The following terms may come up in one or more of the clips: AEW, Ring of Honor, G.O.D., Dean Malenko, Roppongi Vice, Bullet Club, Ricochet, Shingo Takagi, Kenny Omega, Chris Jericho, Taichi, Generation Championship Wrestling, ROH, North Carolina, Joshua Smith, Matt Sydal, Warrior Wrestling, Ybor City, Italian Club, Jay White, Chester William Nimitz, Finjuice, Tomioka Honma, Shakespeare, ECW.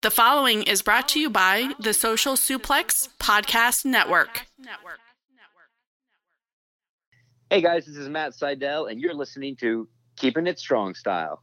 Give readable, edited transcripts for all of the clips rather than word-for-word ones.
The following is brought to you by the Social Suplex Podcast Network. Hey guys, this is Matt Sydal, and you're listening to Keeping It Strong Style.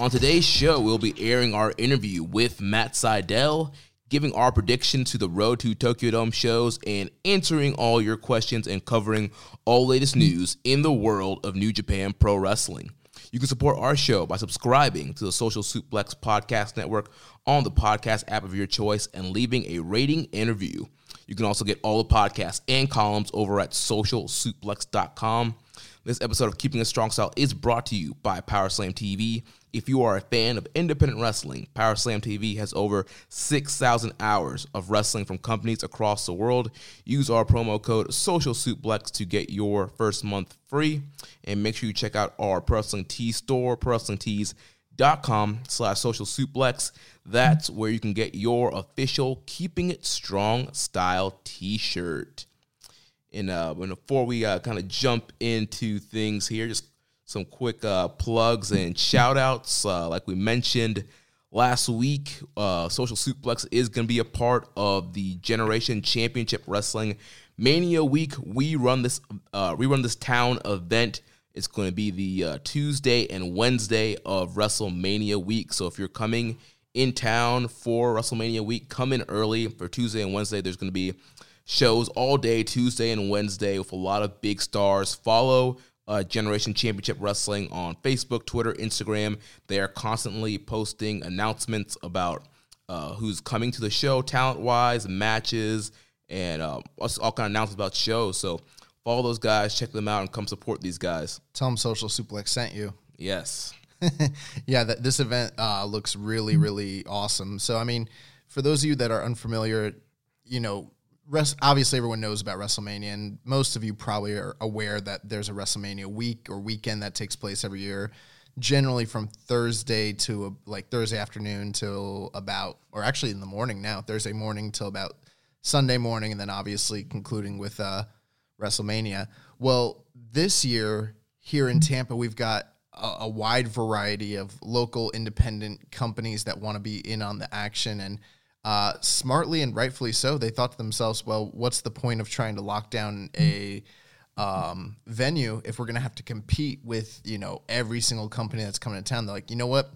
On today's show, we'll be airing our interview with Matt Sydal, giving our predictions to the Road to Tokyo Dome shows and answering all your questions and covering all latest news in the world of New Japan Pro Wrestling. You can support our show by subscribing to the Social Suplex Podcast Network on the podcast app of your choice and leaving a rating and review. You can also get all the podcasts and columns over at socialsuplex.com. This episode of Keeping It Strong Style is brought to you by Powerslam TV. If you are a fan of independent wrestling, Powerslam TV has over 6,000 hours of wrestling from companies across the world. Use our promo code SOCIALSUPLEX to get your first month free. And make sure you check out our Pro Wrestling Tee store, prowrestlingtees.com/socialsuplex. That's where you can get your official Keeping It Strong Style t-shirt. And before we kind of jump into things here, just some quick plugs and shout-outs. Like we mentioned last week, Social Suplex is going to be a part of the Generation Championship Wrestling Mania Week. We run this town event. It's going to be the Tuesday and Wednesday of WrestleMania Week. So if you're coming in town for WrestleMania Week, come in early for Tuesday and Wednesday. There's going to be shows all day, Tuesday and Wednesday, with a lot of big stars. Follow Generation Championship Wrestling on Facebook, Twitter, Instagram. They are constantly posting announcements about who's coming to the show, talent-wise, matches, and all kind of announcements about shows. So follow those guys, check them out, and come support these guys. Tell them Social Suplex sent you. Yes. Yeah, this event looks really, really awesome. So, I mean, for those of you that are unfamiliar, you know, obviously everyone knows about WrestleMania, and most of you probably are aware that there's a WrestleMania week or weekend that takes place every year, generally from Thursday to Thursday afternoon till about, or actually in the morning now, Thursday morning till about Sunday morning, and then obviously concluding with WrestleMania. Well, this year here in Tampa, we've got a wide variety of local independent companies that want to be in on the action. And smartly and rightfully so, they thought to themselves, well, what's the point of trying to lock down a venue if we're going to have to compete with, you know, every single company that's coming to town? They're like, you know what?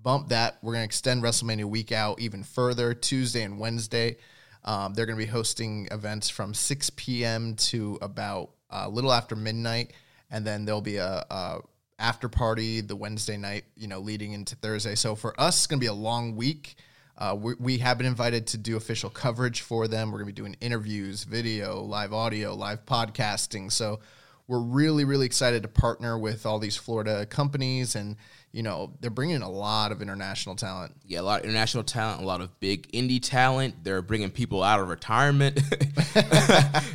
Bump that. We're going to extend WrestleMania week out even further, Tuesday and Wednesday. They're going to be hosting events from 6 p.m. to about a little after midnight, and then there'll be a after party the Wednesday night, you know, leading into Thursday. So for us, it's going to be a long week. We have been invited to do official coverage for them. We're going to be doing interviews, video, live audio, live podcasting. So we're really, really excited to partner with all these Florida companies, and you know, they're bringing in a lot of international talent. Yeah, a lot of international talent, a lot of big indie talent. They're bringing people out of retirement.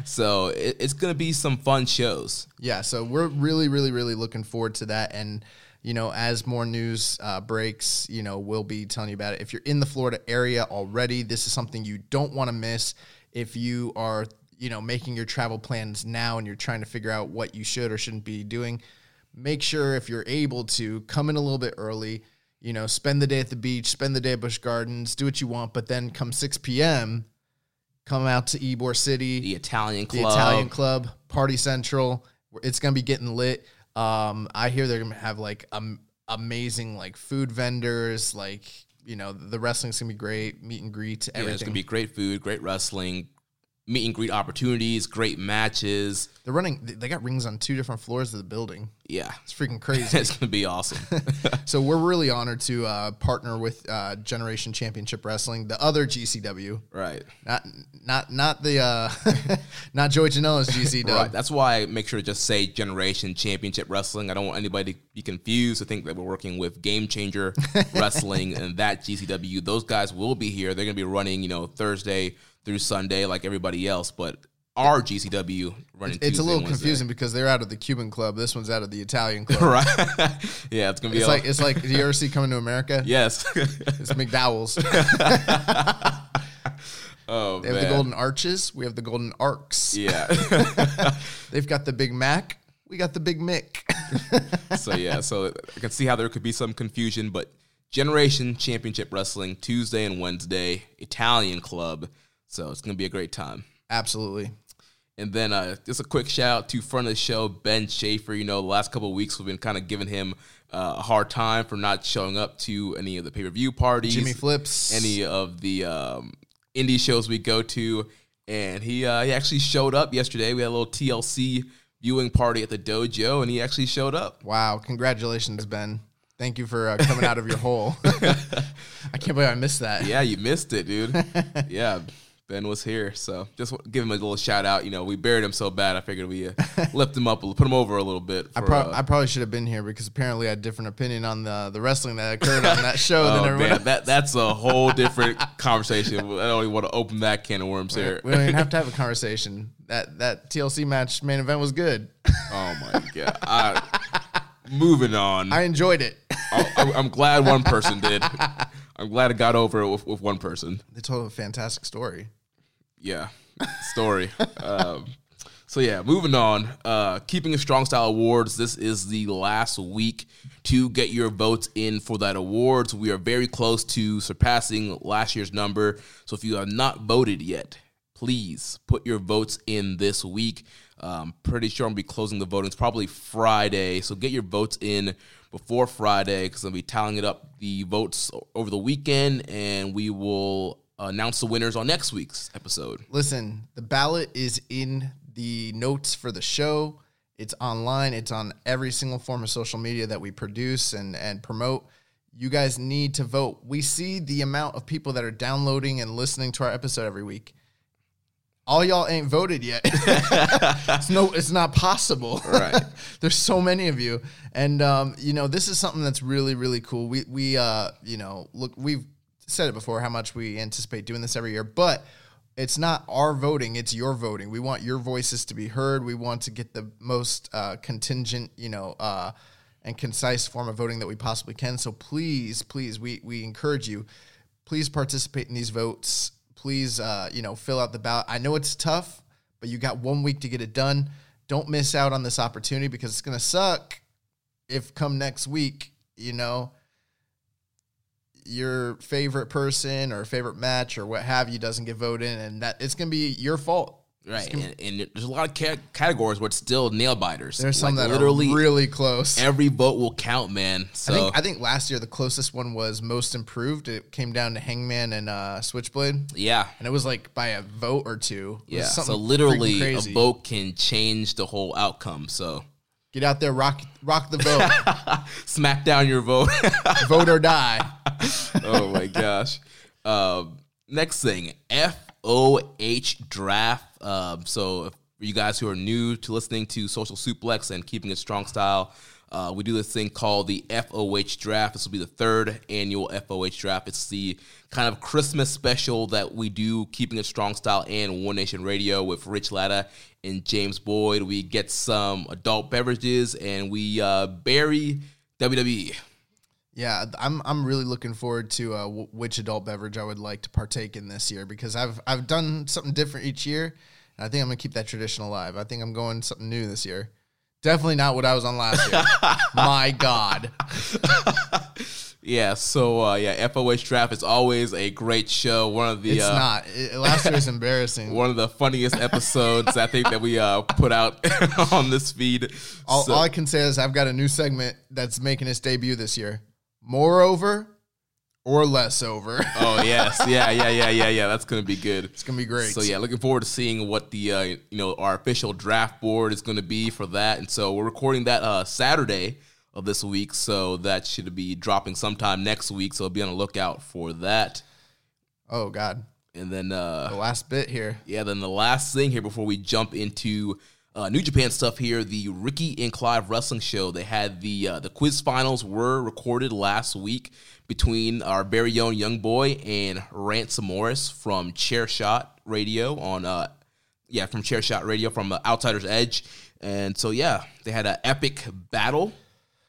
So it's going to be some fun shows. Yeah, so we're really, really, really looking forward to that. And, you know, as more news breaks, you know, we'll be telling you about it. If you're in the Florida area already, this is something you don't want to miss. If you are, you know, making your travel plans now and you're trying to figure out what you should or shouldn't be doing, make sure if you're able to come in a little bit early, you know, spend the day at the beach, spend the day at Busch Gardens, do what you want, but then come 6 p.m., come out to Ybor City, the Italian Club, Party Central. It's going to be getting lit. I hear they're going to have like amazing like food vendors, like, you know, the wrestling's going to be great, meet and greet, everything. Yeah, it's going to be great food, great wrestling, meet and greet opportunities, great matches. They got rings on 2 different floors of the building. Yeah. It's freaking crazy. It's going to be awesome. So we're really honored to partner with Generation Championship Wrestling, the other GCW. Right. Not Joey Janela's GCW. Right. That's why I make sure to just say Generation Championship Wrestling. I don't want anybody to be confused. I think that we're working with Game Changer Wrestling and that GCW. Those guys will be here. They're going to be running, you know, Thursday through Sunday like everybody else, but our GCW running Tuesday, it's a little confusing because they're out of the Cuban Club. This one's out of the Italian Club. Right. Yeah, it's going to be it's like the ERC Coming to America. Yes. It's McDowell's. Oh, they have the Golden Arches. We have the Golden Arcs. Yeah. They've got the Big Mac. We got the Big Mick. So I can see how there could be some confusion, but Generation Championship Wrestling, Tuesday and Wednesday, Italian Club. So it's going to be a great time. Absolutely. And then just a quick shout out to front of the show, Ben Schaefer. You know, the last couple of weeks we've been kind of giving him a hard time for not showing up to any of the pay-per-view parties. Jimmy Flips. Any of the indie shows we go to. And he actually showed up yesterday. We had a little TLC viewing party at the dojo, and he actually showed up. Wow. Congratulations, Ben. Thank you for coming out of your hole. I can't believe I missed that. Yeah, you missed it, dude. Yeah. Ben was here, so just give him a little shout out. You know, we buried him so bad, I figured we lift him up, put him over a little bit. I probably should have been here because apparently I had a different opinion on the wrestling that occurred on that show than everyone else. That's a whole different conversation. I don't even want to open that can of worms here. We don't even have to have a conversation. That TLC match main event was good. Oh, my God. Moving on. I enjoyed it. I'm glad one person did. I'm glad it got over with one person. They told a fantastic story. Yeah, story. Moving on. Keeping It Strong Style Awards. This is the last week to get your votes in for that awards. We are very close to surpassing last year's number. So if you have not voted yet, please put your votes in this week. I'm pretty sure I'm going to be closing the voting. It's probably Friday. So get your votes in before Friday because I'll be tallying it up the votes over the weekend, and we will announce the winners on next week's episode. Listen, the ballot is in the notes for the show. It's online. It's on every single form of social media that we produce and promote. You guys need to vote. We see the amount of people that are downloading and listening to our episode every week. All y'all ain't voted yet. It's not possible. Right. There's so many of you. And, you know, this is something that's really, really cool. We've said it before how much we anticipate doing this every year, but it's not our voting. It's your voting. We want your voices to be heard. We want to get the most contingent, you know, and concise form of voting that we possibly can. So please, we encourage you, please participate in these votes. Please, fill out the ballot. I know it's tough, but you got 1 week to get it done. Don't miss out on this opportunity because it's going to suck if come next week, you know, your favorite person or favorite match or what have you doesn't get voted in, and that it's going to be your fault. Right, and there's a lot of categories where it's still nail-biters. There's some that literally are really close. Every vote will count, man. So I think last year the closest one was Most Improved. It came down to Hangman and Switchblade. Yeah. And it was like by a vote or two. Yeah, so literally a vote can change the whole outcome, so... Get out there, rock the vote. Smack down your vote. Vote or die. Oh, my gosh. Next thing, FOH draft. So if you guys who are new to listening to Social Suplex and Keeping It Strong Style, we do this thing called the FOH draft. This will be the third annual FOH draft. It's the kind of Christmas special that we do, Keeping It Strong Style and One Nation Radio with Rich Latta and James Boyd. We get some adult beverages and we bury WWE. Yeah, I'm really looking forward to which adult beverage I would like to partake in this year, because I've done something different each year, and I think I'm gonna keep that tradition alive. I think I'm going something new this year. Definitely not what I was on last year. My God. Yeah, so, FOH Draft is always a great show. One of the... It's not. Last year was embarrassing. One of the funniest episodes, I think, that we put out on this feed. All I can say is I've got a new segment that's making its debut this year. Moreover or less over. Oh, yes. Yeah. That's going to be good. It's going to be great. So, yeah, looking forward to seeing what the, our official draft board is going to be for that. And so we're recording that Saturday of this week, so that should be dropping sometime next week, so be on the lookout for that. Oh, God. And then... the last bit here. Yeah, then the last thing here before we jump into New Japan stuff here, the Ricky and Clive Wrestling Show. They had the quiz finals were recorded last week between our very own Young Boy and Ransom Morris from Chairshot Radio on... from Chairshot Radio from Outsider's Edge. And so, yeah, they had an epic battle.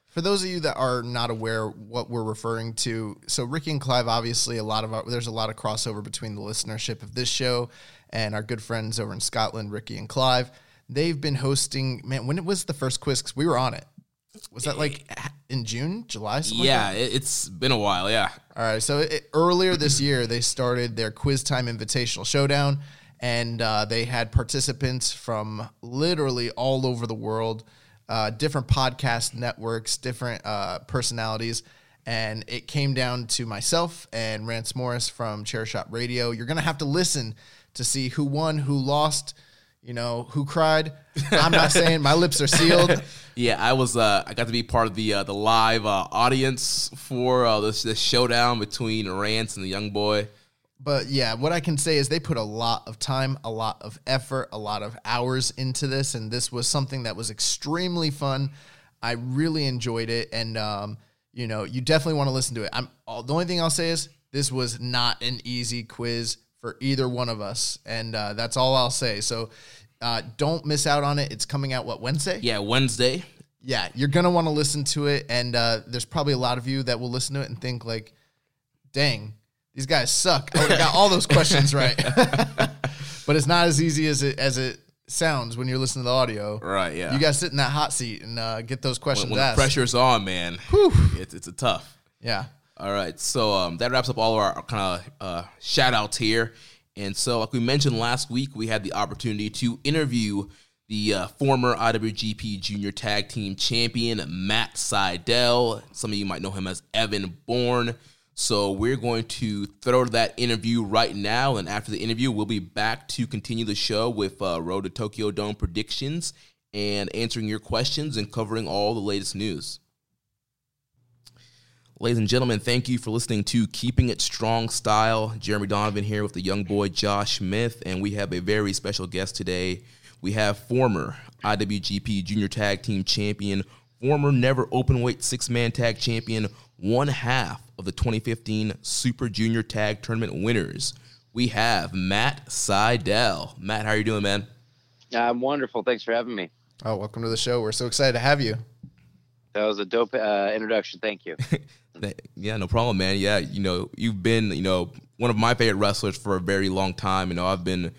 For those of you that are not aware what we're referring to, so Ricky and Clive, obviously, there's a lot of crossover between the listenership of this show and our good friends over in Scotland, Ricky and Clive. They've been hosting, man, when it was the first quiz, because we were on it. Was that like in June, July? Yeah, it's been a while, yeah. All right, so earlier this year, they started their Quiz Time Invitational Showdown, and they had participants from literally all over the world. Different podcast networks, different personalities, and it came down to myself and Rance Morris from Chairshot Radio. You're going to have to listen to see who won, who lost, who cried. I'm not saying. My lips are sealed. Yeah, I was. I got to be part of the live audience for this showdown between Rance and the Young Boy. But, yeah, what I can say is they put a lot of time, a lot of effort, a lot of hours into this, and this was something that was extremely fun. I really enjoyed it, and, you definitely want to listen to it. The only thing I'll say is this was not an easy quiz for either one of us, and that's all I'll say. So don't miss out on it. It's coming out, Wednesday? Yeah, Wednesday. Yeah, you're going to want to listen to it, and there's probably a lot of you that will listen to it and think, like, dang, these guys suck. I got all those questions right. But it's not as easy as it sounds when you're listening to the audio. Right, yeah. You guys sit in that hot seat and get those questions when asked. When the pressure's on, man, it's a tough. Yeah. All right, so that wraps up all of our kind of shout-outs here. And so, like we mentioned last week, we had the opportunity to interview the former IWGP Junior Tag Team Champion, Matt Sydal. Some of you might know him as Evan Bourne. So we're going to throw to that interview right now, and after the interview, we'll be back to continue the show with Road to Tokyo Dome predictions and answering your questions and covering all the latest news. Ladies and gentlemen, thank you for listening to Keeping It Strong Style. Jeremy Donovan here with the Young Boy Josh Smith, and we have a very special guest today. We have former IWGP Junior Tag Team Champion, former never openweight six-man tag champion, one half of the 2015 Super Junior Tag Tournament winners. We have Matt Sydal. Matt, how are you doing, man? I'm wonderful. Thanks for having me. Oh, welcome to the show. We're so excited to have you. That was a dope introduction. Thank you. Yeah, no problem, man. Yeah, you've been, one of my favorite wrestlers for a very long time. I've been,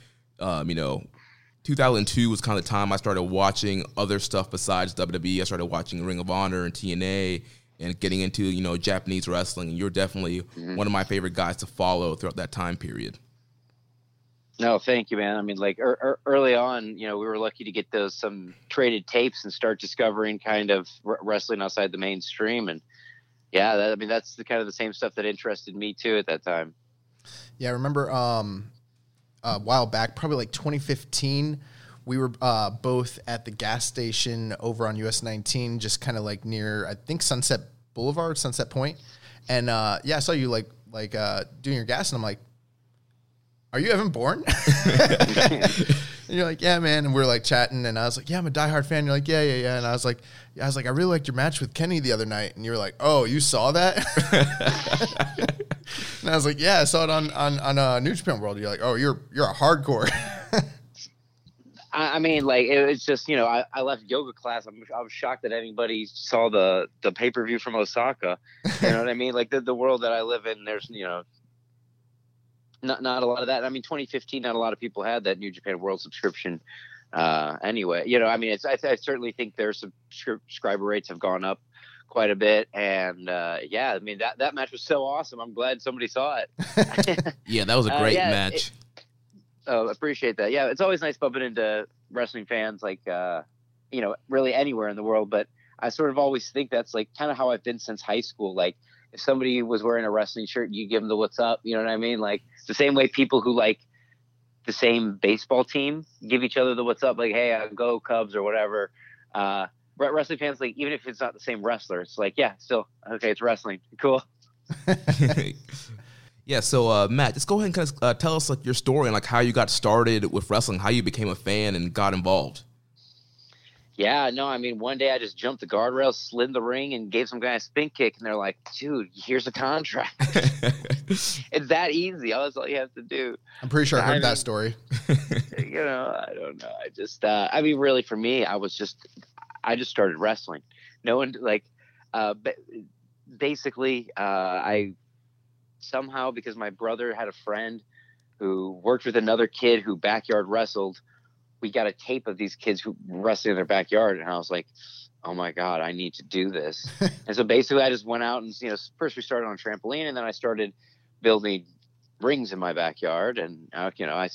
2002 was kind of the time I started watching other stuff besides WWE. I started watching Ring of Honor and TNA and getting into, you know, Japanese wrestling. And you're definitely one of my favorite guys to follow throughout that time period. No, thank you, man. I mean, like early on, you know, we were lucky to get those some traded tapes and start discovering kind of wrestling outside the mainstream. And yeah, that, I mean, that's the kind of the same stuff that interested me too at that time. Yeah, I remember a while back, probably like 2015, we were both at the gas station over on US 19, just kind of like near, I think, Sunset Boulevard, Sunset Point. And yeah, I saw you like doing your gas, and I'm like, are you Evan Bourne? And you're like, yeah, man. And we're like chatting, and I was like, yeah, I'm a diehard fan. You're like, yeah, yeah, yeah. And I was like, I really liked your match with Kenny the other night. And you were like, oh, you saw that? And I was like, yeah, I saw it on New Japan World. You're like, oh, you're a hardcore. I mean, like, it was just, you know, I left yoga class. I was shocked that anybody saw the pay-per-view from Osaka. You know what I mean? Like, the world that I live in, there's, you know, Not a lot of that. I mean, 2015, not a lot of people had that New Japan World subscription anyway. You know, I mean, I certainly think their subscriber rates have gone up quite a bit. And, yeah, I mean, that match was so awesome. I'm glad somebody saw it. Yeah, that was a great match. I appreciate that. Yeah, it's always nice bumping into wrestling fans, like, you know, really anywhere in the world. But I sort of always think that's, like, kind of how I've been since high school, like, if somebody was wearing a wrestling shirt, you give them the what's up. You know what I mean? Like, the same way people who like the same baseball team give each other the what's up. Like, hey, go Cubs or whatever. Wrestling fans, like, even if it's not the same wrestler, it's like, yeah, still, okay, it's wrestling. Cool. Yeah, so, Matt, just go ahead and kind of tell us, like, your story and, like, how you got started with wrestling, how you became a fan and got involved. Yeah, no, I mean, one day I just jumped the guardrail, slid in the ring, and gave some guy a spin kick, and they're like, dude, here's a contract. It's that easy. That's all you have to do. I'm pretty sure I heard that story. You know, I don't know. I just, I mean, really, for me, I just started wrestling. No one, like, basically, I somehow, because my brother had a friend who worked with another kid who backyard wrestled, we got a tape of these kids who wrestling in their backyard. And I was like, oh my God, I need to do this. And so basically I just went out and, you know, first we started on a trampoline, and then I started building rings in my backyard. And, you know, I'm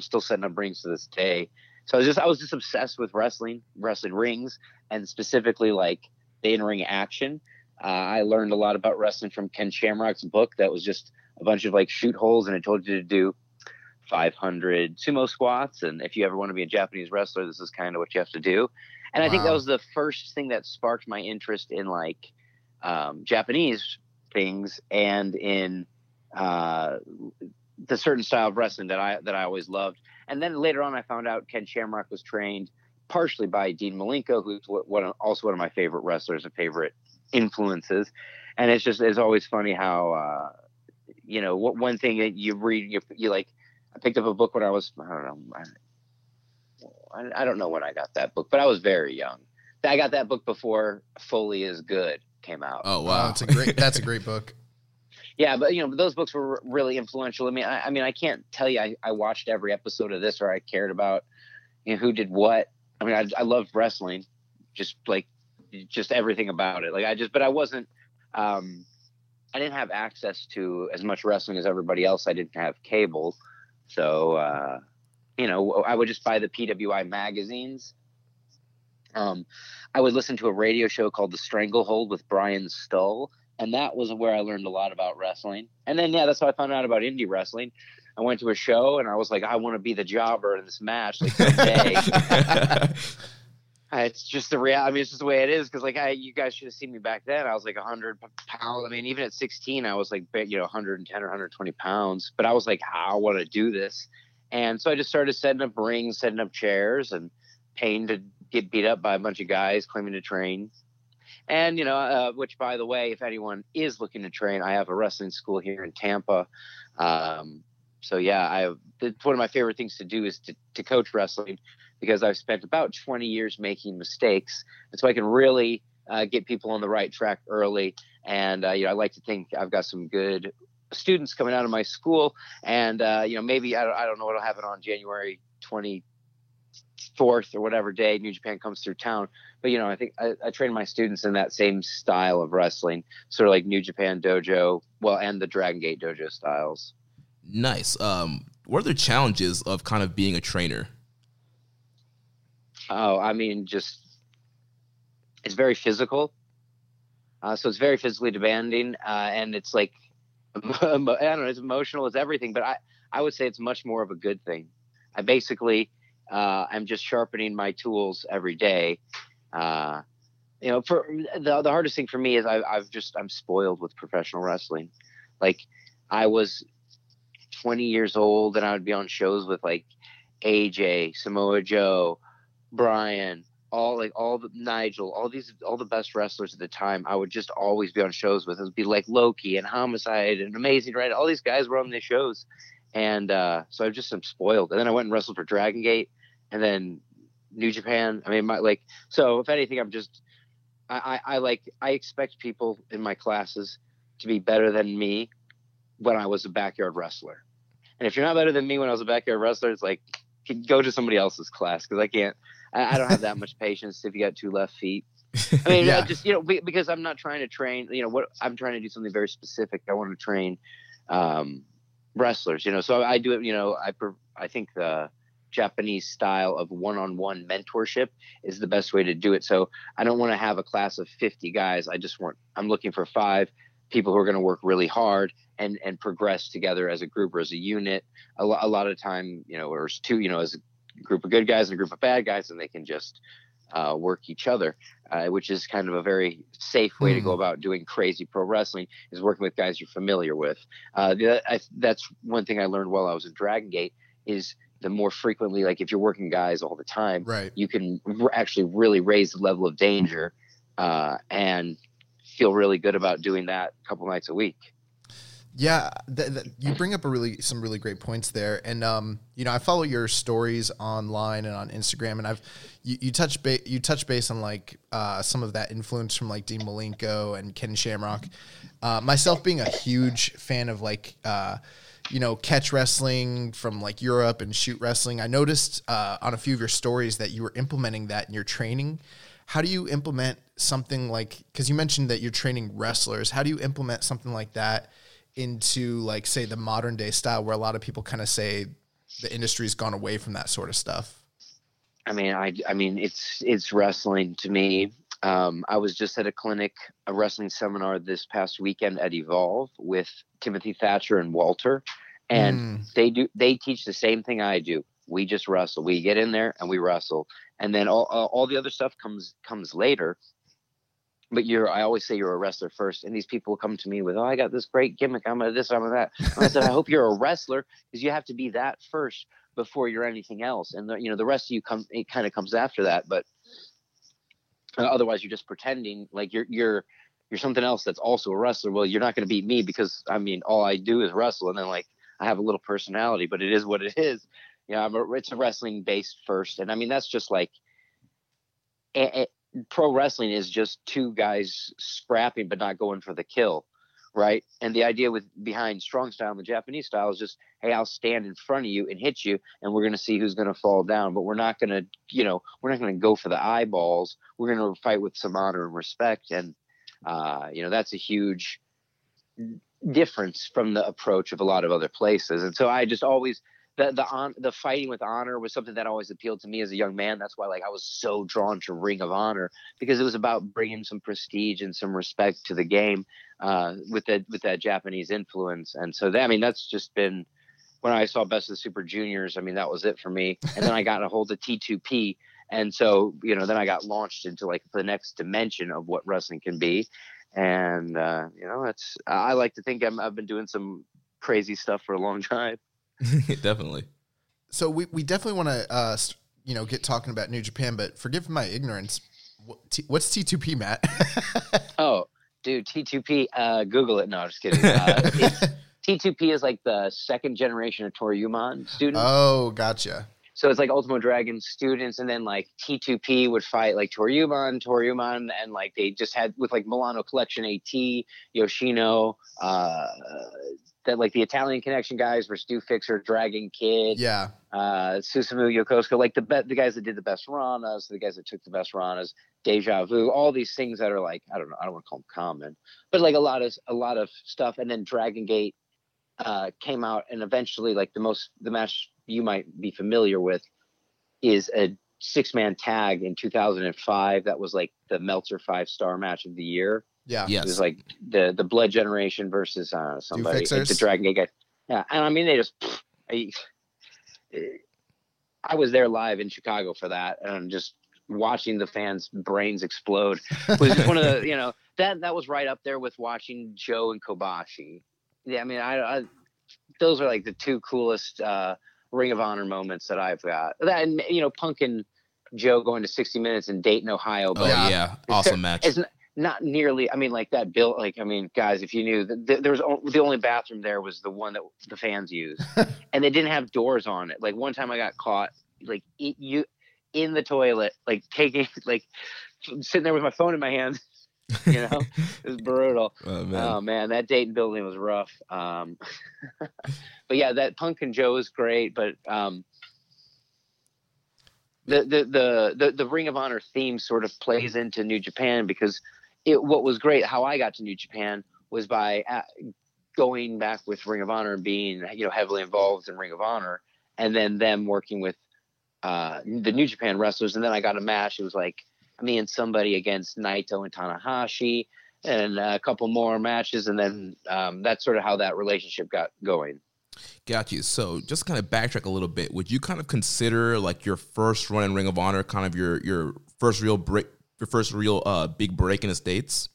still setting up rings to this day. So I was just obsessed with wrestling rings, and specifically like the in-ring action. I learned a lot about wrestling from Ken Shamrock's book. That was just a bunch of like shoot holes. And it told you to do 500 sumo squats, and if you ever want to be a Japanese wrestler, this is kind of what you have to do. And I think that was the first thing that sparked my interest in like Japanese things, and in the certain style of wrestling that I always loved. And then later on I found out Ken Shamrock was trained partially by Dean Malenko, who's also one of my favorite wrestlers and favorite influences. And it's always funny how you know, what one thing that you read, you like, I picked up a book when I was, I don't know, I don't know when I got that book, but I was very young. I got that book before Foley Is Good came out. Oh, wow. That's a great book. Yeah, but, you know, those books were really influential. I mean, I can't tell you I watched every episode of this, or I cared about, you know, who did what. I mean, I loved wrestling, just, like, just everything about it. Like, but I wasn't, I didn't have access to as much wrestling as everybody else. I didn't have cable. So, you know, I would just buy the PWI magazines. I would listen to a radio show called The Stranglehold with Brian Stull, and that was where I learned a lot about wrestling. And then, yeah, that's how I found out about indie wrestling. I went to a show, and I was like, I want to be the jobber in this match, like, someday. It's just the reality. I mean, it's just the way it is. Because, like, you guys should have seen me back then. I was like 100 pounds. I mean, even at 16, I was like, you know, 110 or 120 pounds. But I was like, I want to do this. And so I just started setting up rings, setting up chairs, and paying to get beat up by a bunch of guys claiming to train. And, you know, which, by the way, if anyone is looking to train, I have a wrestling school here in Tampa. So, yeah, one of my favorite things to do is to coach wrestling, because I've spent about 20 years making mistakes. And so I can really get people on the right track early. And, you know, I like to think I've got some good students coming out of my school. And, you know, maybe, I don't know what will happen on January 20, 4th or whatever day New Japan comes through town. But, you know, I think I train my students in that same style of wrestling, sort of like New Japan Dojo, well, and the Dragon Gate Dojo styles. Nice. What are the challenges of kind of being a trainer? Oh, I mean, just it's very physical. So it's very physically demanding, and it's like, I don't know, it's emotional, it's everything. But I would say it's much more of a good thing. I basically, I'm just sharpening my tools every day. You know, for the hardest thing for me is I'm spoiled with professional wrestling. Like, I was 20 years old, and I would be on shows with like AJ, Samoa Joe, Brian, Nigel, all the best wrestlers at the time. I would just always be on shows with. It would be like Loki and Homicide and Amazing, right? All these guys were on these shows. And so I'm spoiled. And then I went and wrestled for Dragon Gate and then New Japan. I mean, so if anything, I'm just, I expect people in my classes to be better than me when I was a backyard wrestler. And if you're not better than me when I was a backyard wrestler, it's like, go to somebody else's class, because I can't. I don't have that much patience if you got 2 left feet. I mean, yeah. I just, you know, because I'm not trying to train, you know, what I'm trying to do something very specific. I want to train wrestlers, you know, so I do it, you know, I think the Japanese style of one-on-one mentorship is the best way to do it. So I don't want to have a class of 50 guys. I'm looking for 5 people who are going to work really hard and progress together as a group or as a unit. A lot of time, you know, or as 2, you know, as a group of good guys and a group of bad guys, and they can just work each other, which is kind of a very safe way to go about doing crazy pro wrestling, is working with guys you're familiar with. That's one thing I learned while I was in Dragon Gate, is the more frequently, like if you're working guys all the time, right, you can actually really raise the level of danger and feel really good about doing that a couple nights a week. Yeah, you bring up some really great points there, and you know, I follow your stories online and on Instagram, and you touch base on like some of that influence from like Dean Malenko and Ken Shamrock. Myself being a huge fan of like you know, catch wrestling from like Europe and shoot wrestling, I noticed on a few of your stories that you were implementing that in your training. How do you implement something like, because you mentioned that you're training wrestlers? How do you implement something like that into like, say, the modern day style, where a lot of people kind of say the industry's gone away from that sort of stuff? I mean, I mean, it's wrestling to me. I was just at a clinic, a wrestling seminar this past weekend at Evolve with Timothy Thatcher and Walter, and they teach the same thing I do. We just wrestle. We get in there and we wrestle, and then all the other stuff comes later. But I always say you're a wrestler first. And these people come to me with, I got this great gimmick. I'm going to this, I'm going to that. And I said, I hope you're a wrestler, because you have to be that first before you're anything else. And you know, the rest of you it kind of comes after that. But otherwise you're just pretending like you're something else that's also a wrestler. Well, you're not going to beat me, because I mean, all I do is wrestle. And then like, I have a little personality, but it is what it is. You know, it's a wrestling based first. And I mean, that's just like, pro wrestling is just 2 guys scrapping but not going for the kill, right? And the idea behind strong style and the Japanese style is just, hey, I'll stand in front of you and hit you, and we're going to see who's going to fall down. But we're not going to, you know, we're not going to go for the eyeballs. We're going to fight with some honor and respect. And, you know, that's a huge difference from the approach of a lot of other places. And so I just always – The fighting with honor was something that always appealed to me as a young man. That's why, like, I was so drawn to Ring of Honor, because it was about bringing some prestige and some respect to the game with that Japanese influence. And so, that's just been when I saw Best of the Super Juniors. I mean, that was it for me. And then I got a hold of T2P, and so you know, then I got launched into like the next dimension of what wrestling can be. And you know, that's I like to think I've been doing some crazy stuff for a long time. Definitely. So we definitely want to, you know, get talking about New Japan, but forgive my ignorance. What's T2P, Matt? Oh, dude, T2P, Google it. No, I'm just kidding. T2P is like the 2nd generation of Toryumon students. Oh, gotcha. So it's like Ultimo Dragon students, and then like T2P would fight like Toryumon, and like they just had with like Milano Collection AT, Yoshino, that like the Italian Connection guys were Stu Fixer, Dragon Kid, Susumu Yokosuka, like the guys that did the best ranas, the guys that took the best ranas, Deja Vu, all these things that are like, I don't know, I don't want to call them common, but like a lot of stuff. And then Dragon Gate came out, and eventually like the match you might be familiar with is a 6-man tag in 2005. That was like the Meltzer 5-star match of the year. Yeah, yes. It was like the Blood Generation versus somebody. Like the Dragon Gate guy. Yeah, and I mean they just. I was there live in Chicago for that, and I'm just watching the fans' brains explode. It was just one of the, you know, that was right up there with watching Joe and Kobashi. Yeah, I mean I those are like the two coolest Ring of Honor moments that I've got. That, and you know, Punk and Joe going to 60 Minutes in Dayton, Ohio. But, yeah, awesome match. Not nearly. I mean, like that built. Like, I mean, guys, if you knew, there was the only bathroom there was the one that the fans used, and they didn't have doors on it. Like one time, I got caught like in the toilet, like taking, like sitting there with my phone in my hand. You know, it was brutal. Oh man, that Dayton building was rough. But yeah, that Punk and Joe is great. But the Ring of Honor theme sort of plays into New Japan because. What was great, how I got to New Japan, was by going back with Ring of Honor and being, you know, heavily involved in Ring of Honor, and then them working with the New Japan wrestlers. And then I got a match. It was like me and somebody against Naito and Tanahashi, and a couple more matches. And then that's sort of how that relationship got going. Got you. So just kind of backtrack a little bit. Would you kind of consider like your first run in Ring of Honor kind of your first real break? Your first real big break in the States?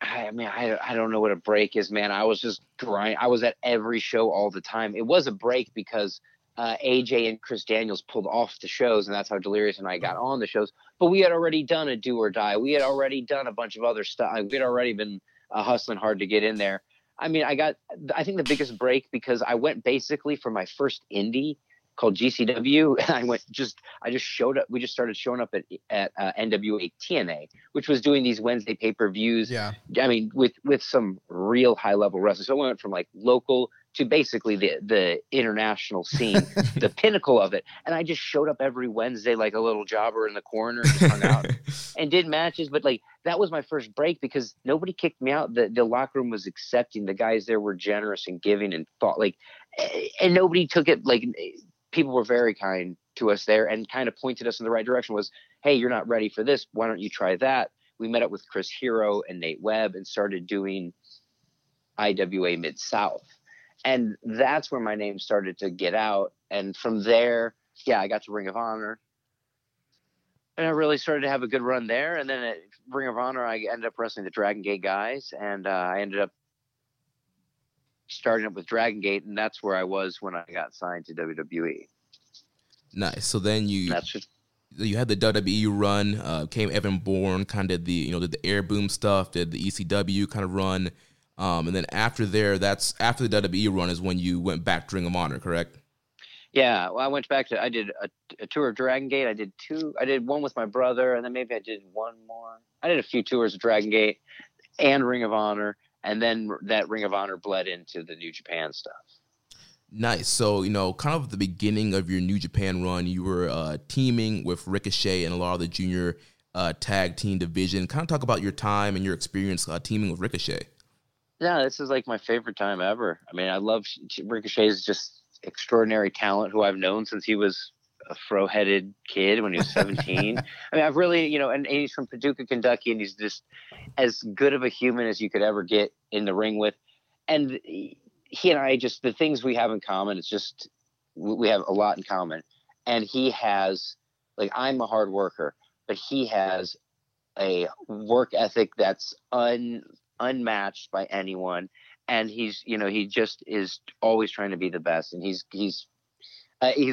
I mean, I don't know what a break is, man. I was just grinding. I was at every show all the time. It was a break because AJ and Chris Daniels pulled off the shows, and that's how Delirious and I got on the shows. But we had already done a Do or Die. We had already done a bunch of other stuff. We had already been hustling hard to get in there. I mean, I think the biggest break because I went basically for my first indie called GCW, and I just showed up. We just started showing up at NWA TNA, which was doing these Wednesday pay-per-views. Yeah. I mean, with some real high-level wrestlers. So I went from like local to basically the international scene, the pinnacle of it. And I just showed up every Wednesday like a little jobber in the corner and just hung out and did matches. But like that was my first break because nobody kicked me out. The locker room was accepting. The guys there were generous and giving and thought like, and nobody took it like. People were very kind to us there and kind of pointed us in the right direction. Was, hey, you're not ready for this. Why don't you try that? We met up with Chris Hero and Nate Webb and started doing IWA Mid-South. And that's where my name started to get out. And from there, yeah, I got to Ring of Honor. And I really started to have a good run there. And then at Ring of Honor, I ended up wrestling the Dragon Gate guys. And I ended up starting up with Dragon Gate, and that's where I was when I got signed to WWE. Nice. So then you had the WWE run, came Evan Bourne, kind of did the Air Boom stuff, did the ECW kind of run, and then after there, that's after the WWE run is when you went back to Ring of Honor, correct? Yeah, well, I went back to I did a tour of Dragon Gate. I did one with my brother, and then maybe I did one more. I did a few tours of Dragon Gate and Ring of Honor. And then that Ring of Honor bled into the New Japan stuff. Nice. So, you know, kind of at the beginning of your New Japan run, you were teaming with Ricochet and a lot of the junior tag team division. Kind of talk about your time and your experience teaming with Ricochet. Yeah, this is like my favorite time ever. I mean, I love Ricochet is just extraordinary talent who I've known since he was a fro-headed kid when he was 17. I mean, I've really, you know, and he's from Paducah, Kentucky, and he's just as good of a human as you could ever get in the ring with. And he and I just, the things we have in common, it's just, we have a lot in common. And he has, like, I'm a hard worker, but he has a work ethic that's unmatched by anyone. And he's, you know, he just is always trying to be the best. And he's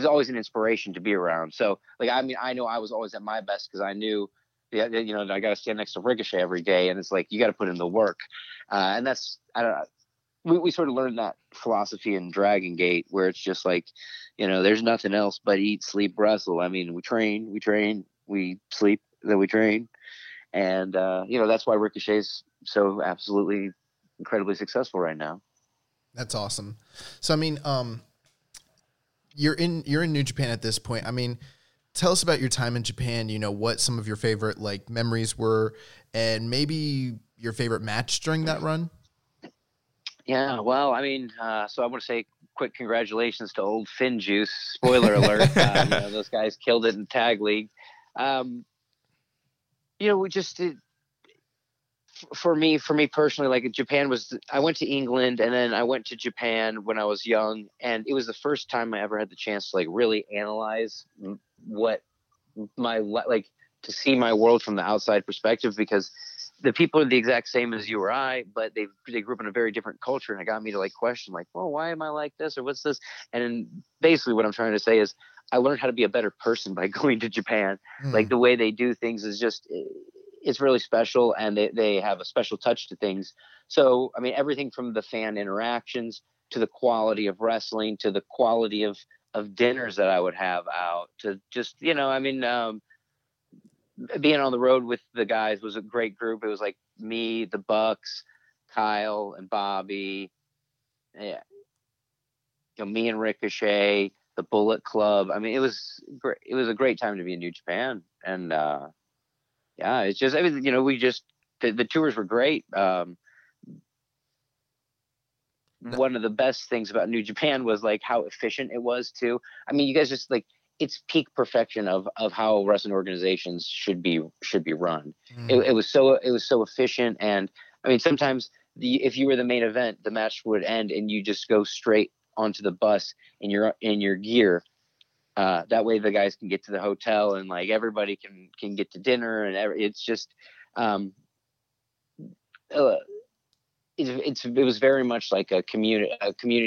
always an inspiration to be around. So, like, I mean, I know I was always at my best because I knew, you know, I got to stand next to Ricochet every day, and it's like you got to put in the work. And that's, I don't know, we sort of learned that philosophy in Dragon Gate, where it's just like, you know, there's nothing else but eat, sleep, wrestle. I mean, we train, we sleep, then we train, and you know that's why Ricochet's so absolutely incredibly successful right now. That's awesome. So, I mean, you're in New Japan at this point. I mean, tell us about your time in Japan, you know, what some of your favorite, like, memories were, and maybe your favorite match during that run. Yeah, well, I mean, so I want to say quick congratulations to old Finjuice. Spoiler alert. You know, those guys killed it in Tag League. You know, we just did. For me personally, like Japan was, I went to England and then I went to Japan when I was young, and it was the first time I ever had the chance to like really analyze what my, like to see my world from the outside perspective, because the people are the exact same as you or I, but they grew up in a very different culture, and it got me to like question like, well, why am I like this, or what's this? And basically what I'm trying to say is I learned how to be a better person by going to Japan. Like the way they do things is just, it's really special, and they have a special touch to things. So, I mean, everything from the fan interactions to the quality of wrestling, to the quality of dinners that I would have out, to just, you know, I mean, being on the road with the guys was a great group. It was like me, the Bucks, Kyle and Bobby, yeah, you know, me and Ricochet, the Bullet Club. I mean, it was great. It was a great time to be in New Japan. And, yeah, it's just, I mean, you know, we just, the tours were great. One of the best things about New Japan was like how efficient it was too. I mean, you guys just like, it's peak perfection of how wrestling organizations should be run. It was so efficient. And I mean, sometimes if you were the main event, the match would end and you just go straight onto the bus in your gear. That way the guys can get to the hotel and like everybody can get to dinner, and it's just, it was very much like a community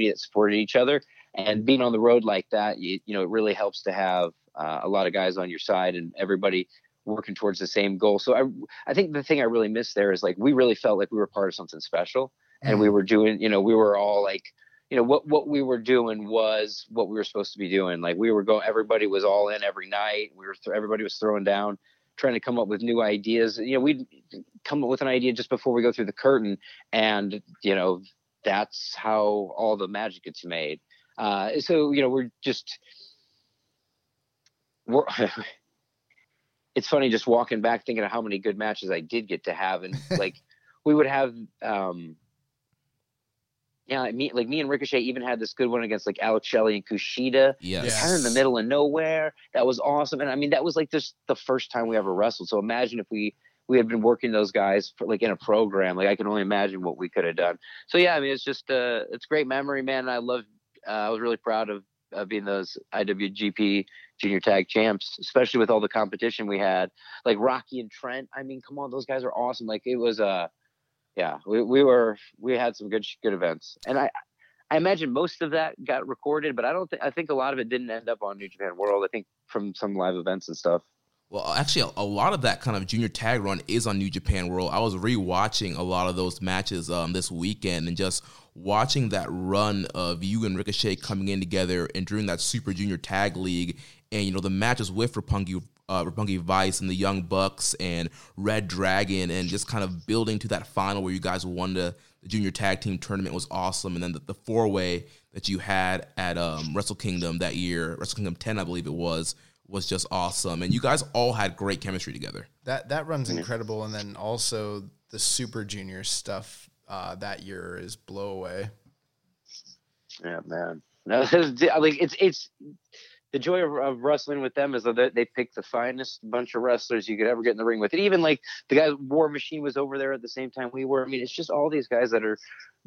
that supported each other, and being on the road like that, you know, it really helps to have a lot of guys on your side and everybody working towards the same goal. So I think the thing I really miss there is like, we really felt like we were part of something special, and we were doing, you know, we were all like, you know, what we were doing was what we were supposed to be doing. Like we were everybody was all in every night. Everybody was throwing down, trying to come up with new ideas. You know, we'd come up with an idea just before we go through the curtain, and, you know, that's how all the magic gets made. So, you know, we're it's funny just walking back thinking of how many good matches I did get to have. And like, we would have, yeah, me and Ricochet even had this good one against like Alex Shelley and Kushida. Yes. Kind of in the middle of nowhere. That was awesome. And I mean, that was like just the first time we ever wrestled. So imagine if we had been working those guys for, like in a program. Like I can only imagine what we could have done. So yeah, I mean, it's just it's great memory, man. I was really proud of being those IWGP Junior Tag Champs, especially with all the competition we had. Like Rocky and Trent. I mean, come on, those guys are awesome. Like it was yeah, we had some good events, and I imagine most of that got recorded, but I think a lot of it didn't end up on New Japan World. I think from some live events and stuff. Well, actually, a lot of that kind of junior tag run is on New Japan World. I was rewatching a lot of those matches this weekend, and just watching that run of you and Ricochet coming in together and during that Super Junior Tag League, and you know the matches with Roppongi Vice and the Young Bucks and Red Dragon, and just kind of building to that final where you guys won the Junior Tag Team Tournament was awesome. And then the four-way that you had at Wrestle Kingdom that year, Wrestle Kingdom 10, I believe it was just awesome. And you guys all had great chemistry together. That run's incredible. And then also the Super Junior stuff that year is blow away. Yeah, man. No, like it's the joy of wrestling with them is that they picked the finest bunch of wrestlers you could ever get in the ring with. And even like the guys, War Machine was over there at the same time we were. I mean, it's just all these guys that are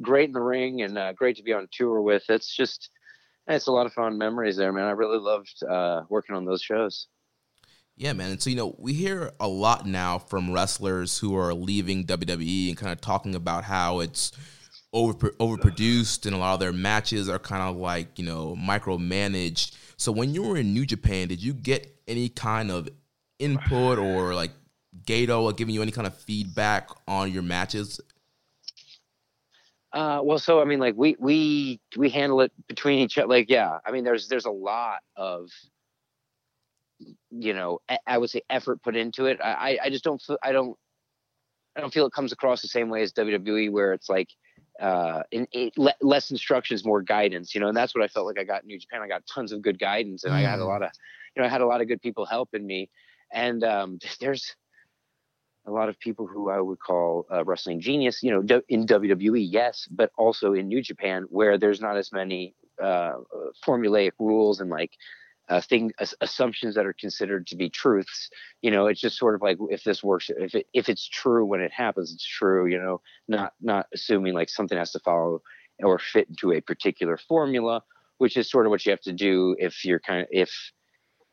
great in the ring and great to be on tour with. It's just, it's a lot of fond memories there, man. I really loved working on those shows. Yeah, man. And so, you know, we hear a lot now from wrestlers who are leaving WWE and kind of talking about how it's overproduced and a lot of their matches are kind of like, you know, micromanaged. So when you were in New Japan, did you get any kind of input or like Gato or giving you any kind of feedback on your matches? Well, so I mean, like we handle it between each other. Like, yeah, I mean, there's a lot of, you know, I would say effort put into it. I just don't feel it comes across the same way as WWE, where it's like less instructions, more guidance, you know, and that's what I felt like I got in New Japan. I got tons of good guidance, and I had a lot of, you know, I had a lot of good people helping me. And there's a lot of people who I would call wrestling genius, you know, in WWE, yes, but also in New Japan, where there's not as many formulaic rules and like assumptions that are considered to be truths. You know, it's just sort of like, if this works, if it's true when it happens, it's true, you know, not assuming like something has to follow or fit into a particular formula, which is sort of what you have to do if you're kind of,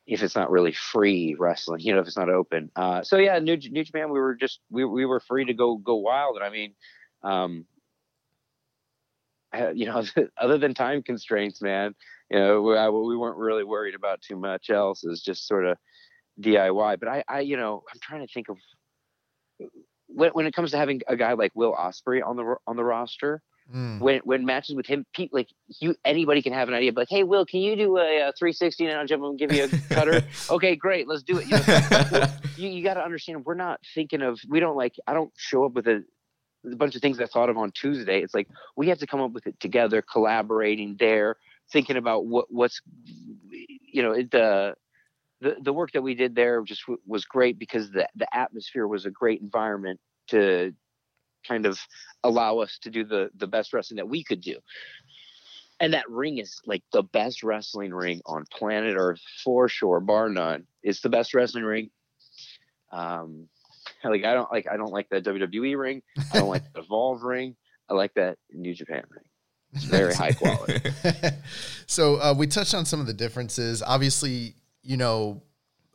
if it's not really free wrestling, you know, if it's not open. So yeah, New Japan, we were just, we were free to go wild. And I mean, you know, other than time constraints, man, you know, we weren't really worried about too much else. It was just sort of DIY. But I you know, I'm trying to think of when it comes to having a guy like Will Ospreay on the roster, when matches with him, Pete, like anybody can have an idea, but like, hey, Will, can you do a 360 and I'll jump and give you a cutter? Okay, great, let's do it. You know, you got to understand, we're not thinking of, I don't show up with a bunch of things I thought of on Tuesday. It's like, we have to come up with it together, collaborating there, thinking about what's, you know, the work that we did there just was great, because the atmosphere was a great environment to kind of allow us to do the best wrestling that we could do. And that ring is like the best wrestling ring on planet Earth, for sure, bar none. It's the best wrestling ring. I don't like that WWE ring. I don't like the Evolve ring. I like that New Japan ring. It's very high quality. So we touched on some of the differences. Obviously, you know,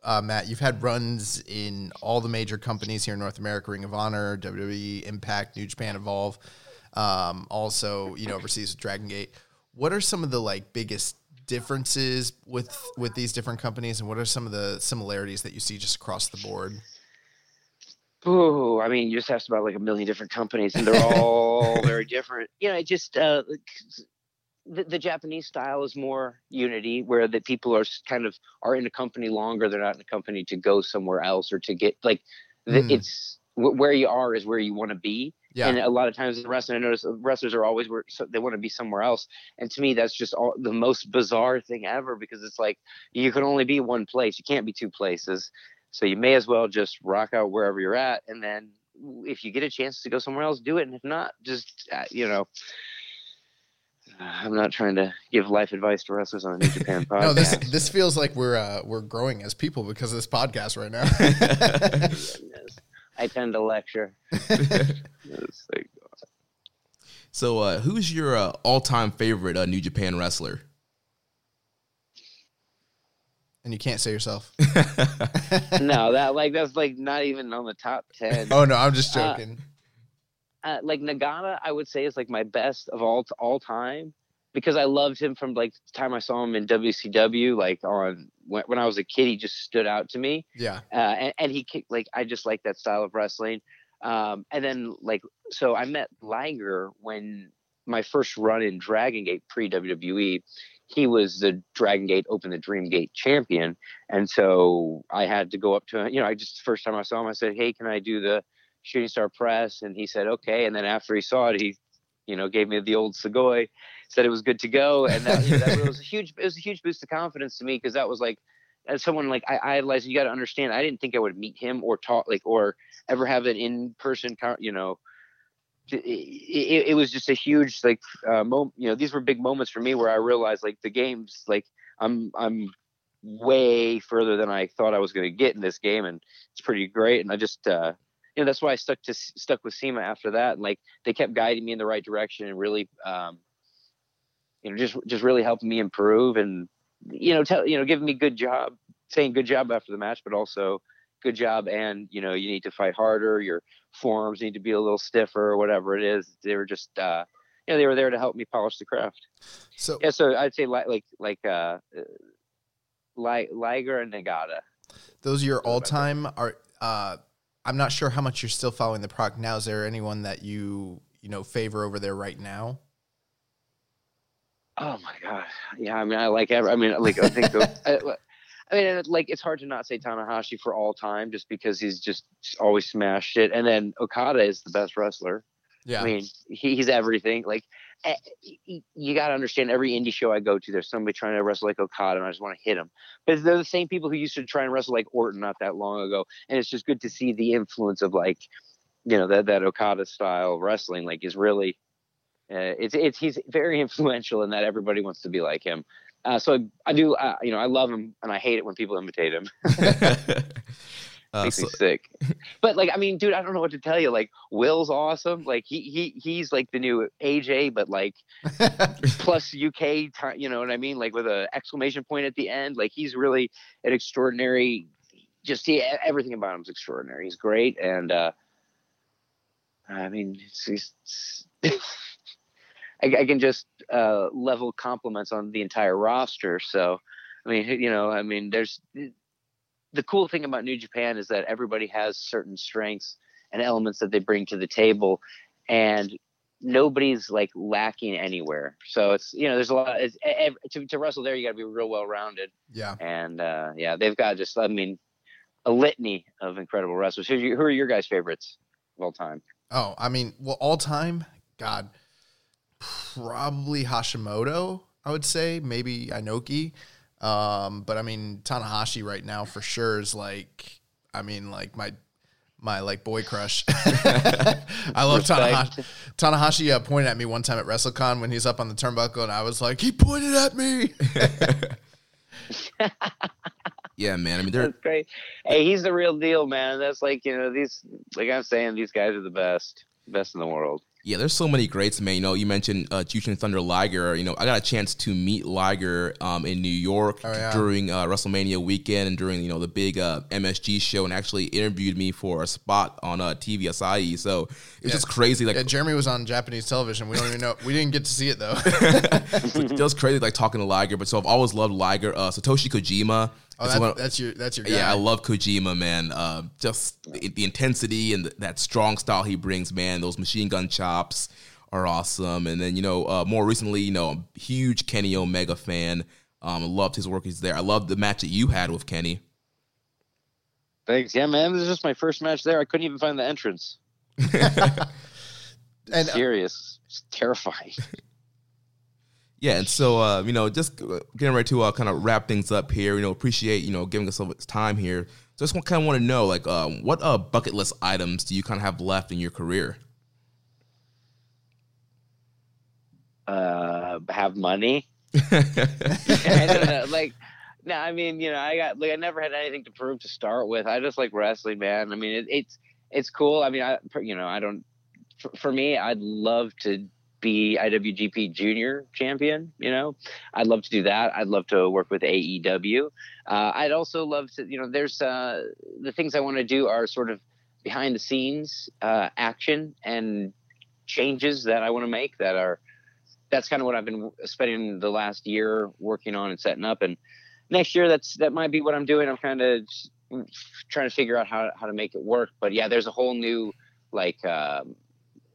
Matt, you've had runs in all the major companies here in North America: Ring of Honor, WWE, Impact, New Japan, Evolve. Also, you know, overseas with Dragon Gate. What are some of the like biggest differences with these different companies, and what are some of the similarities that you see just across the board? Oh, I mean, you just asked about like a million different companies, and they're all very different. You know, it just the Japanese style is more unity, where the people are kind of are in a company longer. They're not in a company to go somewhere else or to get like it's where you are is where you want to be. Yeah. And a lot of times in wrestling, I notice wrestlers are always where so they want to be somewhere else. And to me, that's just all the most bizarre thing ever, because it's like, you can only be one place. You can't be two places. So you may as well just rock out wherever you're at. And then if you get a chance to go somewhere else, do it. And if not, just, you know, I'm not trying to give life advice to wrestlers on a New Japan podcast. No, this feels like we're growing as people because of this podcast right now. I tend to lecture. So who's your all-time favorite New Japan wrestler? And you can't say yourself. No, that's like not even on the top 10. Oh no, I'm just joking. Like Nagata, I would say is like my best of all time, because I loved him from like the time I saw him in WCW, like on when I was a kid. He just stood out to me. Yeah. And he kicked, like, I just like that style of wrestling. And then like, so I met Liger when my first run in Dragon Gate pre WWE. He was the Dragon Gate Open the Dream Gate champion. And so I had to go up to him. You know, I just, the first time I saw him, I said, hey, can I do the Shooting Star Press? And he said, okay. And then after he saw it, he, you know, gave me the old Sugoi, said it was good to go. And that, you know, that was a huge boost of confidence to me, because that was like, as someone like I idolized. You got to understand, I didn't think I would meet him or talk like, or ever have an in-person, you know. It was just a huge like moment. You know, these were big moments for me where I realized like the game's like I'm way further than I thought I was going to get in this game, and it's pretty great. And I just you know, that's why I stuck with SEMA after that, and like they kept guiding me in the right direction, and really you know, just really helping me improve, and you know, giving me good job, saying good job after the match, but also good job, and you know, you need to fight harder, your forms need to be a little stiffer, or whatever it is. They were just you know, they were there to help me polish the craft. So yeah, so I'd say Liger and Nagata, those are your all time. Are I'm not sure how much you're still following the proc now. Is there anyone that you know favor over there right now? Oh my god, yeah, I mean, I like every, I mean, like, I think I mean, like, it's hard to not say Tanahashi for all time, just because he's just always smashed it. And then Okada is the best wrestler. Yeah. I mean, he's everything. Like, you got to understand, every indie show I go to, there's somebody trying to wrestle like Okada, and I just want to hit him. But they're the same people who used to try and wrestle like Orton not that long ago. And it's just good to see the influence of, like, you know, that Okada style wrestling, like, is really, he's very influential in that everybody wants to be like him. So I do, you know, I love him and I hate it when people imitate him. Makes me sick. But, like, I mean, dude, I don't know what to tell you. Like, Will's awesome. Like, he's like the new AJ, but, like, plus UK, you know what I mean? Like, with an exclamation point at the end. Like, he's really an extraordinary, just everything about him is extraordinary. He's great. And, I mean, it's I can just level compliments on the entire roster. So, I mean, you know, I mean, there's the cool thing about New Japan is that everybody has certain strengths and elements that they bring to the table, and nobody's like lacking anywhere. So it's, you know, there's a lot to wrestle there. You got to be real well-rounded. Yeah. And yeah, they've got just, I mean, a litany of incredible wrestlers. Who are your guys' favorites of all time? Oh, I mean, well, all time, God, probably Hashimoto, I would say, maybe Inoki. But I mean, Tanahashi right now for sure is like, I mean, like my like boy crush. I love Tanahashi. Tanahashi pointed at me one time at WrestleCon when he's up on the turnbuckle, and I was like, he pointed at me. Yeah, man. I mean, that's great. Hey, he's the real deal, man. That's like, you know, these, like I'm saying, these guys are the best in the world. Yeah, there's so many greats, man. You know, you mentioned Jushin Thunder Liger. You know, I got a chance to meet Liger in New York during WrestleMania weekend and during, you know, the big MSG show, and actually interviewed me for a spot on TV Asahi. So it's just crazy. Like, yeah, Jeremy was on Japanese television. We don't even know. We didn't get to see it though. It was crazy, like talking to Liger. But so I've always loved Liger. Satoshi Kojima. Oh, that's your guy. Yeah, I love Kojima, man. Just the intensity and that strong style he brings, man. Those machine gun chops are awesome. And then, you know, more recently, you know, I'm a huge Kenny Omega fan. Loved his work. He's there. I loved the match that you had with Kenny. Thanks. Yeah, man. This is just my first match there. I couldn't even find the entrance. And serious. It's terrifying. Yeah, and so, you know, just getting ready to kind of wrap things up here, you know, appreciate, you know, giving us some time here. So I just kind of want to know, like, what bucket list items do you kind of have left in your career? Have money. I don't know, like, no, I mean, you know, I never had anything to prove to start with. I just like wrestling, man. I mean, it's cool. I mean, for me, I'd love to be IWGP Junior champion. You know, I'd love to do that. I'd love to work with AEW. I'd also love to, you know, there's the things I want to do are sort of behind the scenes action and changes that I want to make that's kind of what I've been spending the last year working on and setting up. And next year, that might be what I'm doing. I'm kind of trying to figure out how to make it work. But yeah, there's a whole new like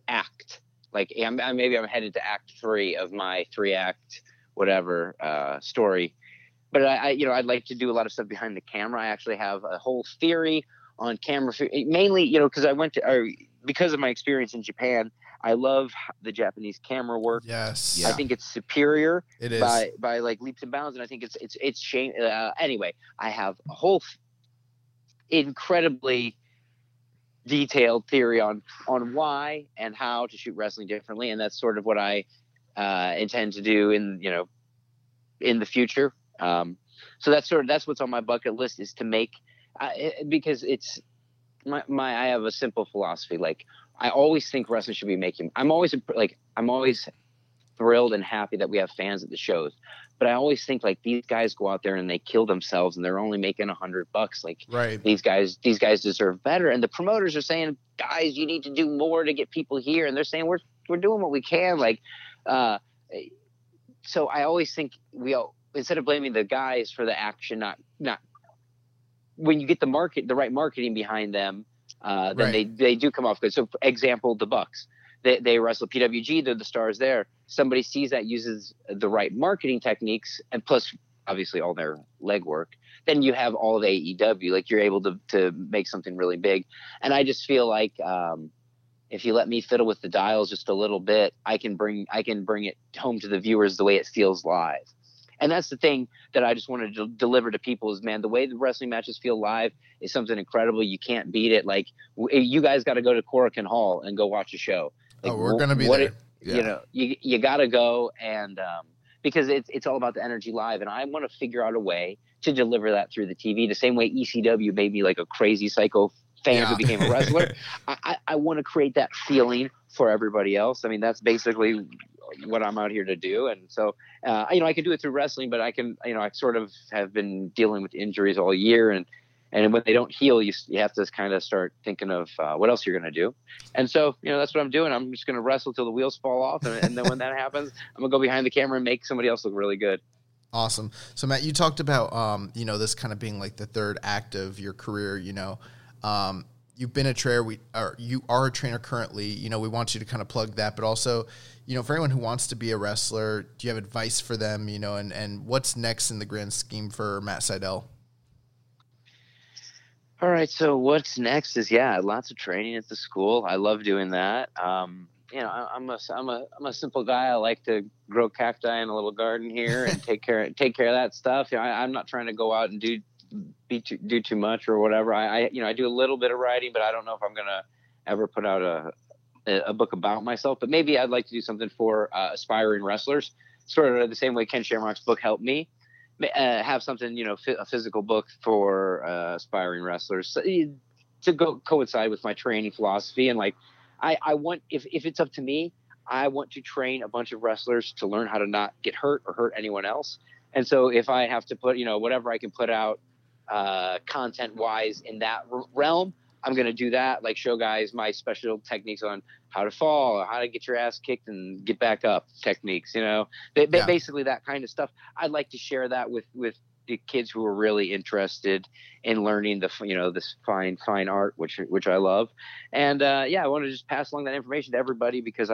act. Like maybe I'm headed to act 3 of my 3-act whatever story. But I'd like to do a lot of stuff behind the camera. I actually have a whole theory on camera, mainly, you know, because of my experience in Japan. I love the Japanese camera work. Yes, yeah. I think it's superior. It is by like leaps and bounds, and I think it's shame. Anyway, I have a whole incredibly detailed theory on why and how to shoot wrestling differently, and that's sort of what I intend to do in the future. So that's what's on my bucket list, is to make because it's my I have a simple philosophy. Like, I always think wrestling should be making. I'm always thrilled and happy that we have fans at the shows, but I always think, like, these guys go out there and they kill themselves and they're only making $100. Like, right. These guys deserve better. And the promoters are saying, guys, you need to do more to get people here. And they're saying, we're doing what we can. Like, so I always think instead of blaming the guys for the action, not when you get the right marketing behind them, then they do come off good. So for example, the Bucks, they wrestle PWG. They're the stars there. Somebody sees that, uses the right marketing techniques, and plus obviously all their legwork. Then you have all of AEW. Like, you're able to make something really big. And I just feel like if you let me fiddle with the dials just a little bit, I can bring it home to the viewers the way it feels live. And that's the thing that I just wanted to deliver to people is, man, the way the wrestling matches feel live is something incredible. You can't beat it. Like, you guys got to go to Korakuen Hall and go watch a show. Like, oh, we're going to be there. Yeah. You know, you got to go, and because it's all about the energy live. And I want to figure out a way to deliver that through the TV, the same way ECW made me like a crazy psycho fan who became a wrestler. I want to create that feeling for everybody else. I mean, that's basically what I'm out here to do. And so, you know, I can do it through wrestling, but I can, you know, I sort of have been dealing with injuries all year, and when they don't heal, you have to kind of start thinking of what else you're going to do. And so, you know, that's what I'm doing. I'm just going to wrestle till the wheels fall off. And then when that happens, I'm going to go behind the camera and make somebody else look really good. Awesome. So Matt, you talked about, you know, this kind of being like the third act of your career, you know, you've been a trainer, you are a trainer currently, you know, we want you to kind of plug that, but also, you know, for anyone who wants to be a wrestler, do you have advice for them, you know, and what's next in the grand scheme for Matt Sydal? All right. So what's next is, yeah, lots of training at the school. I love doing that. You know, I'm a simple guy. I like to grow cacti in a little garden here and take care of that stuff. You know, I'm not trying to go out and do too much or whatever. I you know, I do a little bit of writing, but I don't know if I'm gonna ever put out a book about myself. But maybe I'd like to do something for aspiring wrestlers, sort of the same way Ken Shamrock's book helped me. Have something, you know, a physical book for aspiring wrestlers, so, to go coincide with my training philosophy. And like, I want, if it's up to me, I want to train a bunch of wrestlers to learn how to not get hurt or hurt anyone else. And so if I have to put, you know, whatever I can put out content wise in that realm, I'm going to do that. Like, show guys my special techniques on how to fall, or how to get your ass kicked and get back up techniques, you know, basically that kind of stuff. I'd like to share that with the kids who are really interested in learning the, you know, this fine art, which I love. And I want to just pass along that information to everybody, because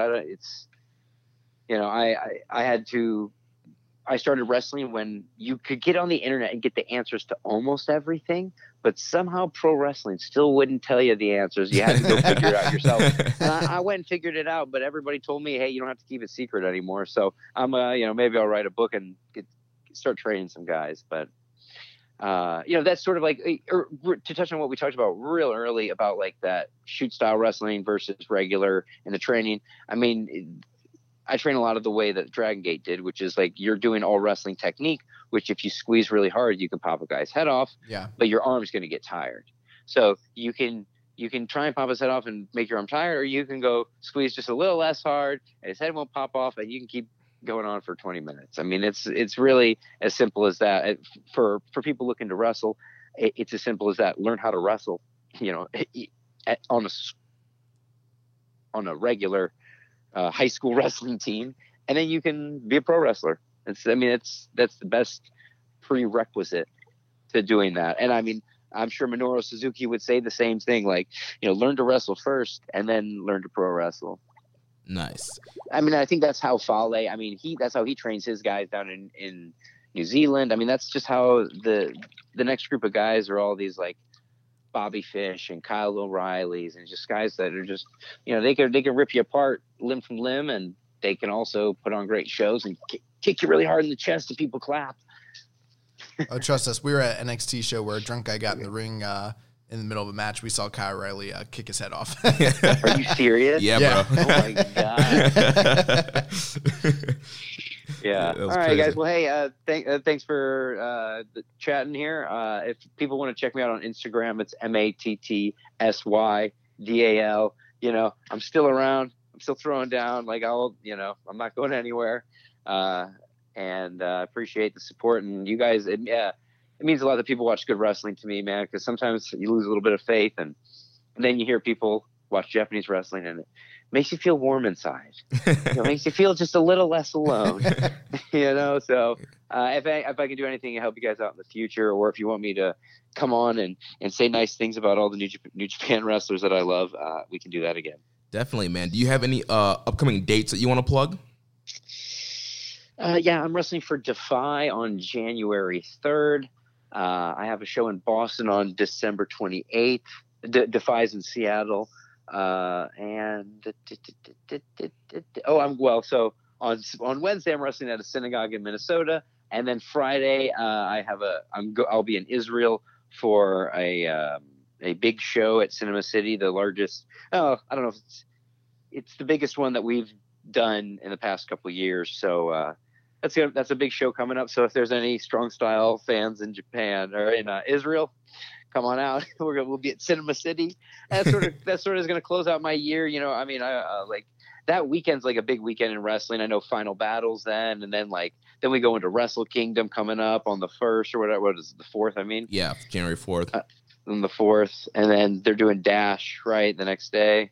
I started wrestling when you could get on the internet and get the answers to almost everything, but somehow pro wrestling still wouldn't tell you the answers. You had to go figure it out yourself. And I went and figured it out, but everybody told me, hey, you don't have to keep it secret anymore. So I'm, you know, maybe I'll write a book and start training some guys. But you know, that's sort of like, to touch on what we talked about real early about like that shoot style wrestling versus regular in the training. I mean, I train a lot of the way that Dragon Gate did, which is like, you're doing all wrestling technique, which if you squeeze really hard, you can pop a guy's head off, but your arm's going to get tired. So you can try and pop his head off and make your arm tired, or you can go squeeze just a little less hard and his head won't pop off, and you can keep going on for 20 minutes. I mean, it's really as simple as that. For people looking to wrestle, it's as simple as that. Learn how to wrestle, you know, on a regular high school wrestling team, and then you can be a pro wrestler. That's the best prerequisite to doing that. And I mean, I'm sure Minoru Suzuki would say the same thing, like, you know, learn to wrestle first and then learn to pro wrestle. Nice. I mean, I think that's how Fale, I mean, that's how he trains his guys down in New Zealand. I mean, that's just how the next group of guys are, all these like Bobby Fish and Kyle O'Reilly's, and just guys that are just, you know, they can rip you apart limb from limb, and they can also put on great shows and kick you really hard in the chest and people clap. Oh, trust us. We were at an NXT show where a drunk guy got in the ring, in the middle of a match, we saw Kyle O'Reilly kick his head off. Are you serious? Yeah, bro. Oh, my God. Yeah. All right, crazy. Guys. Well, hey, thanks for chatting here. If people want to check me out on Instagram, it's MATTSYDAL. You know, I'm still around. I'm still throwing down. Like, I'm not going anywhere. And I appreciate the support. And you guys, it means a lot that people watch good wrestling to me, man, because sometimes you lose a little bit of faith, and then you hear people watch Japanese wrestling, and it makes you feel warm inside. It makes you feel just a little less alone, you know? So if I can do anything to help you guys out in the future, or if you want me to come on and say nice things about all the New Japan wrestlers that I love, we can do that again. Definitely, man. Do you have any upcoming dates that you want to plug? I'm wrestling for Defy on January 3rd. I have a show in Boston on December 28th. Defy's in Seattle So on Wednesday, I'm wrestling at a synagogue in Minnesota. And then Friday, I'll be in Israel for a big show at Cinema City, the largest. I don't know if it's the biggest one that we've done in the past couple of years. So that's a big show coming up. So if there's any Strong Style fans in Japan or in Israel, come on out. We'll be at Cinema City. And that sort of is going to close out my year. You know, I mean, like that weekend's like a big weekend in wrestling. I know Final Battle's then, and then we go into Wrestle Kingdom coming up on the 1st or whatever. What is it, the 4th? I mean, yeah, January 4th. On the 4th, and then they're doing Dash right the next day.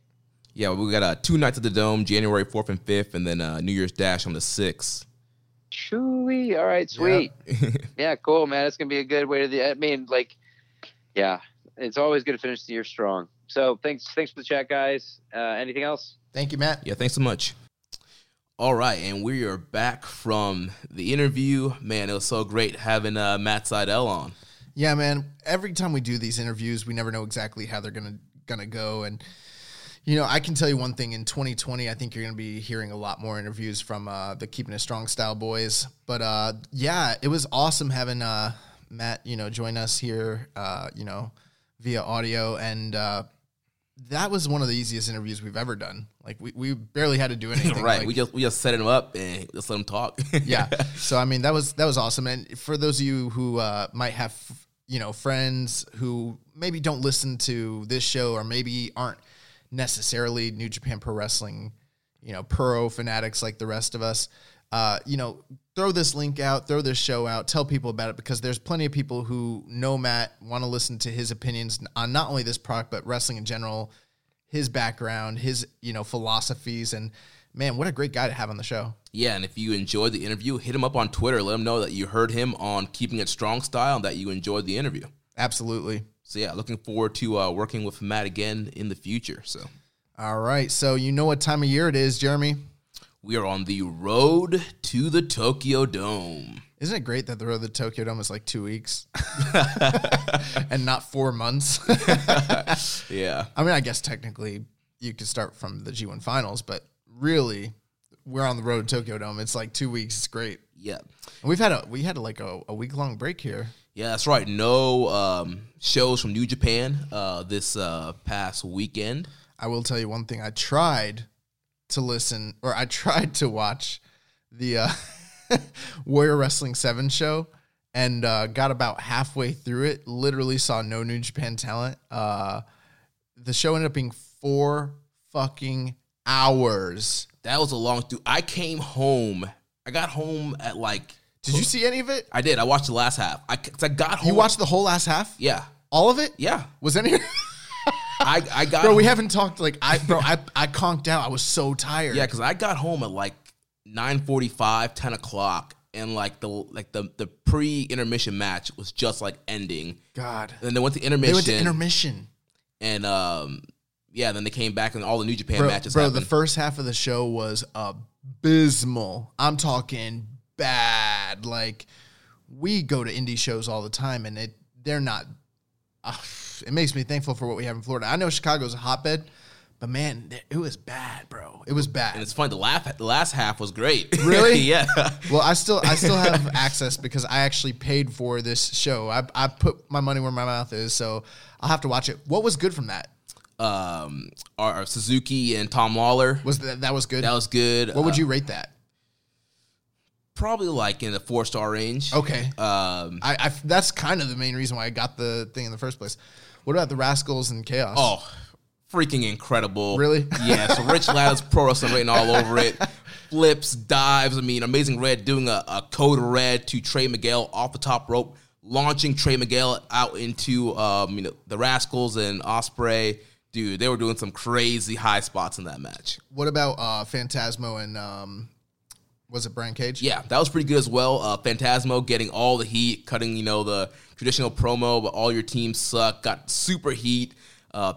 Yeah, we got 2 nights at the Dome, January 4th and 5th, and then New Year's Dash on the 6th. Chewy, all right, sweet. Yeah, yeah, cool, man. It's gonna be a good way to the. I mean, like, yeah, it's always good to finish the year strong. So thanks for the chat, guys. Anything else? Thank you, Matt. Yeah, thanks so much. All right, and we are back from the interview. Man, it was so great having Matt Sydal on. Yeah, man. Every time we do these interviews, we never know exactly how they're gonna go. And you know, I can tell you one thing: in 2020, I think you're gonna be hearing a lot more interviews from the Keeping It Strong Style boys. But yeah, it was awesome having Matt, you know, join us here, you know, via audio. And that was one of the easiest interviews we've ever done. Like we barely had to do anything. Right. Like, we just set him up and just let him talk. Yeah. So I mean that was awesome. And for those of you who might have, you know, friends who maybe don't listen to this show or maybe aren't necessarily New Japan Pro Wrestling, you know, pro fanatics like the rest of us, you know, throw this link out, throw this show out, tell people about it, because there's plenty of people who know Matt, want to listen to his opinions on not only this product, but wrestling in general, his background, his, you know, philosophies, and man, what a great guy to have on the show. Yeah. And if you enjoyed the interview, hit him up on Twitter. Let him know that you heard him on Keeping It Strong Style and that you enjoyed the interview. Absolutely. So yeah, looking forward to working with Matt again in the future. So, all right. So you know what time of year it is, Jeremy. We are on the road to the Tokyo Dome. Isn't it great that the road to the Tokyo Dome is like 2 weeks and not 4 months? Yeah. I mean, I guess technically you could start from the G1 finals, but really we're on the road to Tokyo Dome. It's like 2 weeks. It's great. Yeah. And we had a week-long break here. Yeah, that's right. No shows from New Japan this past weekend. I will tell you one thing. I tried to watch the Warrior Wrestling 7 show and got about halfway through it, literally saw no New Japan talent. The show ended up being 4 fucking hours. That was a long dude. I came home. I got home at like... Did you see any of it? I did. I watched the last half. I got home. You watched the whole last half? Yeah. All of it? Yeah. Was any... I got bro. Home. We haven't talked like I conked out. I was so tired. Yeah, because I got home at like 9:45, 10 o'clock, and like the pre-intermission match was just like ending. God. And then they went to intermission. And yeah, then they came back and all the New Japan matches. Bro, happened. The first half of the show was abysmal. I'm talking bad. Like we go to indie shows all the time, and they're not. It makes me thankful for what we have in Florida. I know Chicago's a hotbed, but man, it was bad, bro. It was bad. And it's fun to laugh at. The last half was great. Really? Yeah. Well, I still have access because I actually paid for this show. I put my money where my mouth is, so I'll have to watch it. What was good from that? Our Suzuki and Tom Lawler. That was good? That was good. What would you rate that? Probably like in the 4-star range. Okay. That's kind of the main reason why I got the thing in the first place. What about the Rascals and Chaos? Oh, freaking incredible. Really? Yeah, so Rich Ladd's pro wrestling written all over it. Flips, dives. I mean, Amazing Red doing a code red to Trey Miguel off the top rope, launching Trey Miguel out into you know, the Rascals and Ospreay. Dude, they were doing some crazy high spots in that match. What about Phantasmo and... was it Brian Cage? Yeah, that was pretty good as well. Phantasmo getting all the heat, cutting, you know, the traditional promo, but all your teams suck, got super heat,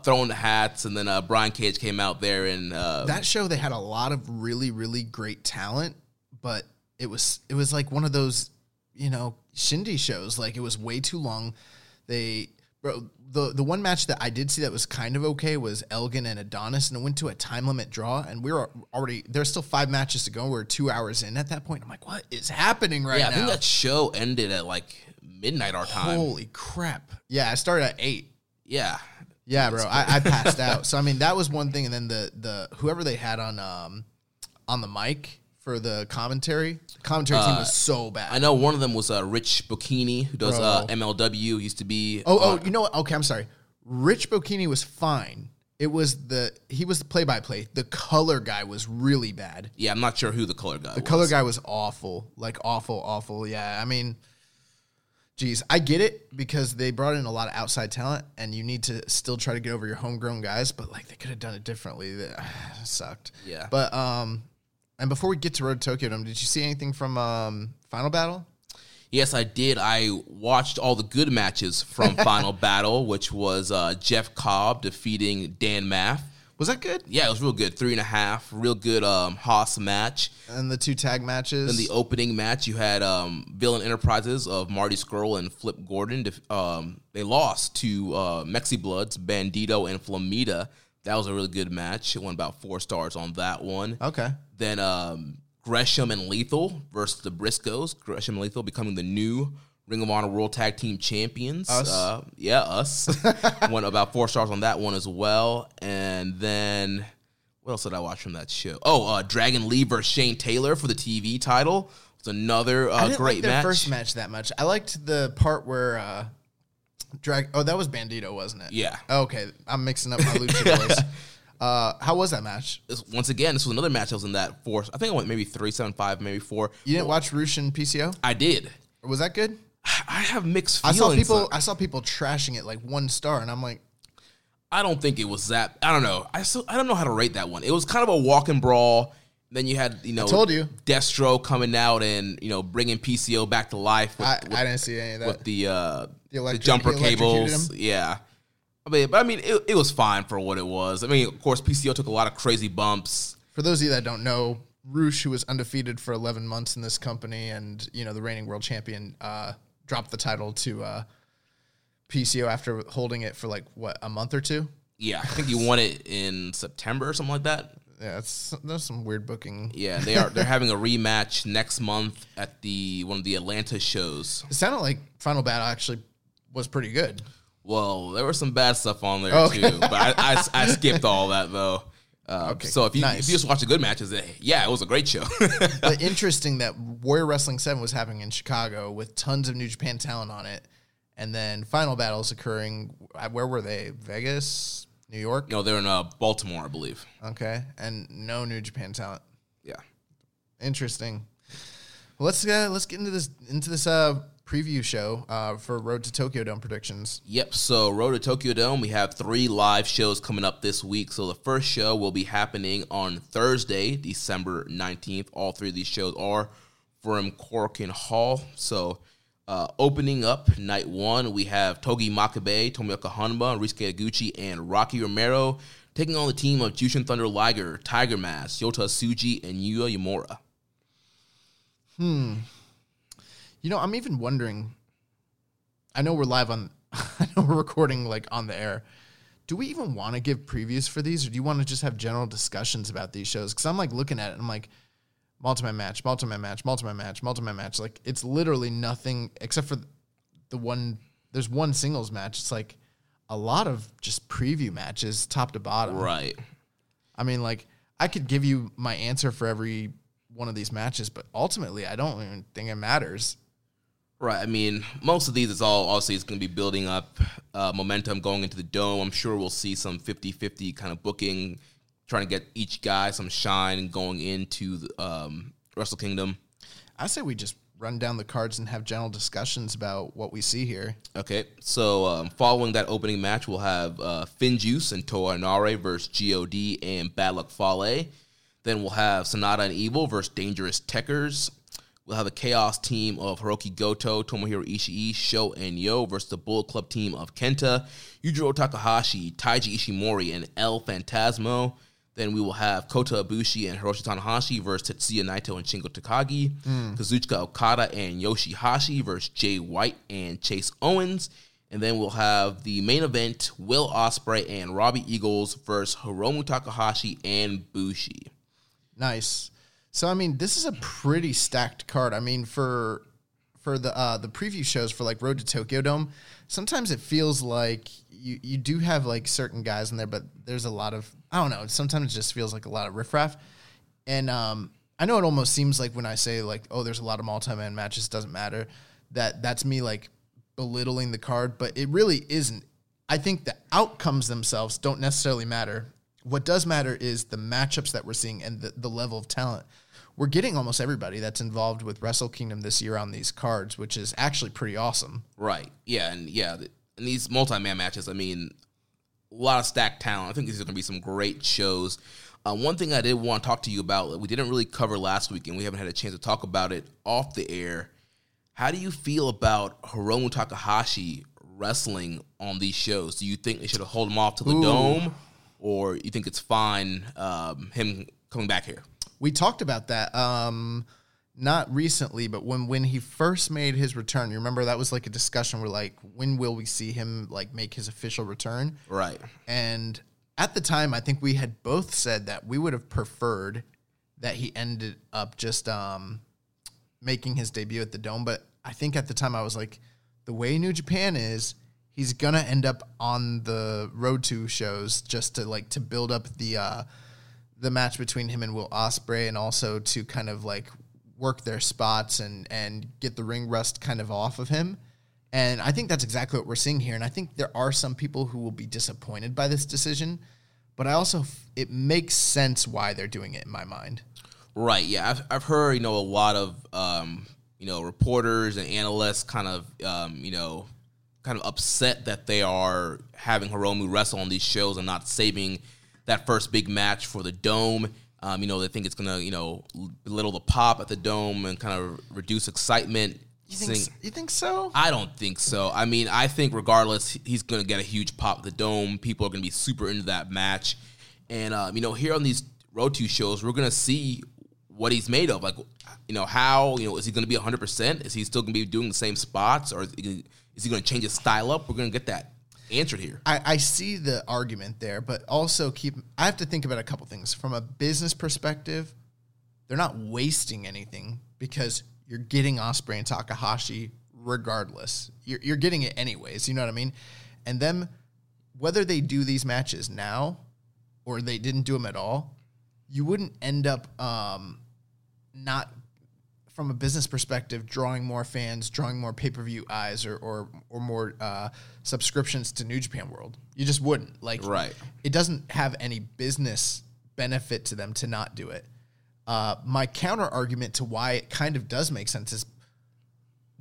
throwing the hats, and then Brian Cage came out there. And that show, they had a lot of really, really great talent, but it was like one of those, you know, shindy shows. Like, it was way too long. They Bro, the one match that I did see that was kind of okay was Elgin and Adonis, and it went to a time limit draw, and we were already, there's still 5 matches to go. We're 2 hours in at that point. I'm like, what is happening right now? Yeah, I think that show ended at like midnight our time. Holy crap. Yeah, I started at 8. Yeah. Yeah, bro, I passed out. So, I mean, that was one thing, and then the whoever they had on the mic for the commentary. The commentary team was so bad. I know one of them was Rich Bocchini, who does MLW, used to be... Oh, you know what? Okay, I'm sorry. Rich Bocchini was fine. It was he was the play-by-play. The color guy was really bad. Yeah, I'm not sure who the color guy was. The color guy was awful. Like, awful. Yeah, I mean... Jeez, I get it because they brought in a lot of outside talent, and you need to still try to get over your homegrown guys. But like, they could have done it differently. That sucked. Yeah. But and before we get to Road to Tokyo Dome, did you see anything from Final Battle? Yes, I did. I watched all the good matches from Final Battle, which was Jeff Cobb defeating Dan Maff. Was that good? Yeah, it was real good. 3.5, real good Haas match. And the 2 tag matches. In the opening match, you had Villain Enterprises of Marty Scurll and Flip Gordon. They lost to Mexi Bloods, Bandito, and Flamita. That was a really good match. It won about 4 stars on that one. Okay. Then Gresham and Lethal versus the Briscoes. Gresham and Lethal becoming the new Ring of Honor World Tag Team Champions. Us. Us. Won about 4 stars on that one as well. And then, what else did I watch from that show? Oh, Dragon Lee versus Shane Taylor for the TV title. It's another great match. I didn't like their first match that much. I liked the part where... that was Bandito, wasn't it? Yeah. Okay, I'm mixing up my lucha boys. How was that match? Once again, this was another match that was in that 4. I think I went maybe 3.75, maybe 4. You didn't watch Russian PCO? I did. Was that good? I have mixed feelings. I saw people trashing it like 1 star, and I'm like, I don't think it was that. I don't know. I don't know how to rate that one. It was kind of a walk and brawl. Then you had Destro coming out and bringing PCO back to life. With I didn't see any of that with the jumper cables. Yeah, I mean it was fine for what it was. I mean, of course, PCO took a lot of crazy bumps. For those of you that don't know, Roosh, who was undefeated for 11 months in this company, and the reigning world champion. Dropped the title to PCO after holding it for a month or 2. Yeah, I think he won it in September or something like that. Yeah, that's some weird booking. Yeah, they're having a rematch next month at one of the Atlanta shows. It sounded like Final Battle actually was pretty good. Well, there was some bad stuff on there too, but I skipped all that though. So if you just watch the good matches, it was a great show. But interesting that Warrior Wrestling 7 was happening in Chicago with tons of New Japan talent on it, and then Final Battles occurring. Where were they? Vegas, New York? No, they're in Baltimore, I believe. Okay, and no New Japan talent. Yeah, interesting. Well, let's get into this preview show for Road to Tokyo Dome predictions. Yep, so Road to Tokyo Dome, we have 3 live shows coming up this week. So the first show will be happening on Thursday, December 19th. All 3 of these shows are from Korakuen Hall. So opening up night 1, we have Togi Makabe, Tomioka Honma, Risuke Higuchi, and Rocky Romero taking on the team of Jushin Thunder Liger, Tiger Mask, Yota Tsuji, and Yuya Uemura. I'm even wondering, I know we're recording on the air. Do we even want to give previews for these, or do you want to just have general discussions about these shows? Because I'm looking at it and I'm like, multi-man match. Like, it's literally nothing except for the one, there's one singles match. It's like a lot of just preview matches top to bottom. Right. I mean, I could give you my answer for every one of these matches, but ultimately I don't even think it matters. Right, I mean, most of these is all, obviously, it's going to be building up momentum going into the Dome. I'm sure we'll see some 50-50 kind of booking, trying to get each guy some shine going into the Wrestle Kingdom. I say we just run down the cards and have general discussions about what we see here. Okay, so following that opening match, we'll have Finjuice and Toa Henare versus G.O.D. and Bad Luck Fale. Then we'll have Sonata and Evil versus Dangerous Tekkers. We'll have a Chaos team of Hirooki Goto, Tomohiro Ishii, Sho, and Yo versus the Bullet Club team of Kenta, Yujiro Takahashi, Taiji Ishimori, and El Phantasmo. Then we will have Kota Ibushi and Hiroshi Tanahashi versus Tetsuya Naito and Shingo Takagi, Kazuchika Okada and Yoshihashi versus Jay White and Chase Owens, And then we'll have the main event, Will Ospreay and Robbie Eagles versus Hiromu Takahashi and Bushi. Nice. So, I mean, this is a pretty stacked card. I mean, for the preview shows for, like, Road to Tokyo Dome, sometimes it feels like you do have, like, certain guys in there, but there's a lot of, I don't know, sometimes it just feels like a lot of riffraff. And I know it almost seems like when I say, like, oh, there's a lot of multi-man matches, doesn't matter, that's me, like, belittling the card, but it really isn't. I think the outcomes themselves don't necessarily matter. What does matter is the matchups that we're seeing and the level of talent. We're getting almost everybody that's involved with Wrestle Kingdom this year on these cards, which is actually pretty awesome. Right. Yeah, and and these multi-man matches, I mean, a lot of stacked talent. I think these are going to be some great shows. One thing I did want to talk to you about, we didn't really cover last week, and we haven't had a chance to talk about it off the air. How do you feel about Hiromu Takahashi wrestling on these shows? Do you think they should hold him off to the Dome, or you think it's fine him coming back here? We talked about that, not recently, but when he first made his return, you remember that was like a discussion where, like, when will we see him, like, make his official return? Right. And at the time, I think we had both said that we would have preferred that he ended up just making his debut at the Dome. But I think at the time I was like, the way New Japan is, he's going to end up on the Road to shows just to, like, to build up the match between him and Will Ospreay, and also to kind of, like, work their spots and get the ring rust kind of off of him. And I think that's exactly what we're seeing here. And I think there are some people who will be disappointed by this decision, but I also, it makes sense why they're doing it in my mind. Right. Yeah. I've heard, a lot of, reporters and analysts kind of, upset that they are having Hiromu wrestle on these shows and not saving that first big match for the Dome. They think it's going to, belittle the pop at the Dome and kind of reduce excitement. You think so? I don't think so. I mean, I think regardless, he's going to get a huge pop at the Dome. People are going to be super into that match. And, here on these Road to shows, we're going to see what he's made of. Like, how, is he going to be 100%? Is he still going to be doing the same spots? Or is he going to change his style up? We're going to get that answered here. I see the argument there, but also I have to think about a couple things. From a business perspective, they're not wasting anything because you're getting Ospreay and Takahashi regardless. You're getting it anyways, you know what I mean? And them, whether they do these matches now or they didn't do them at all, you wouldn't end up not, from a business perspective, drawing more fans, drawing more pay-per-view eyes or more subscriptions to New Japan World. You just wouldn't. Like, right. It doesn't have any business benefit to them to not do it. My counter-argument to why it kind of does make sense is,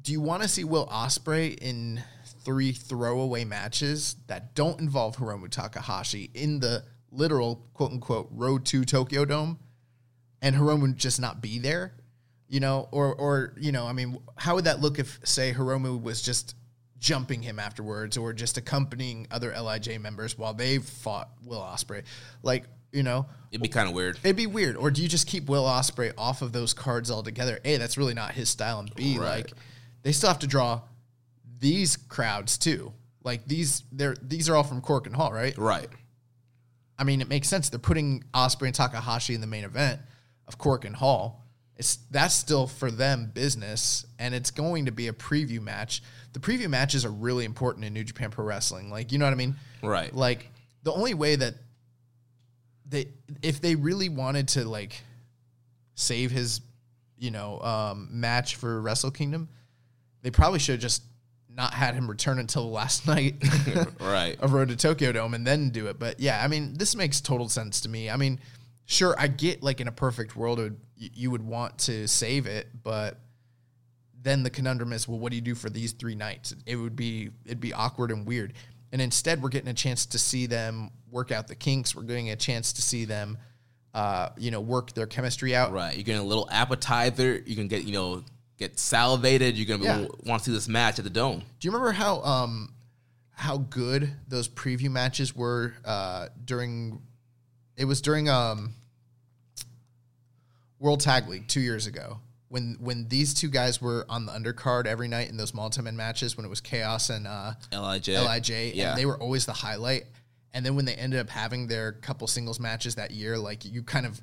do you want to see Will Ospreay in 3 throwaway matches that don't involve Hiromu Takahashi in the literal, quote-unquote, Road to Tokyo Dome, and Hiromu just not be there, how would that look if, say, Hiromu was just jumping him afterwards or just accompanying other LIJ members while they fought Will Ospreay? Like, it'd be kind of weird. It'd be weird. Or do you just keep Will Ospreay off of those cards altogether? A, that's really not his style, and B, right. Like, they still have to draw these crowds, too. Like, these are all from Korakuen Hall, right? Right. I mean, it makes sense. They're putting Ospreay and Takahashi in the main event of Korakuen Hall. That's still, for them, business, and it's going to be a preview match. The preview matches are really important in New Japan Pro Wrestling. Like, you know what I mean? Right. Like, the only way that if they really wanted to, like, save his, match for Wrestle Kingdom, they probably should have just not had him return until last night right. of Road to Tokyo Dome and then do it. But, yeah, I mean, this makes total sense to me. I mean, sure, I get, like, in a perfect world, you would want to save it, but then the conundrum is, well, what do you do for these 3 nights? It'd be awkward and weird. And instead, we're getting a chance to see them work out the kinks. We're getting a chance to see them, work their chemistry out. Right. You're getting a little appetizer. You can get, get salivated. You're going to want to see this match at the Dome. Do you remember how good those preview matches were during World Tag League 2 years ago? when these two guys were on the undercard every night in those multi-man matches, when it was Chaos and LIJ, yeah, and they were always the highlight. And then when they ended up having their couple singles matches that year, like, you kind of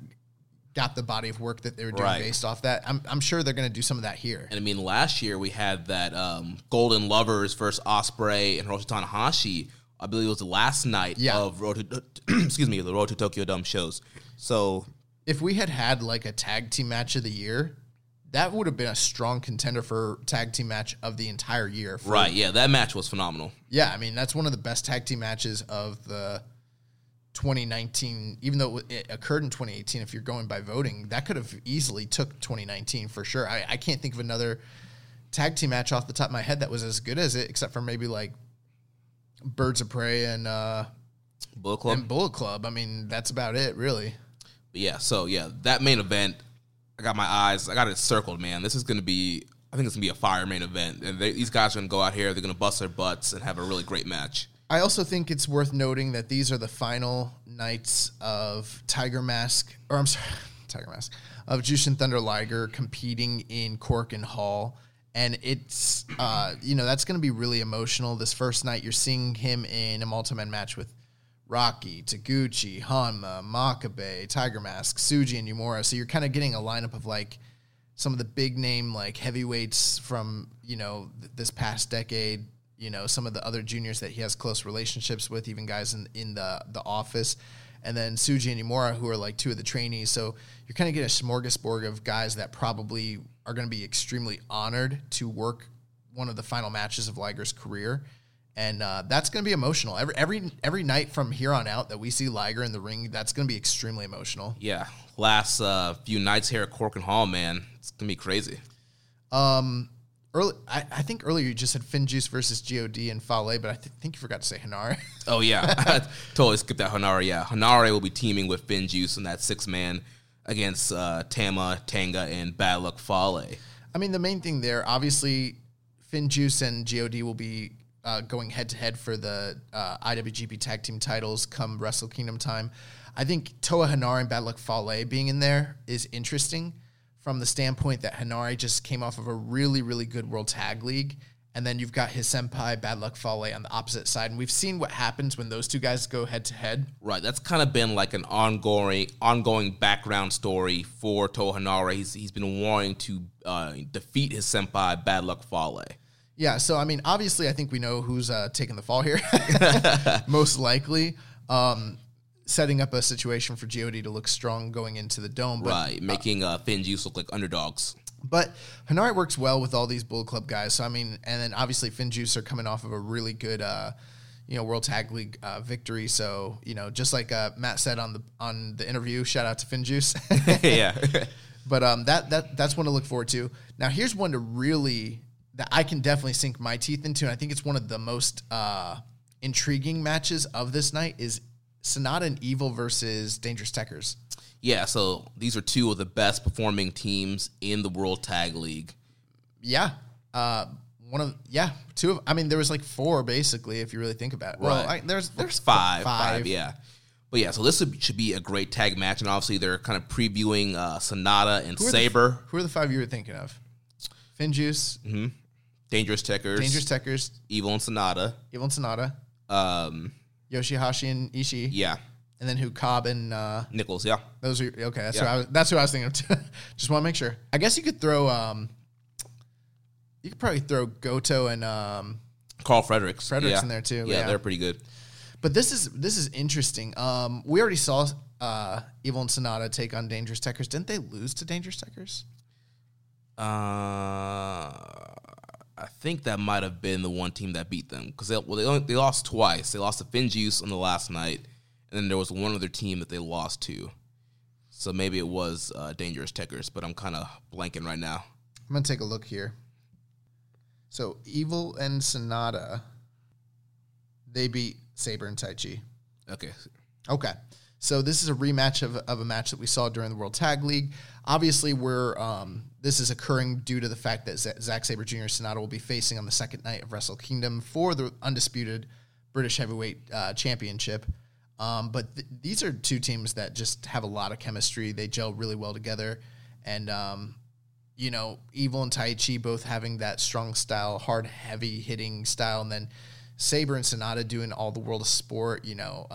got the body of work that they were doing based off that. I'm sure they're going to do some of that here. And I mean, last year we had that Golden Lovers versus Ospreay and Hiroshi Tanahashi. I believe it was the last night of the Road to Tokyo Dome shows. So if we had like a tag team match of the year, that would have been a strong contender for tag team match of the entire year. Right, yeah, that match was phenomenal. Yeah, I mean, that's one of the best tag team matches of the 2019, even though it occurred in 2018, if you're going by voting, that could have easily took 2019 for sure. I can't think of another tag team match off the top of my head that was as good as it, except for maybe like Birds of Prey and Bullet Club. I mean, that's about it, really. But yeah, so yeah, that main event, I got it circled, man. This is going to be, I think it's going to be a fire main event. And these guys are going to go out here, they're going to bust their butts and have a really great match. I also think it's worth noting that these are the final nights of Tiger Mask, of Jushin Thunder Liger competing in Korakuen Hall. And it's, that's going to be really emotional. This first night, you're seeing him in a multi-man match with Rocky, Taguchi, Hanma, Makabe, Tiger Mask, Tsuji, and Nomura. So you're kind of getting a lineup of, like, some of the big-name, like, heavyweights from, you know, this past decade, you know, some of the other juniors that he has close relationships with, even guys in the office. And then Tsuji and Nomura, who are, like, two of the trainees. So you're kind of getting a smorgasbord of guys that probably are going to be extremely honored to work one of the final matches of Liger's career. And that's going to be emotional. Every night from here on out that we see Liger in the ring, that's going to be extremely emotional. Yeah. Last few nights here at Korakuen Hall, man, it's going to be crazy. I think earlier you just said Finjuice versus G.O.D. and Fale, but I think you forgot to say Henare. Oh, yeah. I totally skipped that Henare, yeah. Henare will be teaming with Finjuice in that six-man against Tama, Tanga, and Bad Luck Fale. I mean, the main thing there, obviously, Finjuice and G.O.D. will be going head-to-head for the IWGP Tag Team titles come Wrestle Kingdom time. I think Toa Henare and Bad Luck Fale being in there is interesting, from the standpoint that Henare just came off of a really, really good World Tag League, and then you've got his senpai, Bad Luck Fale, on the opposite side, and we've seen what happens when those two guys go head-to-head. Right, that's kind of been like an ongoing background story for Toa Henare. He's been wanting to defeat his senpai, Bad Luck Fale. Yeah, so, I mean, obviously, I think we know who's taking the fall here, most likely. Setting up a situation for G.O.D. to look strong going into the Dome. But, right, making Finjuice look like underdogs. But Henare works well with all these Bullet Club guys. So, I mean, and then obviously Finjuice are coming off of a really good, World Tag League victory. So, you know, just like Matt said on the interview, shout out to Finjuice. Yeah. But that's one to look forward to. Now, here's one to really, that I can definitely sink my teeth into, and I think it's one of the most intriguing matches of this night, is Sonata and Evil versus Dangerous Tekkers. Yeah, so these are two of the best performing teams in the World Tag League. Yeah. There was like four, basically, if you really think about it. Right. Well, there's five, yeah. But yeah, so this should be a great tag match, and obviously they're kind of previewing Sonata and Saber. Who are the five you were thinking of? Finjuice. Mm-hmm. Dangerous Tekkers. Evil and Sonata. Yoshihashi and Ishii. Yeah. And then who? Cobb and Nichols, yeah. Those are okay. That's that's who I was thinking of too. Just want to make sure. I guess you could throw probably throw Goto and Carl Fredericks in there too. Yeah, they're pretty good. But this is interesting. We already saw Evil and Sonata take on Dangerous Tekkers. Didn't they lose to Dangerous Tekkers? I think that might have been the one team that beat them, because they lost twice. They lost to Finjuice on the last night, and then there was one other team that they lost to. So maybe it was Dangerous Tekkers, but I'm kind of blanking right now. I'm going to take a look here. So Evil and Sonata, they beat Saber and Taichi. Okay. So this is a rematch of a match that we saw during the World Tag League. Obviously, this is occurring due to the fact that Zack Sabre Jr. and Sonata will be facing on the second night of Wrestle Kingdom for the undisputed British Heavyweight Championship. But these are two teams that just have a lot of chemistry. They gel really well together. And you know, Evil and Taichi both having that strong style, hard, heavy hitting style, and then Saber and Sonata doing all the world of sport, you know,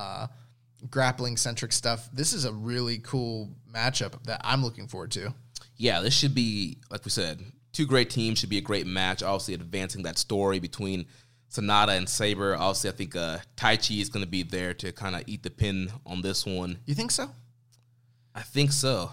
grappling centric stuff. This is a really cool matchup that I'm looking forward to. Yeah, this should be, like we said, two great teams, should be a great match. Obviously, advancing that story between Sonata and Saber. Obviously, I think Taichi is going to be there to kind of eat the pin on this one. You think so? I think so.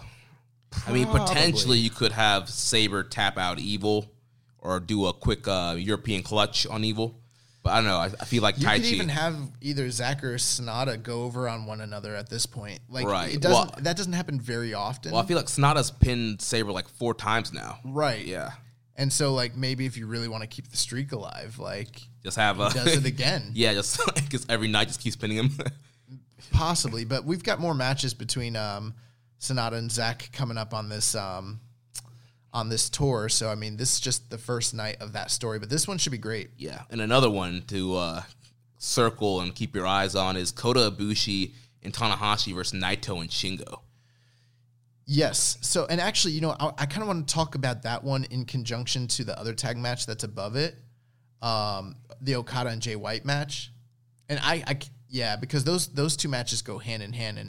Probably. I mean, potentially you could have Saber tap out Evil or do a quick European clutch on Evil. But I don't know. I feel like Taichi. You could even have either Zach or Sonata go over on one another at this point. Like, right. It doesn't, that doesn't happen very often. Well, I feel like Sonata's pinned Saber like 4 times now. Right. Yeah. And so, like, maybe if you really want to keep the streak alive, like, just have a. He does it again. Yeah, just because every night just keeps pinning him. Possibly. But we've got more matches between Sonata and Zach coming up on this tour. So, I mean, this is just the first night of that story, but this one should be great. Yeah. And another one to circle and keep your eyes on is Kota Ibushi and Tanahashi versus Naito and Shingo. Yes. So, and actually, you know, I kind of want to talk about that one in conjunction to the other tag match that's above it, the Okada and Jay White match. And yeah, because those two matches go hand in hand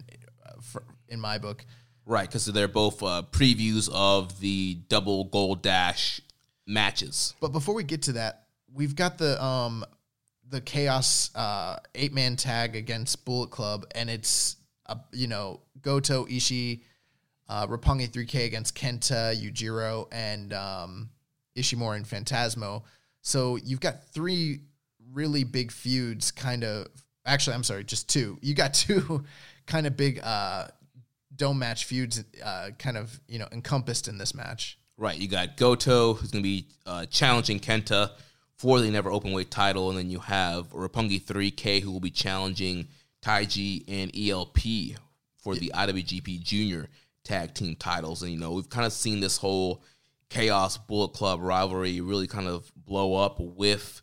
in my book. Right, because they're both previews of the double gold dash matches. But before we get to that, we've got the Chaos 8-man tag against Bullet Club, and it's you know, Goto, Ishii, Roppongi 3K against Kenta, Yujiro, and Ishimori and Phantasmo. So you've got 3 really big feuds, kind of. Actually, I'm sorry, just 2. You got 2 kind of big. Dome match feuds kind of, you know, encompassed in this match. Right. You got Goto, who's going to be challenging Kenta for the Never Openweight title. And then you have Roppongi 3K, who will be challenging Taiji and ELP for the IWGP Junior Tag Team titles. And, you know, we've kind of seen this whole Chaos Bullet Club rivalry really kind of blow up with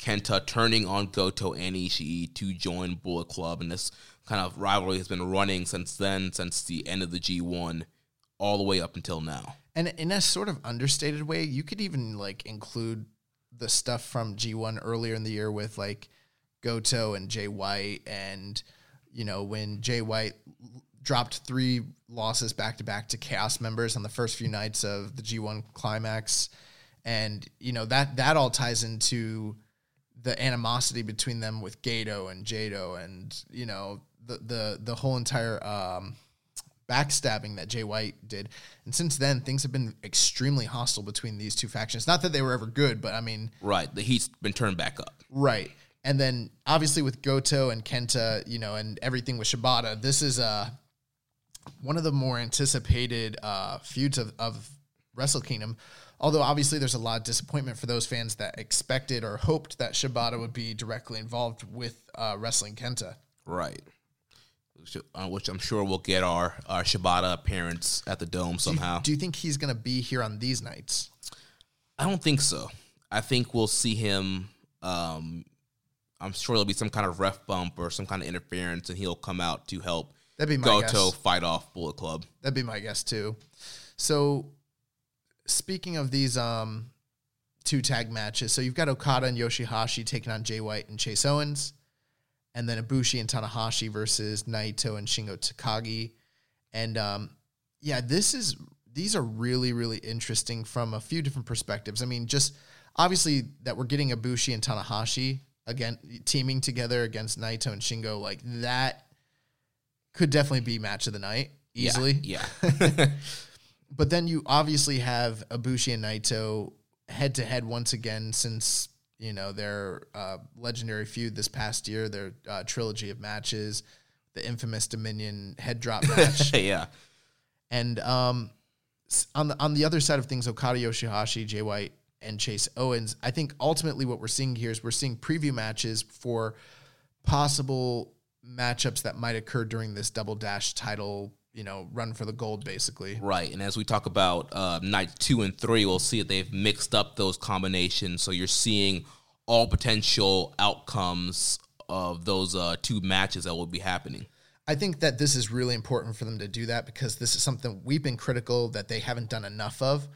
Kenta turning on Goto and Ishii to join Bullet Club. And this kind of rivalry has been running since then, since the end of the G1, all the way up until now. And in a sort of understated way, you could even, like, include the stuff from G1 earlier in the year with, like, Goto and Jay White, and, you know, when Jay White dropped 3 losses back-to-back to Chaos members on the first few nights of the G1 climax. And, you know, that all ties into the animosity between them with Gato and Jado and, you know, the whole entire backstabbing that Jay White did. And since then, things have been extremely hostile between these 2 factions. Not that they were ever good, but I mean... Right, the heat's been turned back up. Right. And then, obviously, with Goto and Kenta, you know, and everything with Shibata, this is one of the more anticipated feuds of Wrestle Kingdom. Although, obviously, there's a lot of disappointment for those fans that expected or hoped that Shibata would be directly involved with wrestling Kenta. Right. Which I'm sure we'll get our Shibata appearance at the Dome somehow. Do you think he's going to be here on these nights? I don't think so. I think we'll see him. I'm sure there'll be some kind of ref bump or some kind of interference, and he'll come out to help Goto fight off Bullet Club. That'd be my guess, too. So... Speaking of these 2 tag matches, so you've got Okada and Yoshihashi taking on Jay White and Chase Owens, and then Ibushi and Tanahashi versus Naito and Shingo Takagi. And, yeah, these are really, really interesting from a few different perspectives. I mean, just obviously that we're getting Ibushi and Tanahashi again teaming together against Naito and Shingo, like that could definitely be match of the night easily. Yeah. But then you obviously have Ibushi and Naito head-to-head once again since, you know, their legendary feud this past year, their trilogy of matches, the infamous Dominion head drop match. Yeah. And on the other side of things, Okada, Yoshihashi, Jay White, and Chase Owens, I think ultimately what we're seeing here is we're seeing preview matches for possible matchups that might occur during this double dash title, you know, run for the gold, basically. Right, and as we talk about nights 2 and 3, we'll see that they've mixed up those combinations, so you're seeing all potential outcomes of those 2 matches that will be happening. I think that this is really important for them to do that because this is something we've been critical that they haven't done enough of.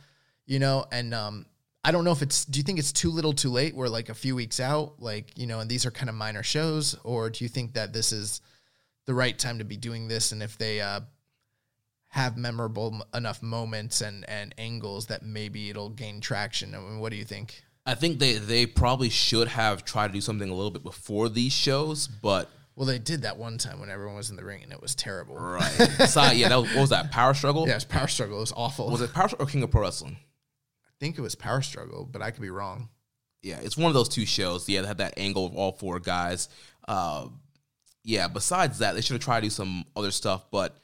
you know, and I don't know if it's, do you think it's too little too late? We're like a few weeks out, like, you know, and these are kind of minor shows, or do you think that this is the right time to be doing this? And if they have memorable enough moments and angles that maybe it'll gain traction. I mean, what do you think? I think they probably should have tried to do something a little bit before these shows, but... Well, they did that one time when everyone was in the ring, and it was terrible. Right. So, yeah, that was, what was that, Power Struggle? Yeah, it was Power Struggle. It was awful. Was it Power Struggle or King of Pro Wrestling? I think it was Power Struggle, but I could be wrong. Yeah, it's one of those two shows. Yeah, they had that angle of all four guys. Yeah, besides that, they should have tried to do some other stuff, but,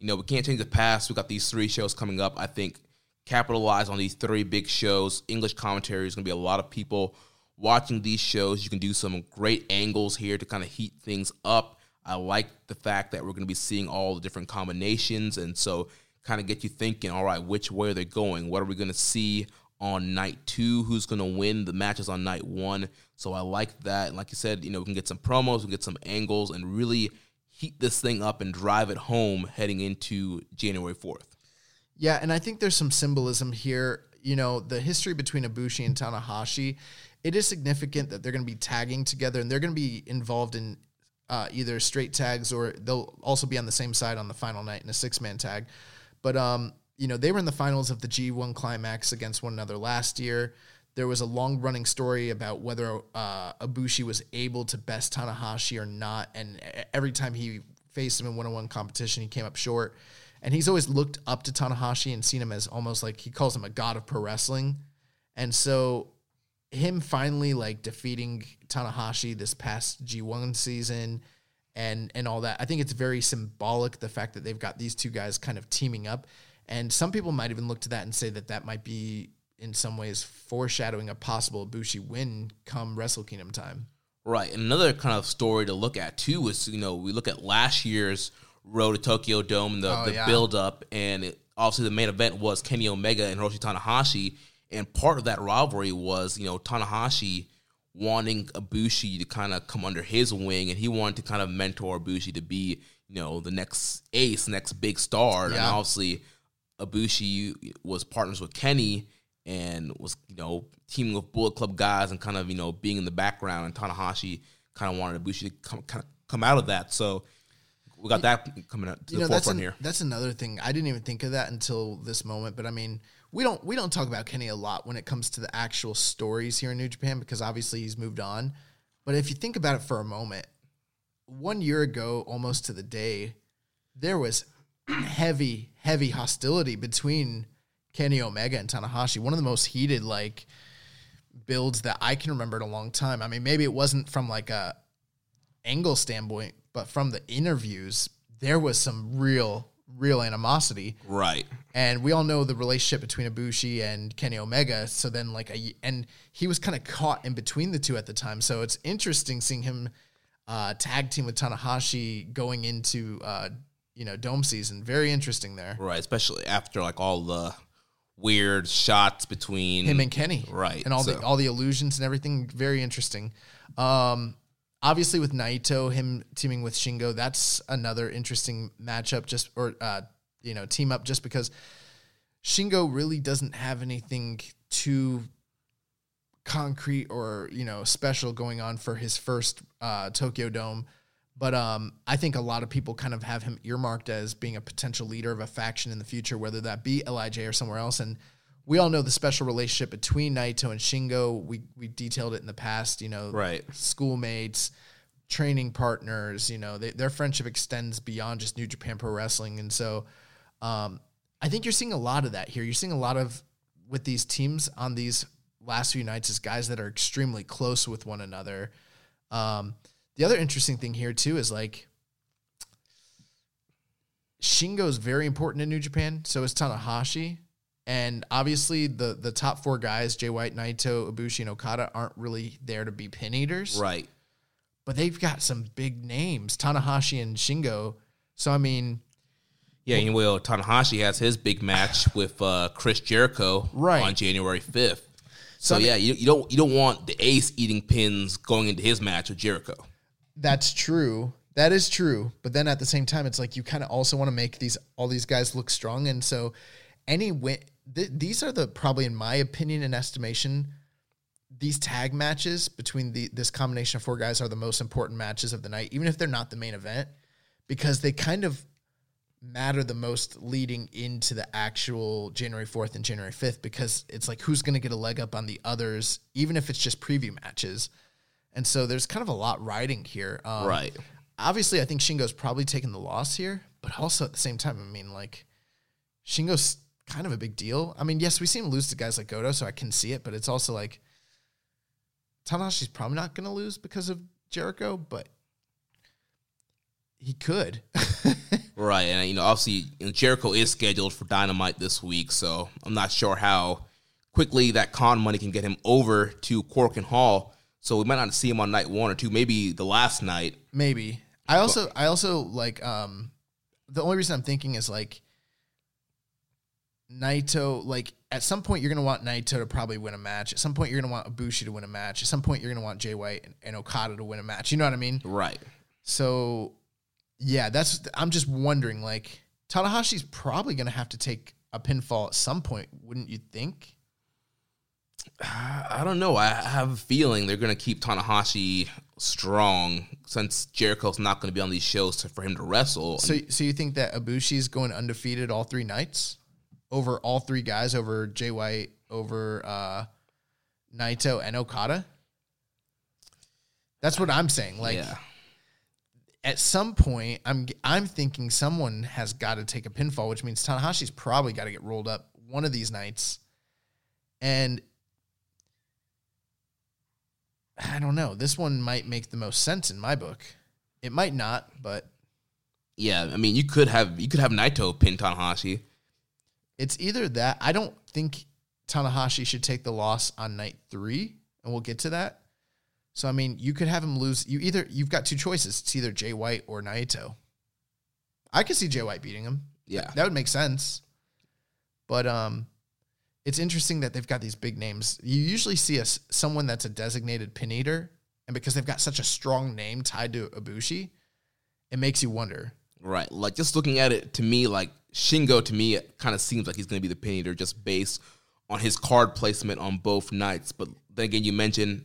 you know, we can't change the past. We've got these three shows coming up, I think. Capitalize on these three big shows. English commentary is going to be a lot of people watching these shows. You can do some great angles here to kind of heat things up. I like the fact that we're going to be seeing all the different combinations, and so kind of get you thinking, all right, which way are they going? What are we going to see on night two? Who's going to win the matches on night one? So I like that. And like you said, you know, we can get some promos, we can get some angles, and really heat this thing up and drive it home heading into January 4th. Yeah, and I think there's some symbolism here. You know, the history between Ibushi and Tanahashi, it is significant that they're going to be tagging together, and they're going to be involved in either straight tags, or they'll also be on the same side on the final night in a six-man tag. But, you know, they were in the finals of the G1 Climax against one another last year. There was a long-running story about whether Ibushi was able to best Tanahashi or not, and every time he faced him in one-on-one competition, he came up short. And he's always looked up to Tanahashi and seen him as almost like, he calls him a god of pro wrestling. And so him finally like defeating Tanahashi this past G1 season and all that, I think it's very symbolic, the fact that they've got these two guys kind of teaming up. And some people might even look to that and say that that might be in some ways foreshadowing a possible Ibushi win come Wrestle Kingdom time. Right. And another kind of story to look at too is, you know, we look at last year's Road to Tokyo Dome, the build-up, and it, obviously the main event was Kenny Omega and Hiroshi Tanahashi, and part of that rivalry was, you know, Tanahashi wanting Ibushi to kind of come under his wing, and he wanted to kind of mentor Ibushi to be, you know, the next ace, next big star, yeah. And obviously Ibushi was partners with Kenny and was, you know, teaming with Bullet Club guys and kind of, you know, being in the background, and Tanahashi kind of wanted Ibushi to come out of that, so... We got that coming up to the forefront here. That's another thing. I didn't even think of that until this moment. But, I mean, we don't talk about Kenny a lot when it comes to the actual stories here in New Japan because, obviously, he's moved on. But if you think about it for a moment, 1 year ago, almost to the day, there was heavy, heavy hostility between Kenny Omega and Tanahashi. One of the most heated, like, builds that I can remember in a long time. I mean, maybe it wasn't from, like, a angle standpoint, but from the interviews, there was some real, real animosity. Right. And we all know the relationship between Ibushi and Kenny Omega. So then, like, and he was kind of caught in between the two at the time. So it's interesting seeing him tag team with Tanahashi going into, you know, Dome season. Very interesting there. Right. Especially after, like, all the weird shots between him and Kenny. Right. And all the illusions and everything. Very interesting. Obviously, with Naito, him teaming with Shingo, that's another interesting matchup, team up, just because Shingo really doesn't have anything too concrete or, you know, special going on for his first Tokyo Dome. But I think a lot of people kind of have him earmarked as being a potential leader of a faction in the future, whether that be LIJ or somewhere else. And we all know the special relationship between Naito and Shingo. We detailed it in the past, you know, right. Schoolmates, training partners, you know, their friendship extends beyond just New Japan Pro Wrestling. And so I think you're seeing a lot of that here. You're seeing a lot of, with these teams on these last few nights, is guys that are extremely close with one another. The other interesting thing here, too, is like Shingo is very important in New Japan. So is Tanahashi. And obviously, the top four guys, Jay White, Naito, Ibushi, and Okada, aren't really there to be pin eaters. Right. But they've got some big names, Tanahashi and Shingo. So, I mean... Yeah, and well, Tanahashi has his big match with Chris Jericho on January 5th. So I mean, yeah, you don't want the ace eating pins going into his match with Jericho. That's true. That is true. But then at the same time, it's like you kind of also want to make all these guys look strong. And so any win... these are the, probably in my opinion and estimation, these tag matches between this combination of four guys are the most important matches of the night, even if they're not the main event, because they kind of matter the most leading into the actual January 4th and January 5th, because it's like, who's going to get a leg up on the others, even if it's just preview matches. And so there's kind of a lot riding here. Right. Obviously, I think Shingo's probably taking the loss here, but also at the same time, I mean, like, Shingo's kind of a big deal. I mean, yes, we see him lose to guys like Goto, so I can see it, but it's also like, Tanahashi's probably not going to lose because of Jericho, but he could. Right, and, you know, obviously, you know, Jericho is scheduled for Dynamite this week, so I'm not sure how quickly that con money can get him over to Korakuen Hall, so we might not see him on night one or two, maybe the last night. Maybe. I also like, the only reason I'm thinking is, like, Naito, like, at some point you're going to want Naito to probably win a match. At some point you're going to want Ibushi to win a match. At some point you're going to want Jay White and Okada to win a match. You know what I mean? Right. So, yeah, that's, I'm just wondering, like, Tanahashi's probably going to have to take a pinfall at some point, wouldn't you think? I don't know. I have a feeling they're going to keep Tanahashi strong since Jericho's not going to be on these shows for him to wrestle. So you think that Ibushi's going undefeated all three nights? Over all three guys, over Jay White, over Naito and Okada? That's what I'm saying. Like, yeah. At some point, I'm thinking someone has got to take a pinfall, which means Tanahashi's probably got to get rolled up one of these nights. And I don't know. This one might make the most sense in my book. It might not, but yeah, I mean, you could have Naito pin Tanahashi. It's either that. I don't think Tanahashi should take the loss on night 3, and we'll get to that. So I mean, you could have him lose. You've got two choices. It's either Jay White or Naito. I could see Jay White beating him. Yeah, that would make sense. But it's interesting that they've got these big names. You usually see someone that's a designated pin eater, and because they've got such a strong name tied to Ibushi, it makes you wonder. Right. Like, just looking at it, to me, like, Shingo, to me, it kind of seems like he's going to be the pin eater just based on his card placement on both nights. But then again, you mentioned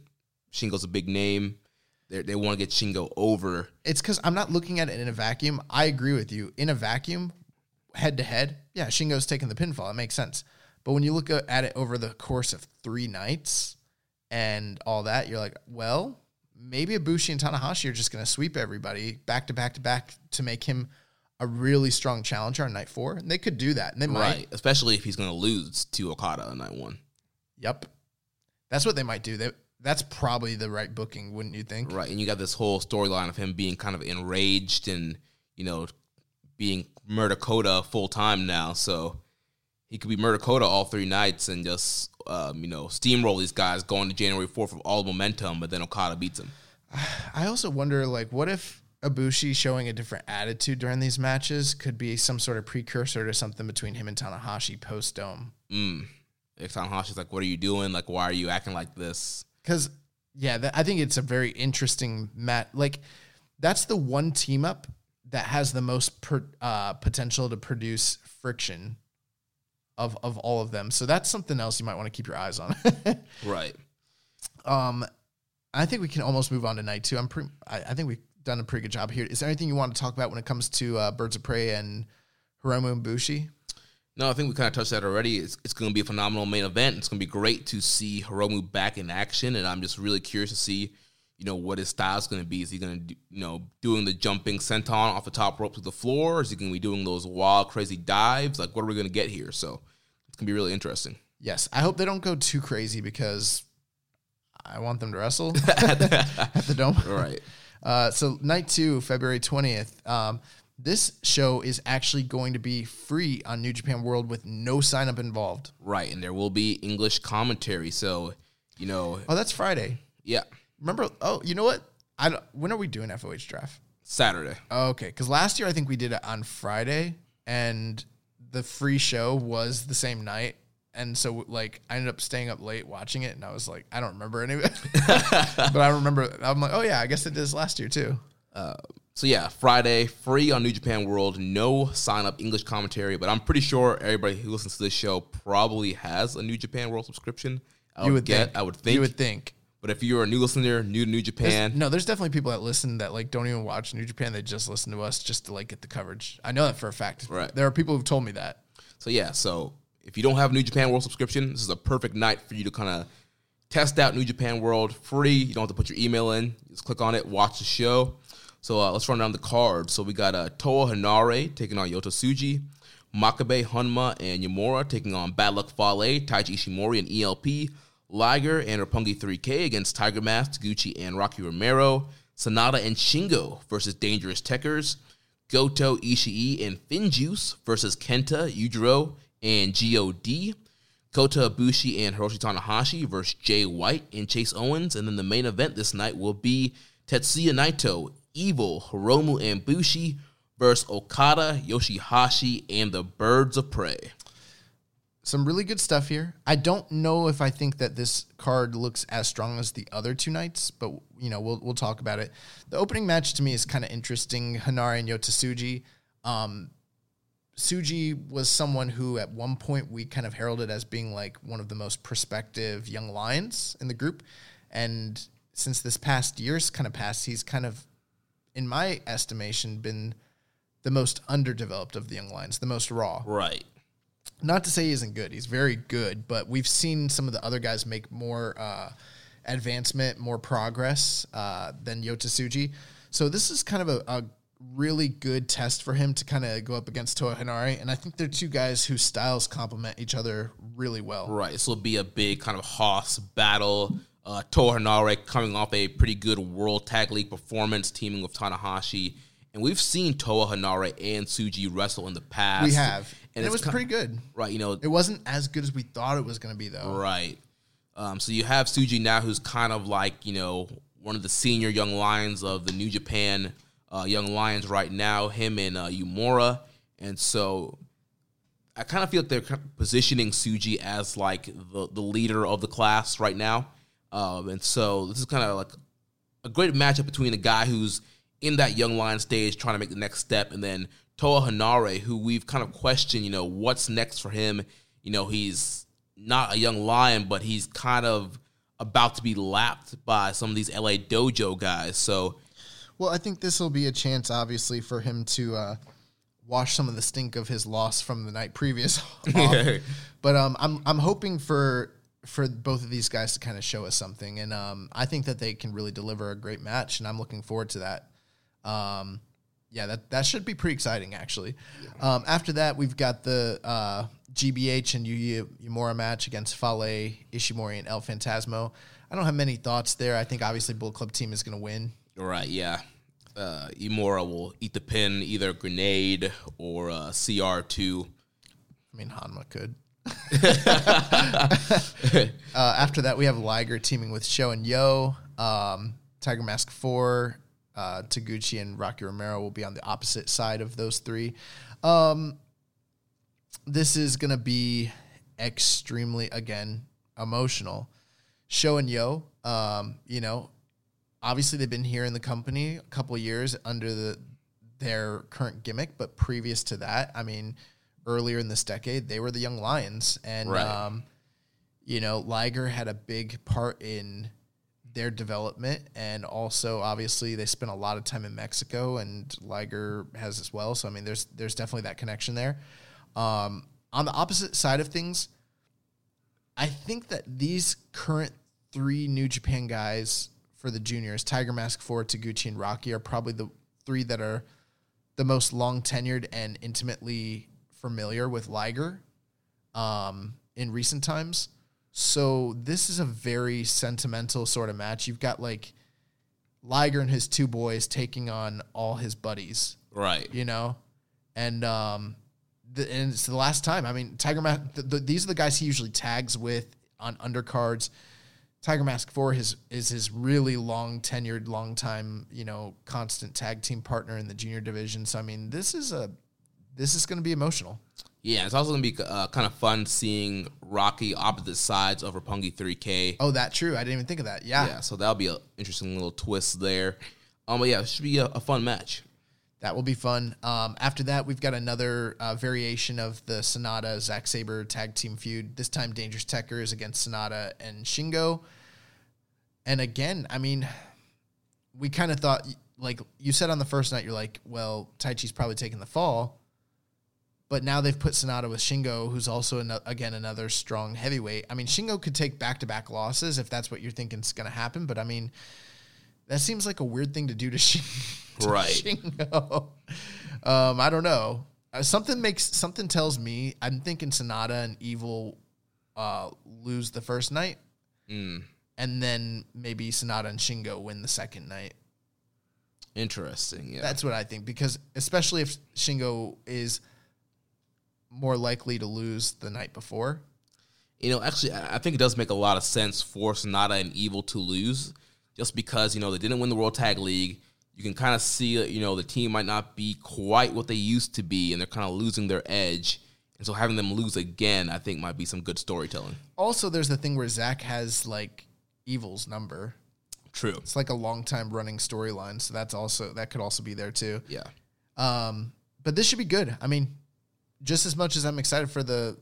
Shingo's a big name. They want to get Shingo over. It's because I'm not looking at it in a vacuum. I agree with you. In a vacuum, head-to-head, yeah, Shingo's taking the pinfall. It makes sense. But when you look at it over the course of 3 nights and all that, you're like, well, maybe Ibushi and Tanahashi are just going to sweep everybody back to back to back to make him a really strong challenger on night 4. And they could do that. And they might. Right, especially if he's going to lose to Okada on night 1. Yep. That's what they might do. That's probably the right booking, wouldn't you think? Right, and you got this whole storyline of him being kind of enraged and, you know, being Murder Kota full-time now, so he could be Murder Kota all 3 nights and just, you know, steamroll these guys going to January 4th with all momentum, but then Okada beats him. I also wonder, like, what if Ibushi showing a different attitude during these matches could be some sort of precursor to something between him and Tanahashi post-Dome? If Tanahashi's like, what are you doing? Like, why are you acting like this? Because, yeah, I think it's a very interesting match. Like, that's the one team-up that has the most potential to produce friction of all of them. So that's something else you might want to keep your eyes on. Right. I think we can almost move on to night 2. I think we've done a pretty good job here. Is there anything you want to talk about when it comes to Birds of Prey and Hiromu and Bushi? No, I think we kind of touched that already. It's going to be a phenomenal main event. It's going to be great to see Hiromu back in action, and I'm just really curious to see, you know, what his style is going to be. Is he going to do, you know, doing the jumping senton off the top rope to the floor? Is he going to be doing those wild, crazy dives? Like, what are we going to get here? So it's going to be really interesting. Yes. I hope they don't go too crazy because I want them to wrestle at the Dome. All right. So night 2, February 20th. This show is actually going to be free on New Japan World with no sign-up involved. Right, and there will be English commentary. So, you know. Oh, that's Friday. Yeah. Remember, oh, you know what? When are we doing FOH draft? Saturday. Okay, because last year I think we did it on Friday, and the free show was the same night. And so, like, I ended up staying up late watching it, and I was like, I don't remember any of it. But I remember, I'm like, oh, yeah, I guess I did this last year, too. So yeah, Friday, free on New Japan World, no sign-up English commentary, but I'm pretty sure everybody who listens to this show probably has a New Japan World subscription. I would think. But if you're a new listener, new to New Japan. There's definitely people that listen that like don't even watch New Japan. They just listen to us just to like get the coverage. I know that for a fact. Right. There are people who've told me that. So yeah, so if you don't have a New Japan World subscription, this is a perfect night for you to kind of test out New Japan World free. You don't have to put your email in. Just click on it, watch the show. So let's run down the card. So we got Toa Henare taking on Yota Tsuji, Makabe, Hunma, and Yamura taking on Bad Luck Fale, Taiji Ishimori, and ELP, Liger and Roppongi 3K against Tiger Mask, Taguchi, and Rocky Romero, Sonata and Shingo versus Dangerous Tekkers, Goto, Ishii, and Finjuice versus Kenta, Yujiro, and G.O.D., Kota Ibushi and Hiroshi Tanahashi versus Jay White and Chase Owens, and then the main event this night will be Tetsuya Naito, Evil, Hiromu, and Bushi versus Okada, Yoshihashi, and the Birds of Prey. Some really good stuff here. I don't know if I think that this card looks as strong as the other two nights, but you know, we'll talk about it. The opening match to me is kind of interesting. Henare and Yota Tsuji. Tsuji was someone who at one point we kind of heralded as being like one of the most prospective young lions in the group. And since this past year's kind of passed, he's kind of, in my estimation, been the most underdeveloped of the young lions, the most raw. Right. Not to say he isn't good. He's very good, but we've seen some of the other guys make more advancement, more progress than Yota Tsuji. So this is kind of a really good test for him to kind of go up against Toa Henare, and I think they're two guys whose styles complement each other really well. Right. This will be a big kind of hoss battle. Toa Henare coming off a pretty good World Tag League performance, teaming with Tanahashi. And we've seen Toa Henare and Tsuji wrestle in the past. We have. And it was pretty good. Right, you know. It wasn't as good as we thought it was going to be, though. Right. So you have Tsuji now who's kind of like, you know, one of the senior young lions of the New Japan young lions right now, him and Yumura. And so I kind of feel like they're kind of positioning Tsuji as like the leader of the class right now. And so this is kind of like a great matchup between a guy who's in that young lion stage trying to make the next step, and then Toa Henare, who we've kind of questioned, you know, what's next for him. You know, he's not a young lion, but he's kind of about to be lapped by some of these LA Dojo guys. So, well, I think this will be a chance, obviously, for him to wash some of the stink of his loss from the night previous. But I'm hoping for both of these guys to kind of show us something. And I think that they can really deliver a great match, and I'm looking forward to that. Yeah, that should be pretty exciting, actually. Yeah. After that, we've got the GBH and Yuya Uemura match against Fale, Ishimori, and El Phantasmo. I don't have many thoughts there. I think, obviously, Bull Club team is going to win. All right, yeah. Uemura will eat the pin, either Grenade or CR2. I mean, Hanma could. After that, we have Liger teaming with Sho and Yo. Tiger Mask 4, Taguchi, and Rocky Romero will be on the opposite side of those three. This is going to be extremely, again, emotional. Sho and Yo, you know, obviously they've been here in the company a couple of years under their current gimmick, but previous to that, I mean, earlier in this decade, they were the young lions. And, right. You know, Liger had a big part in their development, and also obviously they spent a lot of time in Mexico, and Liger has as well. So I mean, there's definitely that connection there. On the opposite side of things, I think that these current three New Japan guys for the juniors, Tiger Mask 4, Taguchi, and Rocky, are probably the three that are the most long tenured and intimately familiar with Liger in recent times. So this is a very sentimental sort of match. You've got like Liger and his two boys taking on all his buddies, right? You know, and it's the last time. I mean, Tiger Mask. These are the guys he usually tags with on undercards. Tiger Mask 4 is his really long tenured, long time, you know, constant tag team partner in the junior division. So I mean, this is going to be emotional. Yeah, it's also going to be kind of fun seeing Rocky opposite sides of Roppongi 3K. Oh, that's true. I didn't even think of that. Yeah. So that'll be an interesting little twist there. But yeah, it should be a fun match. That will be fun. After that, we've got another variation of the Sonata Zack Sabre tag team feud. This time, Dangerous Tekkers against Sonata and Shingo. And again, I mean, we kind of thought, like you said on the first night, you're like, well, Taichi's probably taking the fall. But now they've put Sonata with Shingo, who's also, again, another strong heavyweight. I mean, Shingo could take back-to-back losses if that's what you're thinking is going to happen. But, I mean, that seems like a weird thing to do to Shingo. Right. Shingo. I don't know. Something tells me I'm thinking Sonata and Evil lose the first night. Mm. And then maybe Sonata and Shingo win the second night. Interesting, yeah. That's what I think, because especially if Shingo is more likely to lose the night before. You know, actually, I think it does make a lot of sense for Sonata and Evil to lose, just because, you know, they didn't win the World Tag League. You can kind of see, you know, the team might not be quite what they used to be, and they're kind of losing their edge. And so having them lose again, I think, might be some good storytelling. Also, there's the thing where Zach has, like, Evil's number. True. It's like a long time running storyline, so that could also be there too. Yeah. But this should be good. I mean, just as much as I'm excited for the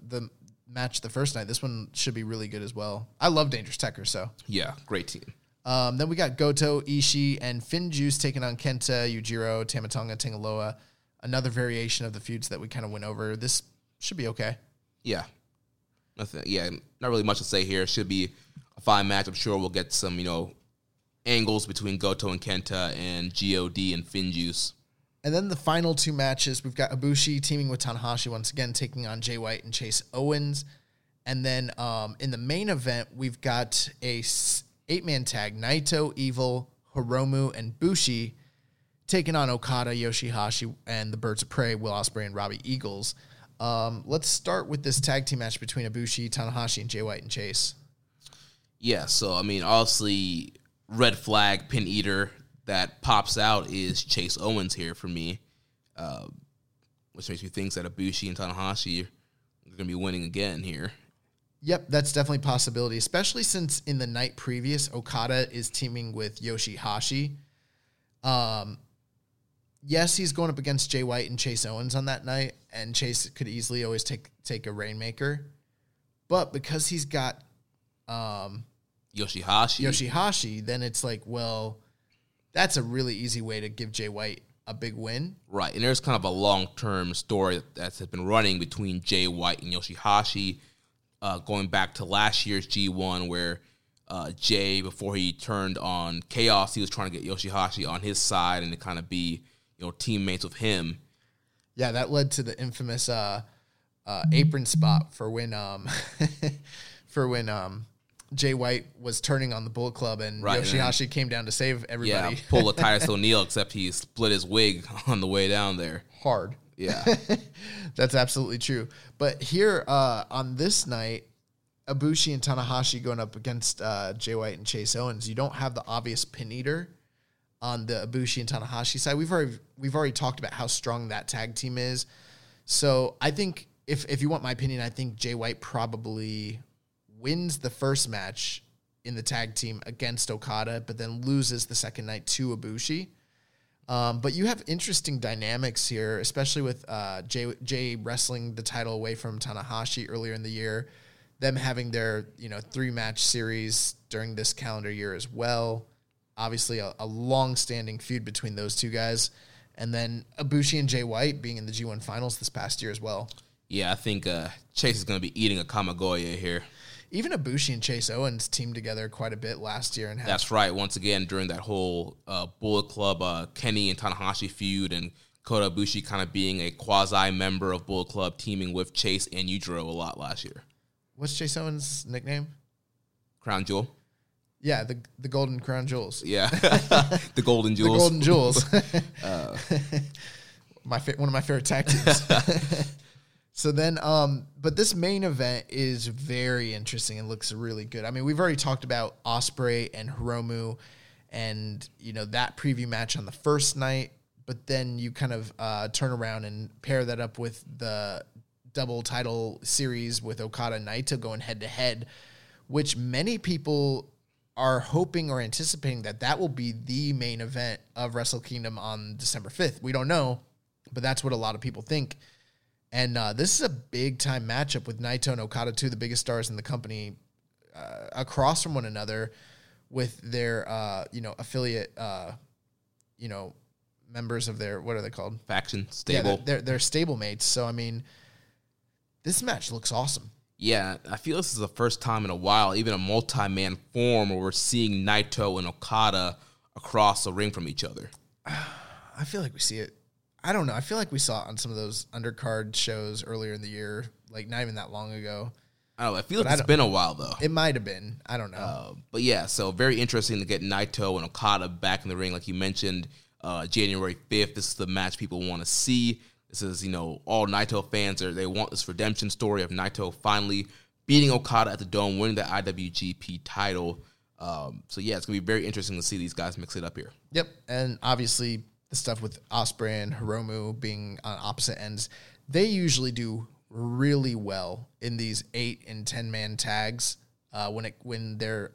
match the first night, this one should be really good as well. I love Dangerous Tekkers, so. Yeah, great team. Then we got Goto, Ishii, and Finjuice taking on Kenta, Yujiro, Tamatonga, Tangaloa. Another variation of the feuds that we kind of went over. This should be okay. Yeah. Nothing. Yeah, not really much to say here. Should be a fine match. I'm sure we'll get some, you know, angles between Goto and Kenta and G.O.D. and Finjuice. And then the final two matches, we've got Ibushi teaming with Tanahashi once again, taking on Jay White and Chase Owens. And then in the main event, we've got a 8-man tag, Naito, Evil, Hiromu, and Bushi, taking on Okada, Yoshihashi, and the Birds of Prey, Will Ospreay, and Robbie Eagles. Let's start with this tag team match between Ibushi, Tanahashi, and Jay White and Chase. Yeah, so, I mean, obviously, red flag pin eater that pops out is Chase Owens here for me, which makes me think that Ibushi and Tanahashi are going to be winning again here. Yep, that's definitely a possibility, especially since in the night previous, Okada is teaming with Yoshihashi. Yes, he's going up against Jay White and Chase Owens on that night, and Chase could easily always take a Rainmaker. But because he's got Yoshihashi, then it's like, well, that's a really easy way to give Jay White a big win. Right, and there's kind of a long-term story that's been running between Jay White and Yoshihashi, going back to last year's G1 where Jay, before he turned on Chaos, he was trying to get Yoshihashi on his side and to kind of be, you know, teammates with him. Yeah, that led to the infamous apron spot for when Jay White was turning on the Bullet Club, and right, Yoshihashi came down to save everybody. Yeah, pull a Titus O'Neil, except he split his wig on the way down there. Hard. Yeah. That's absolutely true. But here on this night, Ibushi and Tanahashi going up against Jay White and Chase Owens. You don't have the obvious pin eater on the Ibushi and Tanahashi side. We've already talked about how strong that tag team is. So I think, if you want my opinion, I think Jay White probably wins the first match in the tag team against Okada, but then loses the second night to Ibushi. But you have interesting dynamics here, especially with Jay wrestling the title away from Tanahashi earlier in the year, them having their, you know, 3-match series during this calendar year as well. Obviously, a long-standing feud between those two guys. And then Ibushi and Jay White being in the G1 Finals this past year as well. Yeah, I think Chase is going to be eating a Kamagoye here. Even Ibushi and Chase Owens teamed together quite a bit last year. That's right. Once again, during that whole Bullet Club, Kenny and Tanahashi feud, and Kota Ibushi kind of being a quasi-member of Bullet Club, teaming with Chase and Yujiro a lot last year. What's Chase Owens' nickname? Crown Jewel. Yeah, the Golden Crown Jewels. Yeah, the Golden Jewels. The Golden Jewels. One of my favorite tag teams. So then, but this main event is very interesting and looks really good. I mean, we've already talked about Ospreay and Hiromu and, you know, that preview match on the first night. But then you kind of turn around and pair that up with the double title series with Okada and Naito going head-to-head, which many people are hoping or anticipating that that will be the main event of Wrestle Kingdom on December 5th. We don't know, but that's what a lot of people think. And this is a big-time matchup with Naito and Okada, two of the biggest stars in the company, across from one another with their, affiliate, members of their, what are they called? Faction, stable. Yeah, they're stable mates. So, I mean, this match looks awesome. Yeah, I feel this is the first time in a while, even a multi-man form, where we're seeing Naito and Okada across the ring from each other. I feel like we see it. I don't know. I feel like we saw it on some of those undercard shows earlier in the year, like not even that long ago. I don't know. I feel like it's been a while, though. It might have been. I don't know. But yeah, so very interesting to get Naito and Okada back in the ring. Like you mentioned, January 5th, this is the match people want to see. This is, all Naito fans, they want this redemption story of Naito finally beating Okada at the Dome, winning the IWGP title. So yeah, it's going to be very interesting to see these guys mix it up here. Yep, and obviously the stuff with Ospreay and Hiromu being on opposite ends, they usually do really well in these 8- and 10-man tags when they're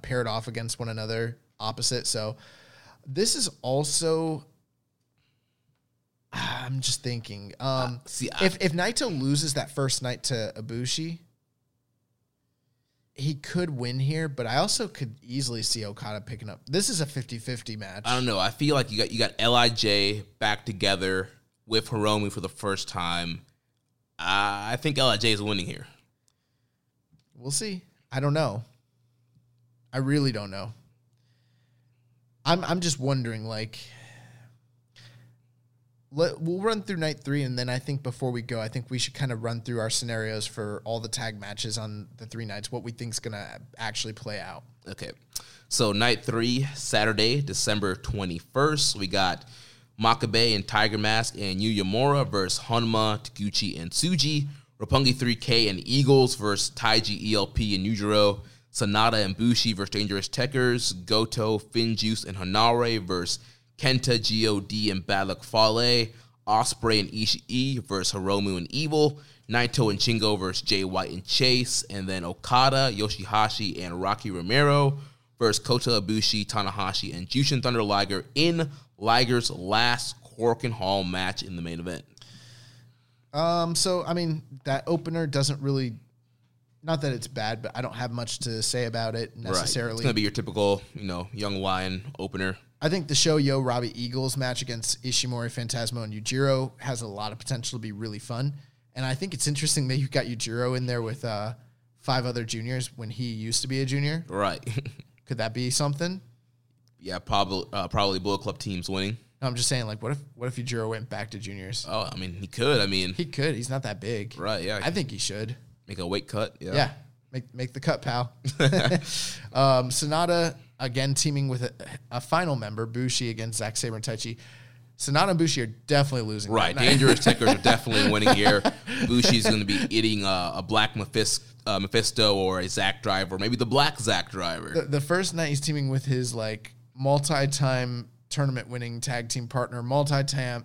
paired off against one another opposite. So this is also, I'm just thinking, if Naito loses that first night to Ibushi, he could win here, but I also could easily see Okada picking up. This is a 50-50 match. I don't know. I feel like you got LIJ back together with Hiromu for the first time. I think LIJ is winning here. We'll see. I don't know. I really don't know. I'm just wondering, like, we'll run through night 3, and then I think before we go, I think we should kind of run through our scenarios for all the tag matches on the 3 nights, what we think is going to actually play out. Okay. So night 3, Saturday, December 21st, we got Makabe and Tiger Mask and Yu Yamura versus Honma, Taguchi, and Tsuji. Roppongi 3K and Eagles versus Taiji, ELP, and Yujiro. Sonata and Bushi versus Dangerous Tekkers. Goto, Finjuice, and Hanare versus Kenta, G.O.D., and Bad Luck Fale. Ospreay and Ishii versus Hiromu and Evil. Naito and Shingo versus Jay White and Chase. And then Okada, Yoshihashi, and Rocky Romero versus Kota Ibushi, Tanahashi, and Jushin Thunder Liger in Liger's last Korakuen Hall match in the main event. So, I mean, that opener doesn't really... Not that it's bad, but I don't have much to say about it necessarily. Right. It's going to be your typical, young lion opener. I think the Shoyo Robbie Eagles match against Ishimori, Phantasmo, and Yujiro has a lot of potential to be really fun. And I think it's interesting that you've got Yujiro in there with 5 other juniors when he used to be a junior. Right. Could that be something? Yeah, probably Bullet Club teams winning. No, I'm just saying, like, what if Yujiro went back to juniors? Oh, I mean, he could. He's not that big. Right, yeah. I think he should. Make a weight cut. Yeah. Make the cut, pal. Sonata, again, teaming with a final member, Bushi against Zack Sabre and Taichi. Sonata and Bushi are definitely losing. Right. Dangerous Tekkers are definitely winning here. Bushi's going to be eating a black Mephisto or a Zack Driver, maybe the black Zack Driver. The first night he's teaming with his, like, multi-time tournament winning tag team partner, multi-time,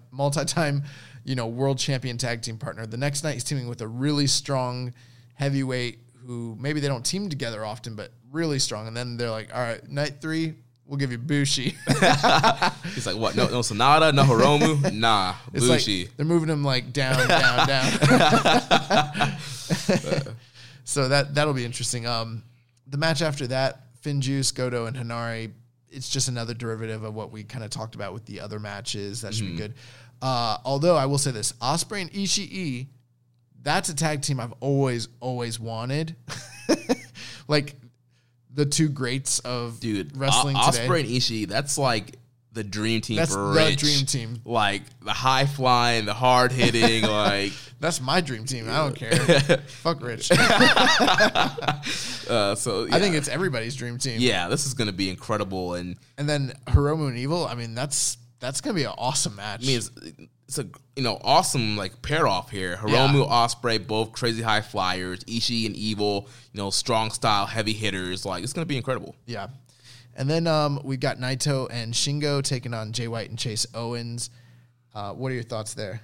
world champion tag team partner. The next night he's teaming with a really strong heavyweight who maybe they don't team together often, but really strong. And then they're like, all right, night 3, we'll give you Bushi. He's like, what? No Sonata, no Hiromu? Nah, it's Bushi. Like they're moving him like down. So that'll be interesting. The match after that, Finjuice, Goto, and Hanare, it's just another derivative of what we kind of talked about with the other matches. That should be good. Although I will say this, Ospreay and Ishii, that's a tag team I've always wanted. Like the two greats of wrestling today. Ospreay and Ishii, that's like the dream team for Rich. That's the dream team. Like the high flying, the hard hitting, like. That's my dream team. I don't care. Fuck Rich. I think it's everybody's dream team. Yeah, this is going to be incredible. And then Hiromu and Evil, that's going to be an awesome match. I mean, it's a awesome like pair off here. Hiromu, Ospreay, both crazy high flyers. Ishii and Evil, strong style, heavy hitters. Like, it's going to be incredible. Yeah. And then we've got Naito and Shingo taking on Jay White and Chase Owens. What are your thoughts there?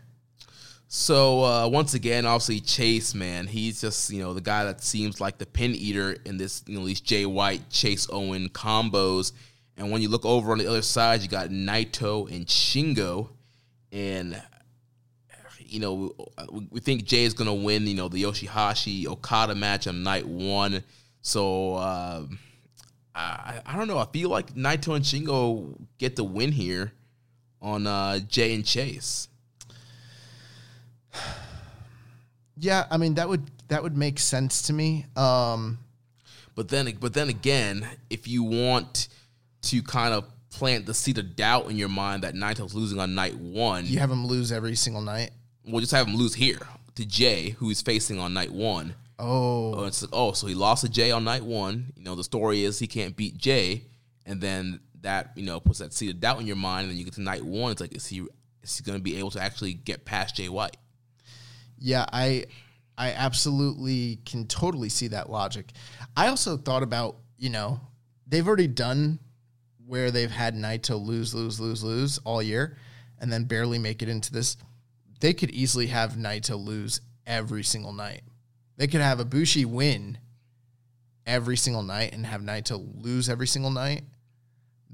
So, once again, obviously, Chase, man, he's just, you know, the guy that seems like the pin eater in this, you know, these Jay White, Chase Owen combos. And when you look over on the other side, you got Naito and Shingo. And, you know, we think Jay is going to win, you know, the Yoshihashi Okada match on night one. So, I don't know. I feel like Naito and Shingo get the win here on Jay and Chase. Yeah, I mean that would make sense to me. But then again, if you want to kind of plant the seed of doubt in your mind that Naito's losing on night one, you have him lose every single night. Well, just have him lose here to Jay, who he's facing on night one. Oh, it's like, so he lost to Jay on night one. You know, the story is he can't beat Jay, and then that, you know, puts that seed of doubt in your mind. And then you get to night one, it's like, is he going to be able to actually get past Jay White? Yeah, I absolutely can totally see that logic. I also thought about, you know, they've already done where they've had Naito lose all year and then barely make it into this. They could easily have Naito lose every single night. They could have Ibushi win every single night and have Naito lose every single night.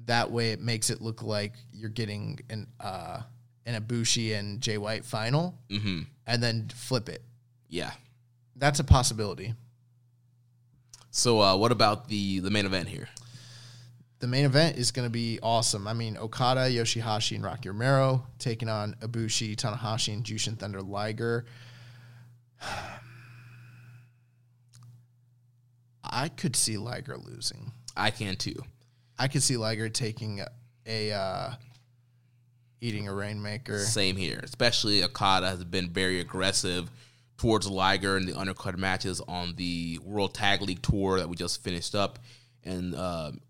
That way it makes it look like you're getting an Ibushi and Jay White final, mm-hmm. and then flip it. Yeah. That's a possibility. So what about the main event here? The main event is going to be awesome. I mean, Okada, Yoshihashi, and Rocky Romero taking on Ibushi, Tanahashi, and Jushin Thunder Liger. I could see Liger losing. I can too. I could see Liger taking eating a rainmaker. Same here. Especially Okada has been very aggressive towards Liger in the undercard matches on the World Tag League Tour that we just finished up. And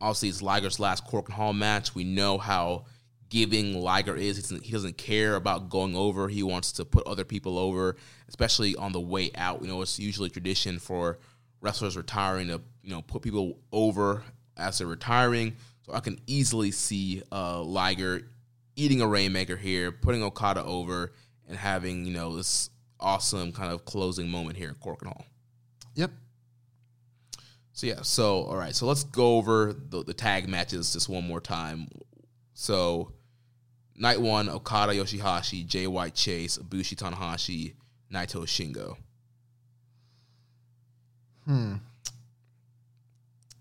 obviously it's Liger's last Korakuen Hall match. We know how giving Liger is. He doesn't care about going over. He wants to put other people over, especially on the way out. You know, it's usually tradition for wrestlers retiring to, you know, put people over as they're retiring. So I can easily see Liger eating a rainmaker here, putting Okada over, and having, you know, this awesome kind of closing moment here at Korakuen Hall. Yep. So, yeah. So, all right. So, let's go over the tag matches just one more time. So, night one, Okada, Yoshihashi, Jay White, Chase, Ibushi, Tanahashi, Naito, Shingo.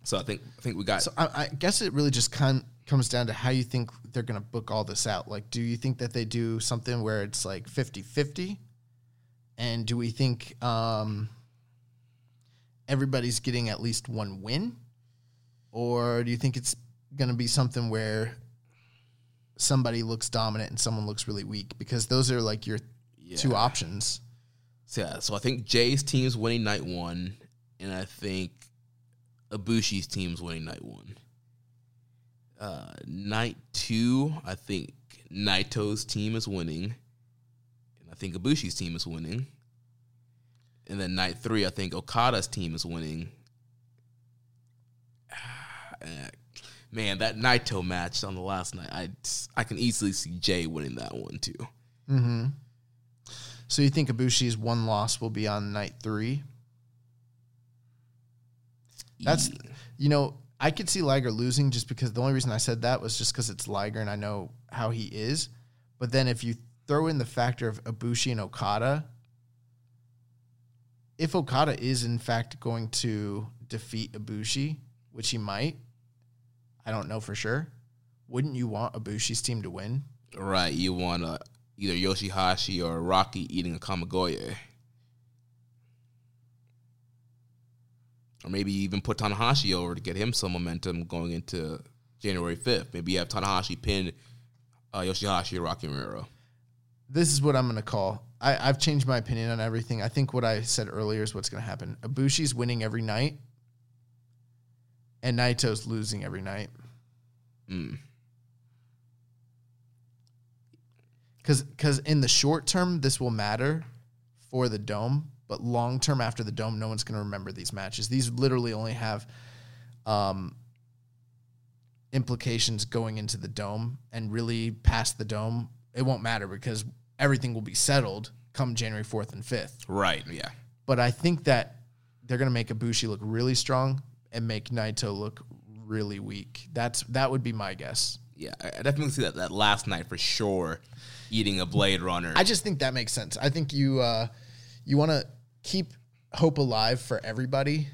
So, I think we got... So, I guess it really just comes down to how you think they're going to book all this out. Like, do you think that they do something where it's like 50-50? And do we think everybody's getting at least one win? Or do you think it's going to be something where somebody looks dominant and someone looks really weak? Because those are like your two options. So I think Jay's team's winning night one, and I think Ibushi's team's winning night one. Night two, I think Naito's team is winning, and I think Ibushi's team is winning. And then night three, I think Okada's team is winning. Man, that Naito match on the last night, I can easily see Jay winning that one too. Mm-hmm. So you think Ibushi's one loss will be on night three? That's, you know, I could see Liger losing just because the only reason I said that was just because it's Liger and I know how he is. But then if you throw in the factor of Ibushi and Okada, if Okada is in fact going to defeat Ibushi, which he might, I don't know for sure, wouldn't you want Ibushi's team to win? Right, you want either Yoshihashi or Rocky eating a Kamigoye. Or maybe even put Tanahashi over to get him some momentum going into January 5th. Maybe you have Tanahashi pin Yoshihashi or Rocky Romero. This is what I'm going to call. I've changed my opinion on everything. I think what I said earlier is what's going to happen. Ibushi's winning every night, and Naito's losing every night. Because in the short term, this will matter for the Dome. But long-term after the Dome, no one's going to remember these matches. These literally only have implications going into the Dome. And really past the Dome, it won't matter because everything will be settled come January 4th and 5th. Right, yeah. But I think that they're going to make Ibushi look really strong and make Naito look really weak. That would be my guess. Yeah, I definitely see that last night for sure, eating a Blade Runner. I just think that makes sense. I think you want to keep hope alive for everybody.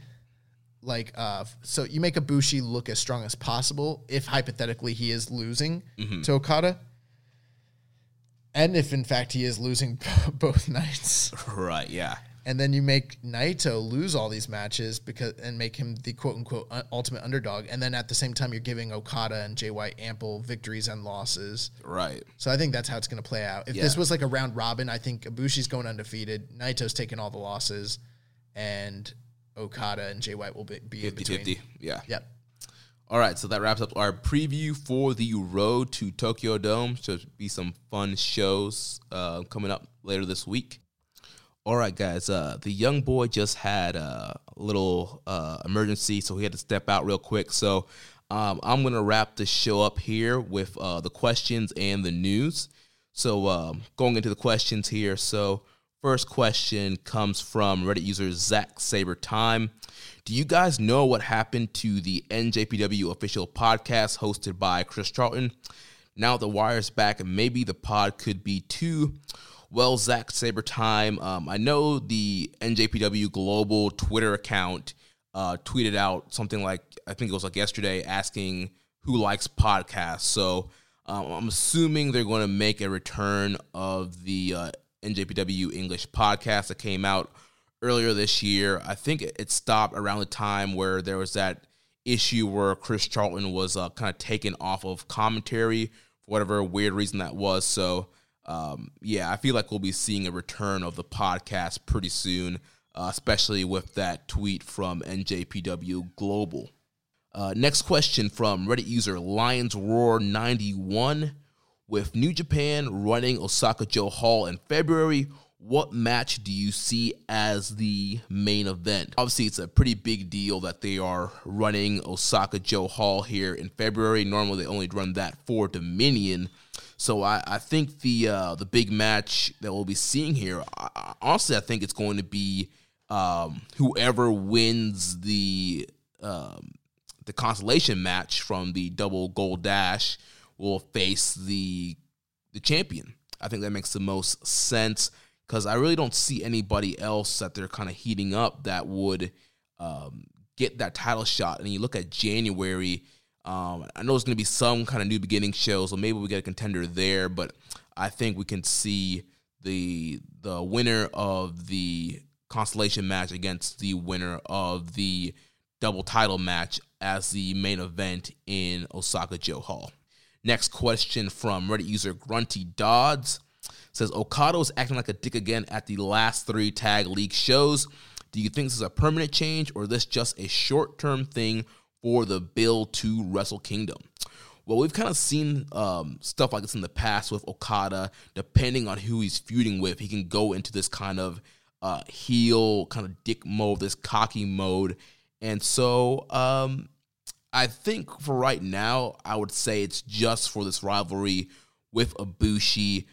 Like, so you make Ibushi look as strong as possible if hypothetically he is losing to Okada. And if, in fact, he is losing both nights. Right, yeah. And then you make Naito lose all these matches and make him the quote-unquote ultimate underdog. And then at the same time, you're giving Okada and Jay White ample victories and losses. Right. So I think that's how it's going to play out. If this was like a round robin, I think Ibushi's going undefeated. Naito's taking all the losses. And Okada and Jay White will be 50, in between. 50-50, yeah. Yep. All right, so that wraps up our preview for the Road to Tokyo Dome. So there'll be some fun shows coming up later this week. All right, guys, the young boy just had a little emergency, so he had to step out real quick. So I'm going to wrap the show up here with the questions and the news. So going into the questions here. So first question comes from Reddit user Zach Saber Time. Do you guys know what happened to the NJPW official podcast hosted by Chris Charlton? Now the wire's back, maybe the pod could be too. Well, Zach Saber Time, I know the NJPW Global Twitter account tweeted out something like, I think it was like yesterday, asking who likes podcasts. So I'm assuming they're going to make a return of the NJPW English podcast that came out earlier this year. I think it stopped around the time where there was that issue where Chris Charlton was kind of taken off of commentary for whatever weird reason that was. So, I feel like we'll be seeing a return of the podcast pretty soon, especially with that tweet from NJPW Global. Next question from Reddit user LionsRoar91. With New Japan running Osaka Joe Hall in February, what match do you see as the main event? Obviously, it's a pretty big deal that they are running Osaka Joe Hall here in February. Normally, they only run that for Dominion. So I think the big match that we'll be seeing here, honestly, I think it's going to be whoever wins the consolation match from the double gold dash will face the champion. I think that makes the most sense, because I really don't see anybody else that they're kind of heating up that would get that title shot. And you look at January, I know there's going to be some kind of new beginning show, so maybe we get a contender there. But I think we can see the winner of the consolation match against the winner of the double title match as the main event in Osaka Joe Hall. Next question from Reddit user Grunty Dodds. Says, Okada was acting like a dick again at the last 3 Tag League shows. Do you think this is a permanent change, or this just a short-term thing for the build to Wrestle Kingdom? Well, we've kind of seen stuff like this in the past with Okada. Depending on who he's feuding with, he can go into this kind of heel, kind of dick mode, this cocky mode. And so I think for right now, I would say it's just for this rivalry with Ibushi.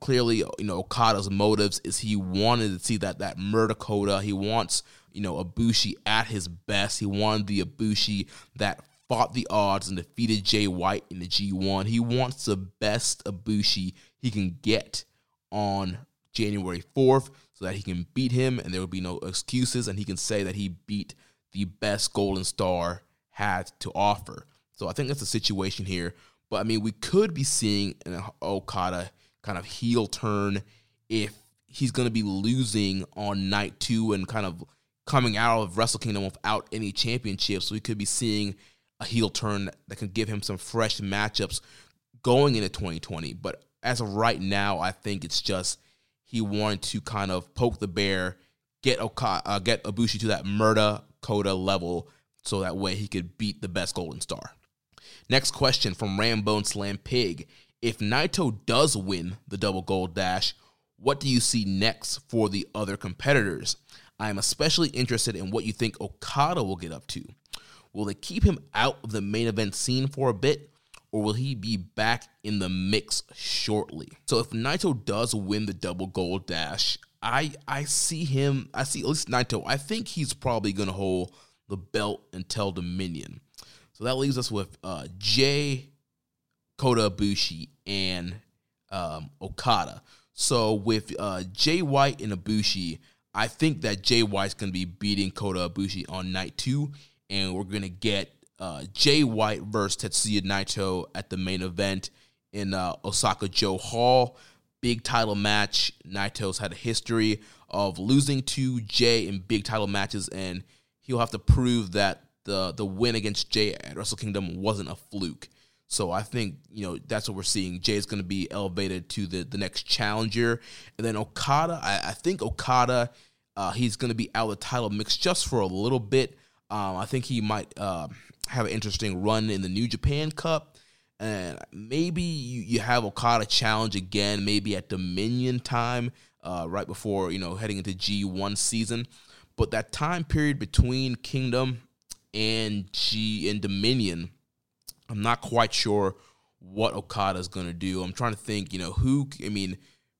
Clearly, Okada's motives is he wanted to see that murder Kota. He wants, Ibushi at his best. He wanted the Ibushi that fought the odds and defeated Jay White in the G1. He wants the best Ibushi he can get on January 4th so that he can beat him and there will be no excuses, and he can say that he beat the best Golden Star had to offer. So I think that's the situation here. But, we could be seeing an Okada kind of heel turn if he's going to be losing on night 2 and kind of coming out of Wrestle Kingdom without any championship. So we could be seeing a heel turn that can give him some fresh matchups going into 2020. But as of right now, I think it's just he wanted to kind of poke the bear, get Ibushi to that murder Kota level so that way he could beat the best Golden Star. Next question from Rambone Slam Pig. If Naito does win the double gold dash, what do you see next for the other competitors? I am especially interested in what you think Okada will get up to. Will they keep him out of the main event scene for a bit, or will he be back in the mix shortly? So if Naito does win the double gold dash, I see at least Naito, I think he's probably going to hold the belt until Dominion. So that leaves us with Jay, Kota Ibushi, and Okada. So with Jay White and Ibushi, I think that Jay White's going to be beating Kota Ibushi on night 2, and we're going to get Jay White versus Tetsuya Naito at the main event in Osaka Joe Hall. Big title match. Naito's had a history of losing to Jay in big title matches, and he'll have to prove that the win against Jay at Wrestle Kingdom wasn't a fluke. So I think, that's what we're seeing. Jay's going to be elevated to the next challenger. And then Okada, I think Okada, he's going to be out of the title mix just for a little bit. I think he might have an interesting run in the New Japan Cup. And maybe you have Okada challenge again, maybe at Dominion time, right before, heading into G1 season. But that time period between Kingdom and Dominion, I'm not quite sure what Okada's going to do. I'm trying to think,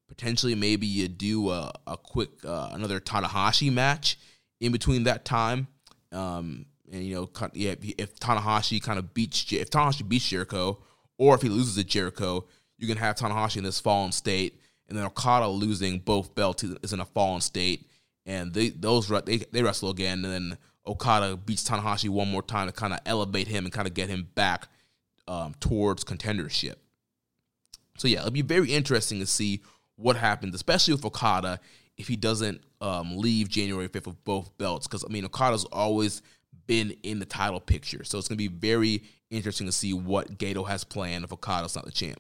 potentially maybe you do a quick, another Tanahashi match in between that time. If Tanahashi beats Jericho, or if he loses to Jericho, you can have Tanahashi in this fallen state, and then Okada losing both belts is in a fallen state, and they wrestle again, and then Okada beats Tanahashi one more time to kind of elevate him and kind of get him back towards contendership. So yeah, it'll be very interesting to see what happens, especially with Okada if he doesn't leave January 5th with both belts, because Okada's always been in the title picture. So it's going to be very interesting to see what Gato has planned if Okada's not the champ.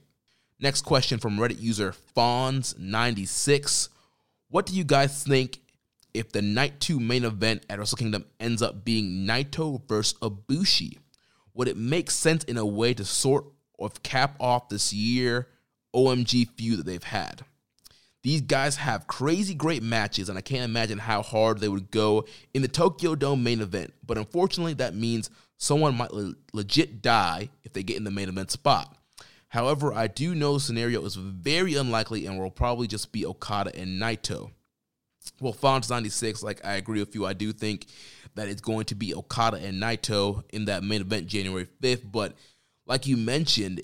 Next question from Reddit user Fonz96. What do you guys think if the Night 2 main event at Wrestle Kingdom ends up being Naito versus Ibushi? Would it make sense in a way to sort of cap off this year OMG feud that they've had? These guys have crazy great matches, and I can't imagine how hard they would go in the Tokyo Dome main event. But unfortunately, that means someone might legit die if they get in the main event spot. However, I do know the scenario is very unlikely and will probably just be Okada and Naito. Well, Fonz96, I agree with you. I do think that it's going to be Okada and Naito in that main event January 5th, but like you mentioned,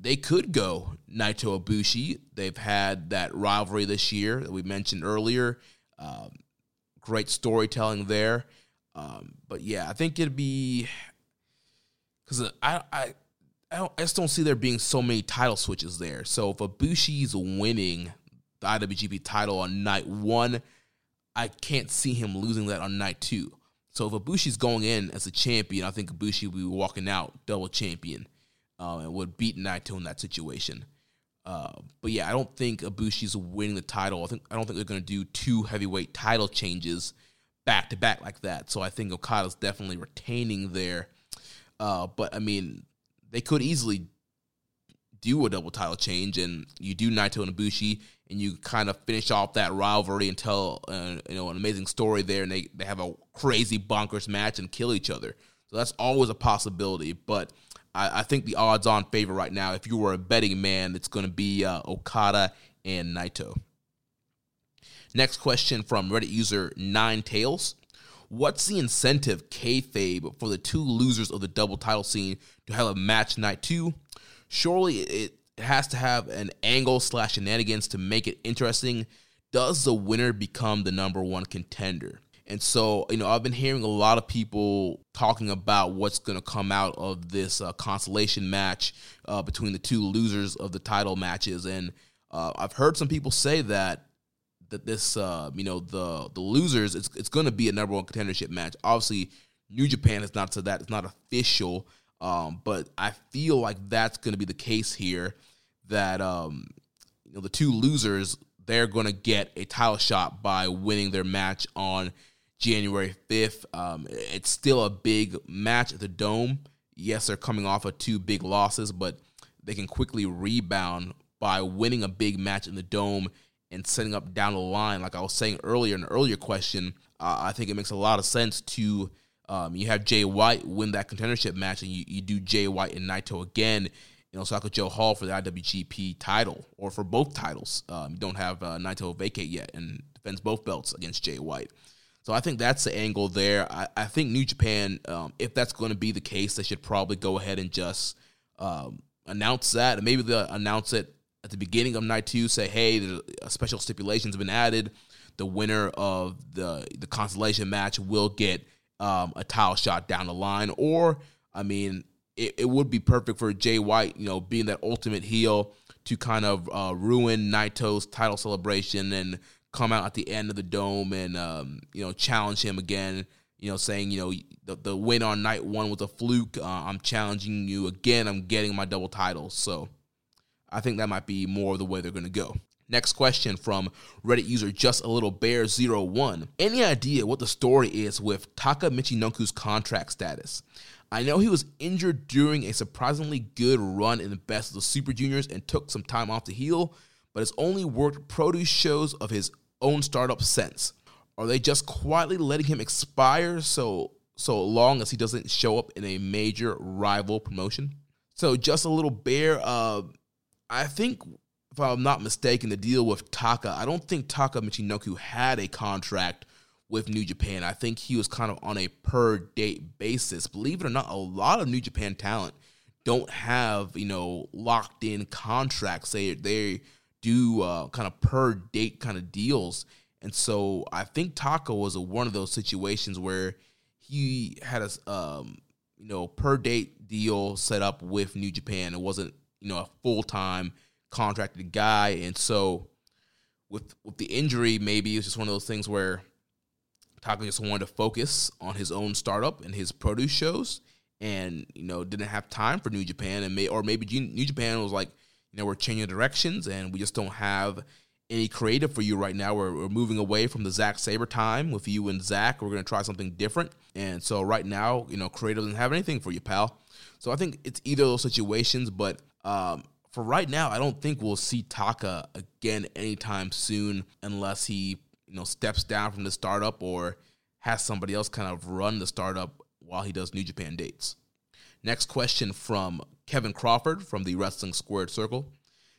they could go Naito Ibushi. They've had that rivalry this year that we mentioned earlier. Great storytelling there. But yeah, I think it'd be because I just don't see there being so many title switches there. So if Ibushi's winning the IWGP title on night 1, I can't see him losing that on night 2. So if Ibushi's going in as a champion, I think Ibushi will be walking out double champion and would beat Naito in that situation. But yeah, I don't think Ibushi's winning the title. I don't think they're going to do 2 heavyweight title changes back to back like that. So I think Okada's definitely retaining there. But they could easily do a double title change, and you do Naito and Ibushi, and you kind of finish off that rivalry and tell an amazing story there, and they have a crazy bonkers match and kill each other. So that's always a possibility, but I think the odds-on favor right now, if you were a betting man, it's going to be Okada and Naito. Next question from Reddit user 9Tails. What's the incentive, kayfabe, for the 2 losers of the double title scene to have a match night 2? Surely it has to have an angle / shenanigans to make it interesting. Does the winner become the number 1 contender? And so, I've been hearing a lot of people talking about what's going to come out of this consolation match between the 2 losers of the title matches. And I've heard some people say that this, the losers, it's going to be a number 1 contendership match. Obviously, New Japan is not to that. It's not official. But I feel like that's going to be the case here, that the 2 losers, they're going to get a title shot by winning their match on January 5th. It's still a big match at the Dome. Yes, they're coming off of 2 big losses, but they can quickly rebound by winning a big match in the Dome and setting up down the line. Like I was saying earlier in an earlier question, I think it makes a lot of sense to you have Jay White win that contendership match, and you do Jay White and Naito again, in Osaka Joe Hall for the IWGP title, or for both titles. You don't have Naito vacate yet and defends both belts against Jay White. So I think that's the angle there. I think New Japan, if that's going to be the case, they should probably go ahead and just announce that. And maybe they'll announce it at the beginning of night two, say, hey, a special stipulation's been added. The winner of the consolation match will get a title shot down the line. Or, I mean, it would be perfect for Jay White, you know, being that ultimate heel to kind of ruin Naito's title celebration and come out at the end of the dome and, you know, challenge him again, you know, saying, you know, the win on night one was a fluke. I'm challenging you again. I'm getting my double title. So I think that might be more of the way they're going to go. Next question from Reddit user JustALittleBear01. Any idea what the story is with Taka Michinoku's contract status? I know he was injured during a surprisingly good run in the Best of the Super Juniors and took some time off to heal, but has only worked produce shows of his own startup since. Are they just quietly letting him expire so long as he doesn't show up in a major rival promotion? So Just a Little Bear, I think, if I'm not mistaken, the deal with Taka, I don't think Taka Michinoku had a contract with New Japan. I think he was kind of on a per date basis. Believe it or not, a lot of New Japan talent don't have, you know, locked in contracts. They do kind of per date kind of deals. And so I think Taka was one of those situations where he had a you know, per date deal set up with New Japan. It wasn't, you know, a full-time contracted guy. And so with the injury, maybe it was just one of those things where Taka just wanted to focus on his own startup and his produce shows and, you know, didn't have time for New Japan. And maybe New Japan was like, you know, we're changing directions and we just don't have any creative for you right now. We're moving away from the Zack Sabre time with you and Zack. We're going to try something different. And so right now, you know, creative doesn't have anything for you, pal. So I think it's either of those situations. But for right now, I don't think we'll see Taka again anytime soon unless he, you know, steps down from the startup or has somebody else kind of run the startup while he does New Japan dates. Next question from Kevin Crawford from the Wrestling Squared Circle.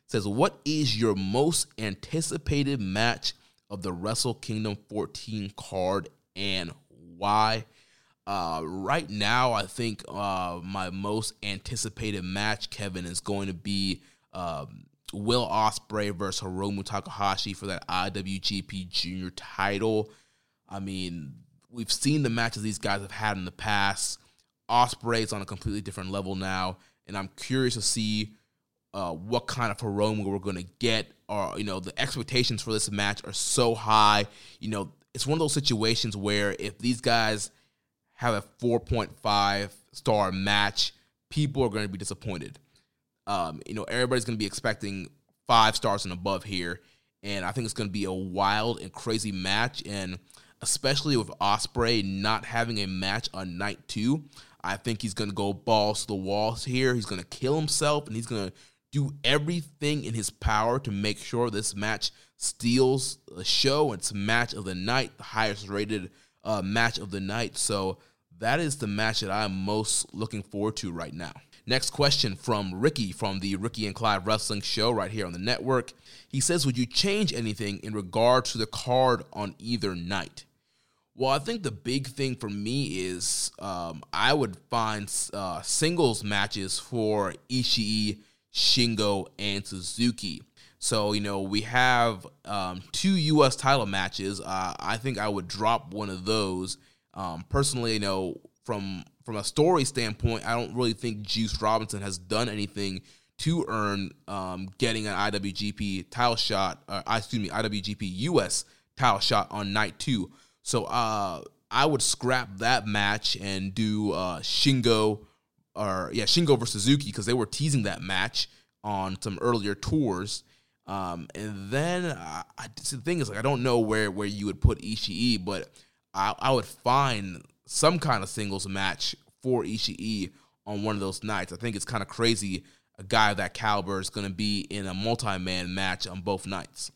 It says, what is your most anticipated match of the Wrestle Kingdom 14 card and why? Right now, I think my most anticipated match, Kevin, is going to be Will Ospreay versus Hiromu Takahashi for that IWGP Junior title. I mean, we've seen the matches these guys have had in the past. Ospreay's on a completely different level now, and I'm curious to see what kind of Hiromu we're going to get. Or, you know, the expectations for this match are so high. You know, it's one of those situations where if these guys have a 4.5 star match, people are going to be disappointed. You know, everybody's going to be expecting 5 stars and above here, and I think it's going to be a wild and crazy match. And especially with Ospreay not having a match on night two, I think he's going to go balls to the walls here. He's going to kill himself, and he's going to do everything in his power to make sure this match steals the show. It's match of the night, the highest-rated match of the night. So that is the match that I'm most looking forward to right now. Next question from Ricky from the Ricky and Clive Wrestling Show right here on the network. He says, would you change anything in regard to the card on either night? Well, I think the big thing for me is I would find singles matches for Ishii, Shingo, and Suzuki. So, you know, we have 2 U.S. title matches. I think I would drop one of those. Personally, you know, from a story standpoint, I don't really think Juice Robinson has done anything to earn getting an IWGP title shot. IWGP U.S. title shot on night two. So I would scrap that match and do Shingo versus Suzuki, because they were teasing that match on some earlier tours. And then the thing is, like, I don't know where you would put Ishii, but I would find some kind of singles match for Ishii on one of those nights. I think it's kind of crazy a guy of that caliber is going to be in a multi-man match on both nights.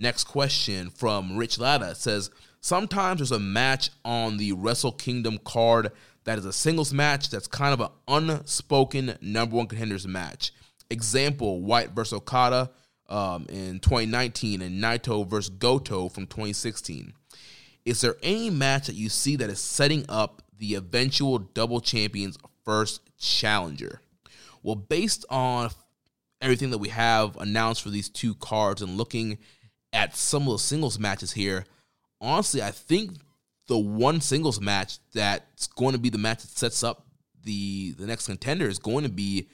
Next question from Rich Latta says, sometimes there's a match on the Wrestle Kingdom card that is a singles match that's kind of an unspoken number one contenders match. Example, White versus Okada in 2019 and Naito versus Goto from 2016. Is there any match that you see that is setting up the eventual double champion's first challenger? Well, based on everything that we have announced for these two cards and looking at some of the singles matches here, honestly, I think the one singles match that's going to be the match that sets up the next contender is going to be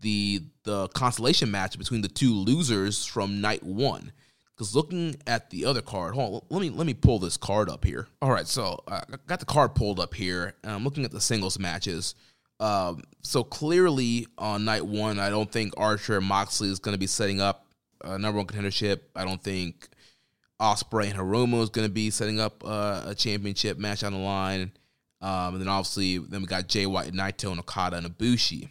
the consolation match between the two losers from night one. Because looking at the other card, hold on, let me pull this card up here. All right, so I got the card pulled up here, and I'm looking at the singles matches. So clearly on night one, I don't think Archer and Moxley is going to be setting up a number one contendership. I don't think Ospreay and Hiromu is going to be setting up a championship match on the line. And then obviously, then we got Jay White and Naito and Okada and Ibushi.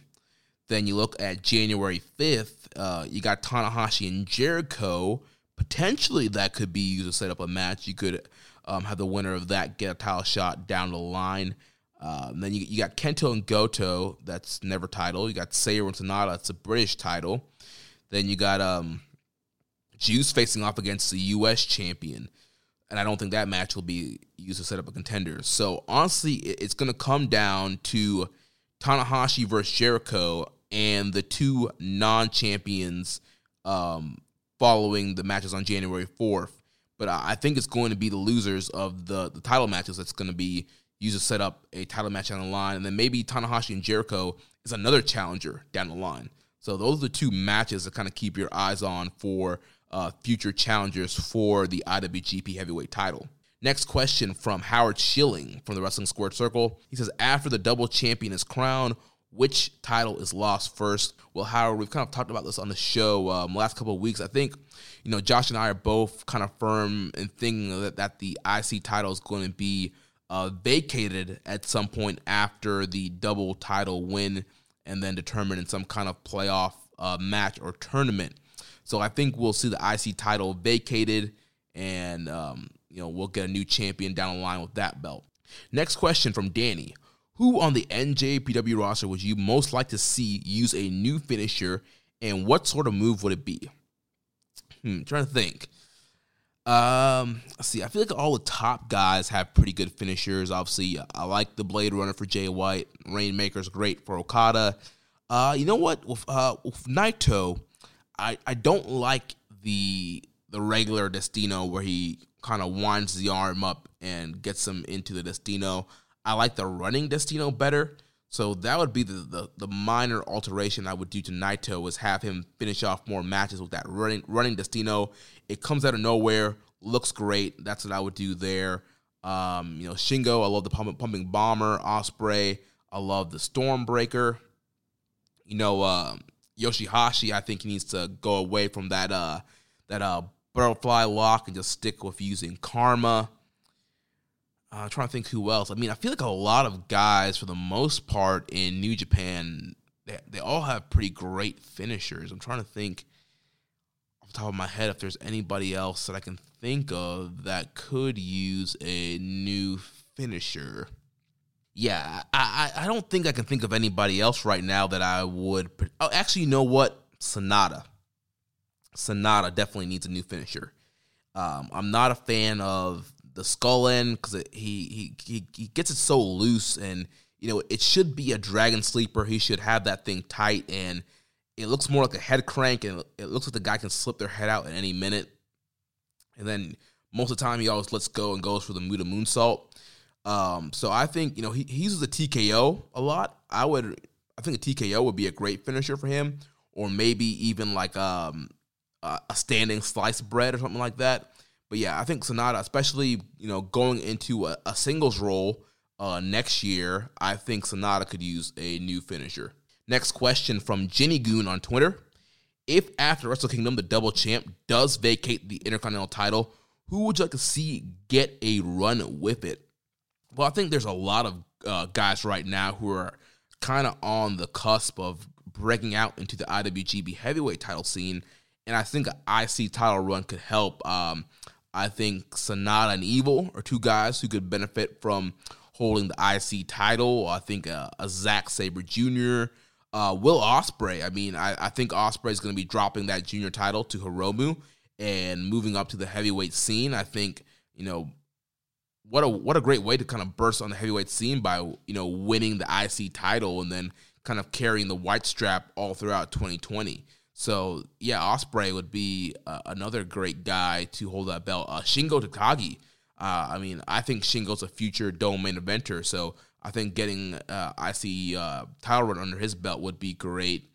Then you look at January 5th, you got Tanahashi and Jericho. Potentially, that could be used to set up a match. You could have the winner of that get a title shot down the line. Then you got Kento and Goto. That's never title. You got Seiya and Sonata. It's a British title. Then you got Juice facing off against the U.S. champion. And I don't think that match will be used to set up a contender. So, honestly, it's going to come down to Tanahashi versus Jericho and the two non-champions following the matches on January 4th. But I think it's going to be the losers of the title matches that's going to be used to set up a title match on the line. And then maybe Tanahashi and Jericho is another challenger down the line. So those are the two matches to kind of keep your eyes on for future challengers for the IWGP heavyweight title. Next question from Howard Schilling from the Wrestling Squared Circle. He says, after the double champion is crowned, which title is lost first? Well, Howard, we've kind of talked about this on the show last couple of weeks. I think, you know, Josh and I are both kind of firm in thinking that the IC title is going to be vacated at some point after the double title win and then determined in some kind of playoff match or tournament. So I think we'll see the IC title vacated and, you know, we'll get a new champion down the line with that belt. Next question from Danny. Who on the NJPW roster would you most like to see use a new finisher, and what sort of move would it be? Trying to think. Let's see. I feel like all the top guys have pretty good finishers. Obviously, I like the Blade Runner for Jay White. Rainmaker's great for Okada. You know what? With Naito, I don't like the regular Destino where he kind of winds the arm up and gets him into the Destino. I like the running Destino better, so that would be the minor alteration I would do to Naito is have him finish off more matches with that running Destino. It comes out of nowhere, looks great. That's what I would do there. You know, Shingo, I love the pumping bomber. Ospreay, I love the Stormbreaker. You know, Yoshihashi, I think he needs to go away from that butterfly lock and just stick with using Karma. I'm trying to think who else. I mean, I feel like a lot of guys, for the most part, in New Japan, they all have pretty great finishers. I'm trying to think off the top of my head if there's anybody else that I can think of that could use a new finisher. Yeah, I don't think I can think of anybody else right now that I would... Oh, actually, you know what? Sonata. Sonata definitely needs a new finisher. I'm not a fan of the skull end because he gets it so loose, and you know it should be a dragon sleeper. He should have that thing tight, and it looks more like a head crank, and it looks like the guy can slip their head out at any minute. And then most of the time he always lets go and goes for the Muda moonsault. So I think, you know, he uses the TKO a lot. I think a TKO would be a great finisher for him, or maybe even like a standing sliced bread or something like that. But yeah, I think Sonata, especially, you know, going into a singles role next year, I think Sonata could use a new finisher. Next question from Jenny Goon on Twitter. If after Wrestle Kingdom, the double champ does vacate the Intercontinental title, who would you like to see get a run with it? Well, I think there's a lot of guys right now who are kind of on the cusp of breaking out into the IWGP heavyweight title scene, and I think an IC title run could help. I think Sonata and Evil are two guys who could benefit from holding the IC title. I think a Zack Sabre Jr., Will Ospreay, I mean, I think Ospreay's going to be dropping that junior title to Hiromu and moving up to the heavyweight scene. I think, you know, what a great way to kind of burst on the heavyweight scene by, you know, winning the IC title and then kind of carrying the white strap all throughout 2020. So, yeah, Ospreay would be another great guy to hold that belt. Shingo Takagi. I mean, I think Shingo's a future Dome main eventer, so I think getting IC title run under his belt would be great.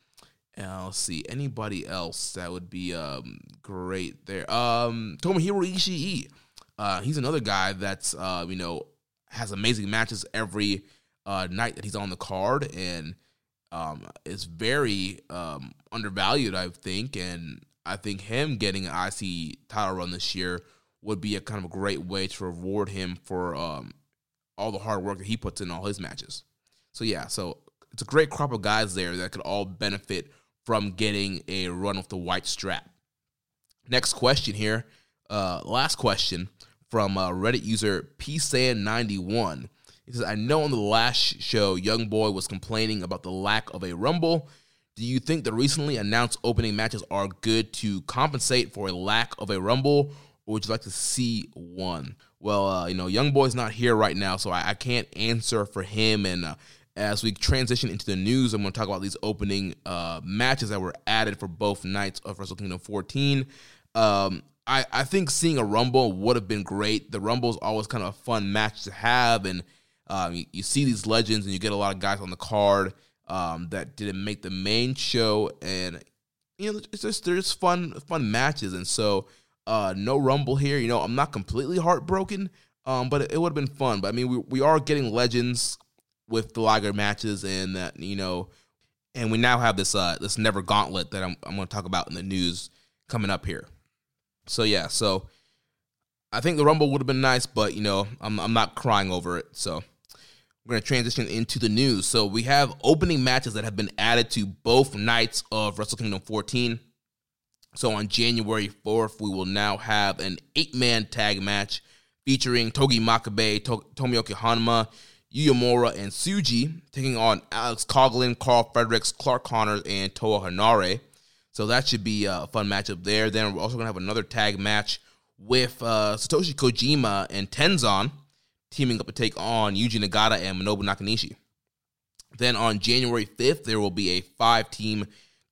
Let's see, anybody else that would be great there? Tomohiro Ishii. He's another guy that's, you know, has amazing matches every night that he's on the card, and is very undervalued, I think. And I think him getting an IC title run this year would be a kind of a great way to reward him for all the hard work that he puts in all his matches. So, yeah, so it's a great crop of guys there that could all benefit from getting a run with the white strap. Next question here. Last question from Reddit user psan91. He says, I know on the last show, Young Boy was complaining about the lack of a Rumble. Do you think the recently announced opening matches are good to compensate for a lack of a Rumble, or would you like to see one? Well, you know, Young Boy's not here right now, so I can't answer for him. And as we transition into the news, I'm going to talk about these opening matches that were added for both nights of Wrestle Kingdom 14. I think seeing a Rumble would have been great. The Rumble is always kind of a fun match to have, and you see these legends, and you get a lot of guys on the card that didn't make the main show, and you know, it's just, they're just fun matches. And so, no Rumble here. You know, I'm not completely heartbroken, but it would have been fun. But I mean, we are getting legends with the Liger matches, and that, you know, and we now have this Never Gauntlet that I'm going to talk about in the news coming up here. So yeah, so I think the Rumble would have been nice, but you know, I'm not crying over it. So we're going to transition into the news. So we have opening matches that have been added to both nights of Wrestle Kingdom 14. So on January 4th, we will now have an 8-man tag match featuring Togi Makabe, Tomioka Hanma, Yuyamura, and Tsuji taking on Alex Coughlin, Carl Fredericks, Clark Connors, and Toa Henare. So that should be a fun matchup there. Then we're also going to have another tag match with Satoshi Kojima and Tenzan teaming up to take on Yuji Nagata and Minobu Nakanishi. Then on January 5th, there will be a 5-team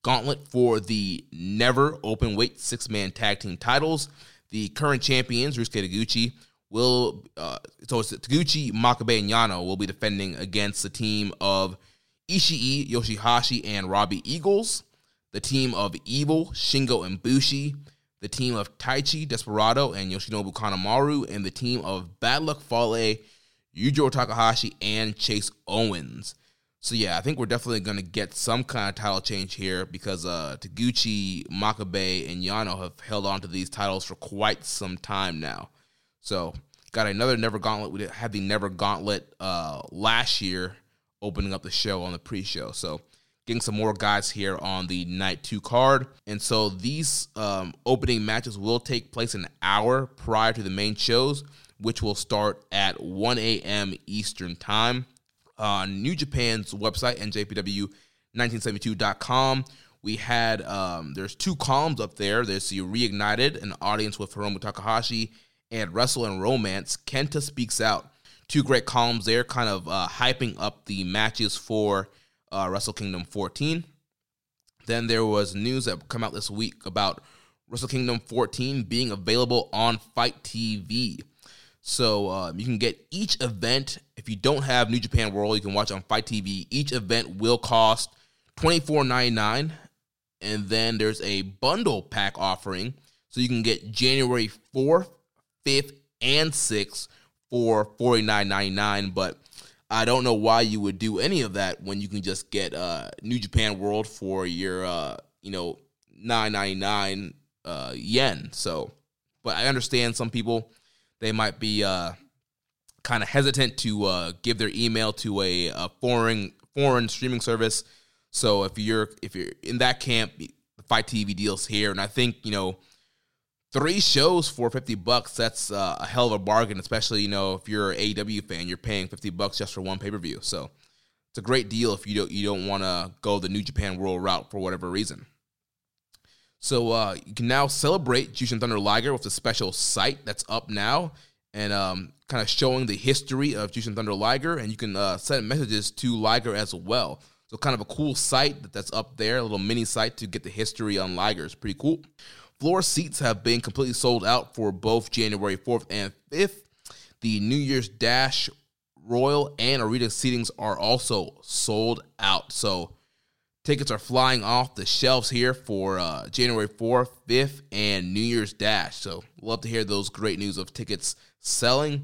gauntlet for the Never Openweight 6-man tag team titles. The current champions, Ryosuke Taguchi, Taguchi, Makabe, and Yano will be defending against the team of Ishii, Yoshihashi, and Robbie Eagles, the team of Evil, Shingo, and Bushi, the team of Taichi, Desperado, and Yoshinobu Kanemaru, and the team of Bad Luck Fale, Yujiro Takahashi, and Chase Owens. So, yeah, I think we're definitely going to get some kind of title change here because Taguchi, Makabe, and Yano have held on to these titles for quite some time now. So, got another Never Gauntlet. We had the Never Gauntlet last year opening up the show on the pre-show. So, getting some more guys here on the Night 2 card. And so, these opening matches will take place an hour prior to the main shows, which will start at 1 a.m. Eastern Time. On New Japan's website, njpw1972.com, we had, there's two columns up there. There's the Reignited, an audience with Hiromu Takahashi, and Wrestle and Romance, Kenta Speaks Out. Two great columns there, kind of hyping up the matches for Wrestle Kingdom 14. Then there was news that come out this week about Wrestle Kingdom 14 being available on Fight TV. So you can get each event. If you don't have New Japan World, you can watch on Fight TV. Each event will cost $24.99. And then there's a bundle pack offering. So you can get January 4th, 5th, and 6th for $49.99. But I don't know why you would do any of that when you can just get New Japan World for your, you know, 9.99 yen. So, but I understand some people, they might be kind of hesitant to give their email to a foreign streaming service. So if you're in that camp, the Fight TV deal's here, and I think, you know, 3 shows for $50. That's a hell of a bargain, especially, you know, if you're an AEW fan, you're paying $50 just for one pay per view. So It's a great deal if you don't want to go the New Japan World route for whatever reason. So you can now celebrate Jushin Thunder Liger with a special site that's up now and kind of showing the history of Jushin Thunder Liger, and you can send messages to Liger as well. So kind of a cool site that's up there, a little mini site to get the history on Liger. It's pretty cool. Floor seats have been completely sold out for both January 4th and 5th. The New Year's Dash Royal and Arena seatings are also sold out. So tickets are flying off the shelves here for January 4th, 5th, and New Year's Dash. So love to hear those great news of tickets selling.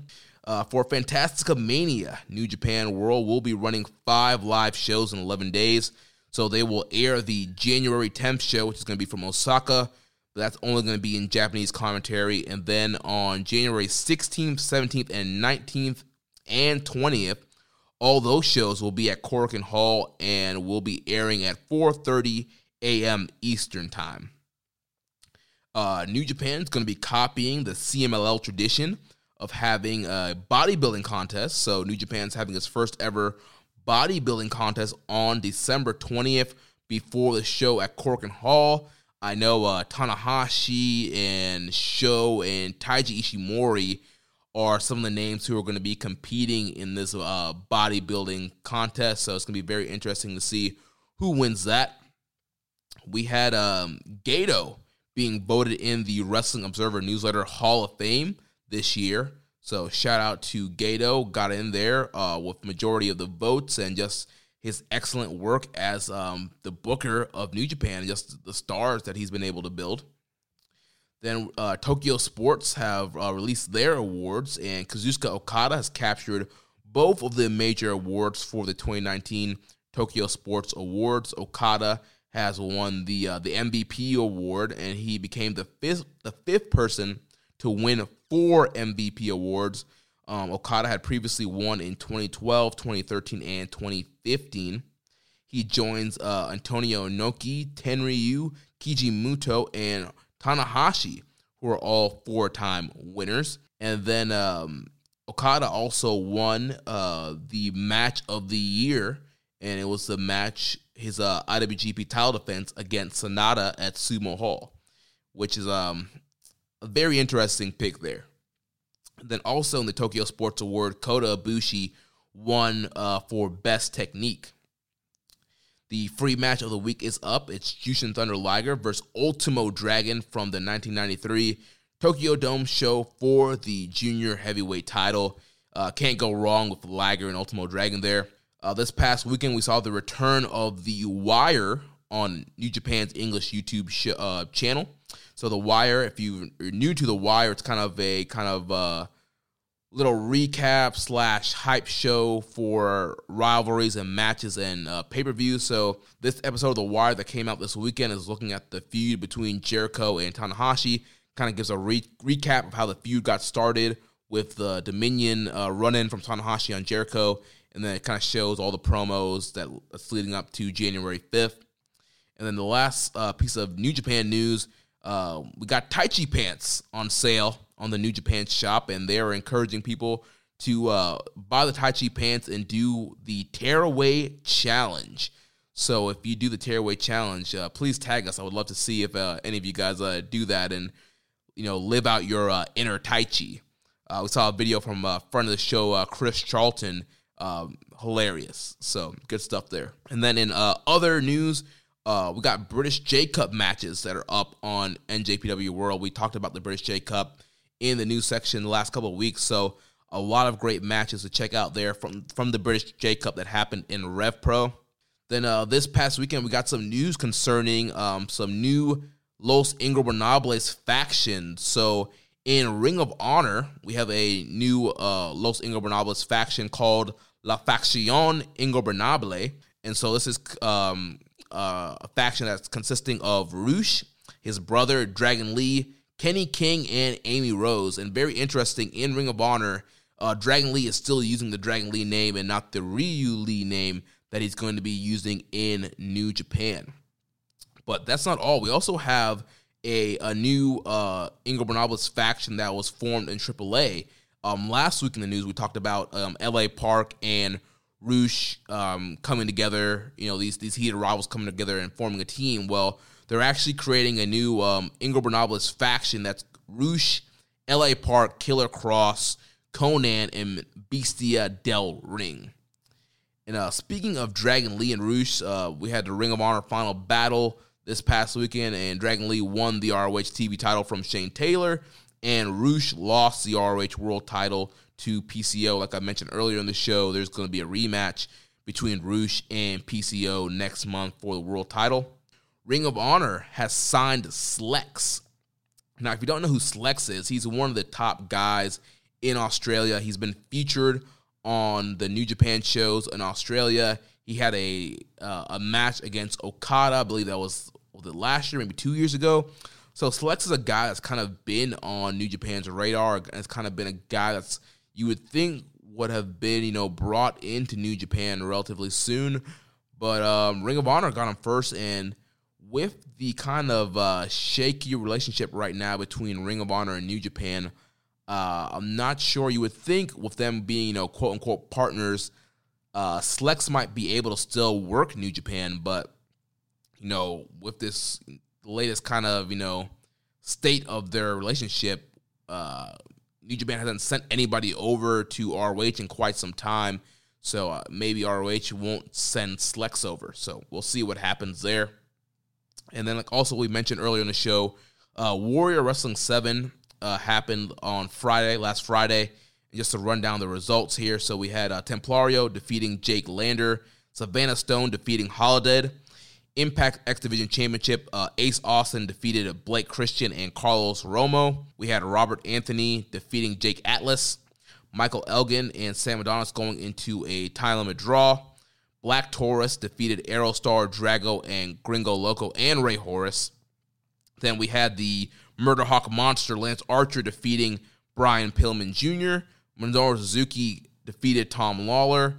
For Fantastica Mania, New Japan World will be running 5 live shows in 11 days. So they will air the January 10th show, which is going to be from Osaka. But that's only going to be in Japanese commentary. And then on January 16th, 17th, and 19th, and 20th, all those shows will be at Korakuen Hall and will be airing at 4:30 a.m. Eastern Time. New Japan is going to be copying the CMLL tradition of having a bodybuilding contest. So New Japan's having its first ever bodybuilding contest on December 20th before the show at Korakuen Hall. I know Tanahashi and Sho and Taiji Ishimori are some of the names who are going to be competing in this bodybuilding contest. So it's going to be very interesting to see who wins that. We had Goto being voted in the Wrestling Observer Newsletter Hall of Fame this year. So shout out to Goto, got in there with majority of the votes, and just his excellent work as the booker of New Japan, and just the stars that he's been able to build. Then Tokyo Sports have released their awards, and Kazuchika Okada has captured both of the major awards for the 2019 Tokyo Sports Awards. Okada has won the MVP award, and he became the fifth person to win 4 MVP awards. Okada had previously won in 2012, 2013, and 2015. He joins Antonio Inoki, Tenryu Kijimuto, and Tanahashi, who are all 4-time winners. And then Okada also won the match of the year, and it was the match, his IWGP title defense against Sonata at Sumo Hall, which is a very interesting pick there. And then also in the Tokyo Sports Award, Kota Ibushi won for Best Technique. The free match of the week is up. It's Jushin Thunder Liger versus Ultimo Dragon from the 1993 Tokyo Dome show for the junior heavyweight title. Can't go wrong with Liger and Ultimo Dragon there. This past weekend, we saw the return of The Wire on New Japan's English YouTube channel. So The Wire, if you're new to The Wire, it's kind of a little recap / hype show for rivalries and matches and pay-per-views. So this episode of The Wire that came out this weekend is looking at the feud between Jericho and Tanahashi. Kind of gives a recap of how the feud got started with the Dominion run-in from Tanahashi on Jericho. And then it kind of shows all the promos that's leading up to January 5th. And then the last piece of New Japan news, we got Taichi pants on sale on the New Japan shop, and they're encouraging people to buy the Taichi pants and do the tearaway challenge. So if you do the tearaway challenge, please tag us. I would love to see if any of you guys do that and, live out your inner Taichi. We saw a video from friend of the show, Chris Charlton. Hilarious. So good stuff there. And then in other news, we got British J Cup matches that are up on NJPW World. We talked about the British J Cup in the news section the last couple of weeks, so a lot of great matches to check out there from the British J Cup that happened in Rev Pro. Then this past weekend, we got some news concerning some new Los Ingobernables faction. So in Ring of Honor, we have a new Los Ingobernables faction called La Facción Ingobernable, and so this is a faction that's consisting of Roosh, his brother Dragon Lee, Kenny King, and Amy Rose. And very interesting, in Ring of Honor, Dragon Lee is still using the Dragon Lee name and not the Ryu Lee name that he's going to be using in New Japan. But that's not all. We also have a new Ingobernables faction that was formed in AAA. Last week in the news, we talked about LA Park and Rouge coming together, you know, these heated rivals coming together and forming a team. Well, they're actually creating a new Ingo Bernables faction that's Rouge, LA Park, Killer Cross, Conan, and Bestia del Ring. And speaking of Dragon Lee and Rouge, we had the Ring of Honor final battle this past weekend, and Dragon Lee won the ROH TV title from Shane Taylor, and Rouge lost the ROH World title to PCO. Like I mentioned earlier in the show, there's going to be a rematch between Rouge and PCO next month for the World title. Ring of Honor has signed Slex. Now, if you don't know who Slex is, he's one of the top guys in Australia. He's been featured on the New Japan shows in Australia. He had a match against Okada. I believe that was it last year, maybe 2 years ago. So Slex is a guy that's kind of been on New Japan's radar. It's kind of been a guy that's you would think would have been, you know, brought into New Japan relatively soon. But Ring of Honor got him first, and with the kind of shaky relationship right now between Ring of Honor and New Japan, I'm not sure. You would think with them being, you know, quote unquote partners, Slex might be able to still work New Japan, but, you know, with this latest kind of, you know, state of their relationship, New Japan hasn't sent anybody over to ROH in quite some time, so maybe ROH won't send Slex over. So we'll see what happens there. And then, like also we mentioned earlier in the show, Warrior Wrestling 7 happened on last Friday. And just to run down the results here, so we had Templario defeating Jake Lander, Savannah Stone defeating Holiday, Impact X Division Championship, Ace Austin defeated Blake Christian and Carlos Romo. We had Robert Anthony defeating Jake Atlas, Michael Elgin and Sam Adonis going into a time limit draw. Black Taurus defeated Aerostar, Drago, and Gringo Loco, and Ray Horace. Then we had the Murderhawk Monster, Lance Archer, defeating Brian Pillman Jr. Minoru Suzuki defeated Tom Lawler.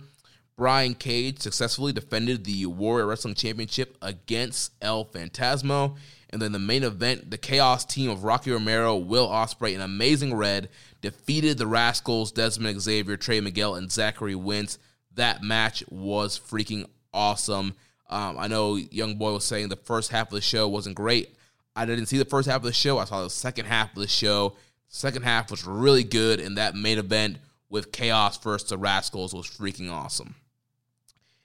Brian Cage successfully defended the Warrior Wrestling Championship against El Phantasmo. And then the main event, the Chaos team of Rocky Romero, Will Ospreay, and Amazing Red defeated the Rascals, Desmond Xavier, Trey Miguel, and Zachary Wentz. That match was freaking awesome. I know Young Boy was saying the first half of the show wasn't great. I didn't see the first half of the show. I saw the second half of the show. Second half was really good, and that main event with Chaos versus the Rascals was freaking awesome.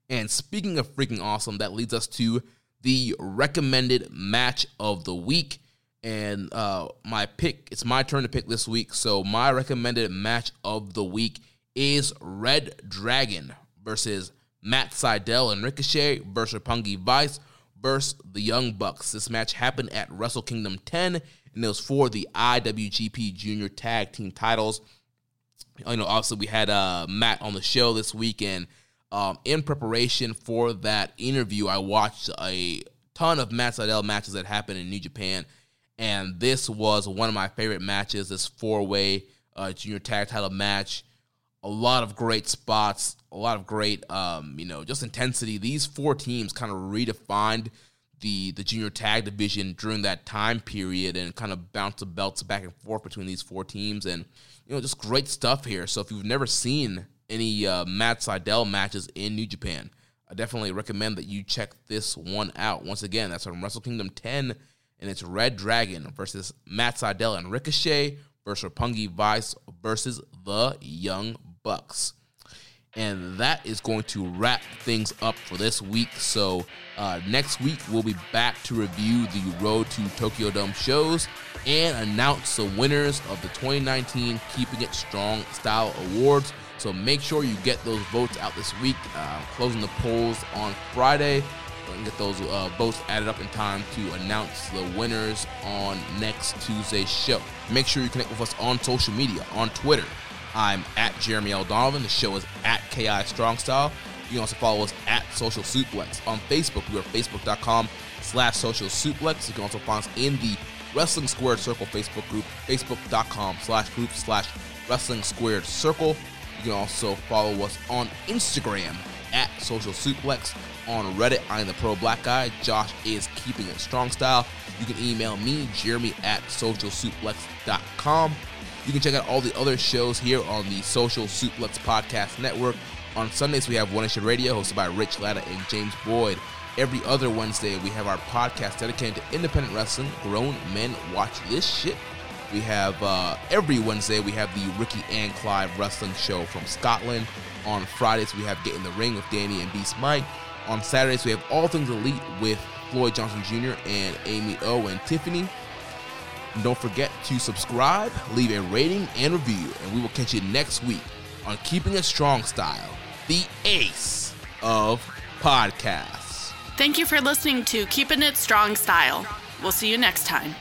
And speaking of freaking awesome, that leads us to the recommended match of the week. And my pick, it's my turn to pick this week. So my recommended match of the week is Red Dragon versus Matt Sydal and Ricochet versus Roppongi Vice versus the Young Bucks. This match happened at Wrestle Kingdom 10, and it was for the IWGP Junior Tag Team titles. You know, obviously we had Matt on the show this week, and in preparation for that interview, I watched a ton of Matt Sydal matches that happened in New Japan, and this was one of my favorite matches, this four-way Junior Tag title match. A lot of great spots, a lot of great, you know, just intensity. These four teams kind of redefined the junior tag division during that time period and kind of bounced the belts back and forth between these four teams. And, you know, just great stuff here. So if you've never seen any Matt Sydal matches in New Japan, I definitely recommend that you check this one out. Once again, that's from Wrestle Kingdom 10, and it's Red Dragon versus Matt Sydal and Ricochet versus Roppongi Vice versus the Young Bucks. And that is going to wrap things up for this week. So next week we'll be back to review the Road to Tokyo Dome shows and announce the winners of the 2019 Keeping It Strong Style Awards. So make sure you get those votes out this week. Closing the polls on Friday. We can get those votes added up in time to announce the winners on next Tuesday's show. Make sure you connect with us on social media, on Twitter. I'm at Jeremy L. Donovan. The show is at KI Strong Style. You can also follow us at Social Suplex. On Facebook, we are facebook.com/Social Suplex. You can also find us in the Wrestling Squared Circle Facebook group, facebook.com/group/Wrestling Squared Circle. You can also follow us on Instagram at Social Suplex. On Reddit, I am the Pro Black Guy. Josh is Keeping It Strong Style. You can email me, Jeremy, at socialsuplex.com. You can check out all the other shows here on the Social Suplex Podcast Network. On Sundays, we have One Nation Radio, hosted by Rich Latta and James Boyd. Every other Wednesday, we have our podcast dedicated to independent wrestling. Grown men watch this shit. We have, every Wednesday, we have the Ricky and Clive Wrestling Show from Scotland. On Fridays, we have Get in the Ring with Danny and Beast Mike. On Saturdays, we have All Things Elite with Floyd Johnson Jr. and Amy O and Tiffany. Don't forget to subscribe, leave a rating, and review. And we will catch you next week on Keeping It Strong Style, the ace of podcasts. Thank you for listening to Keeping It Strong Style. We'll see you next time.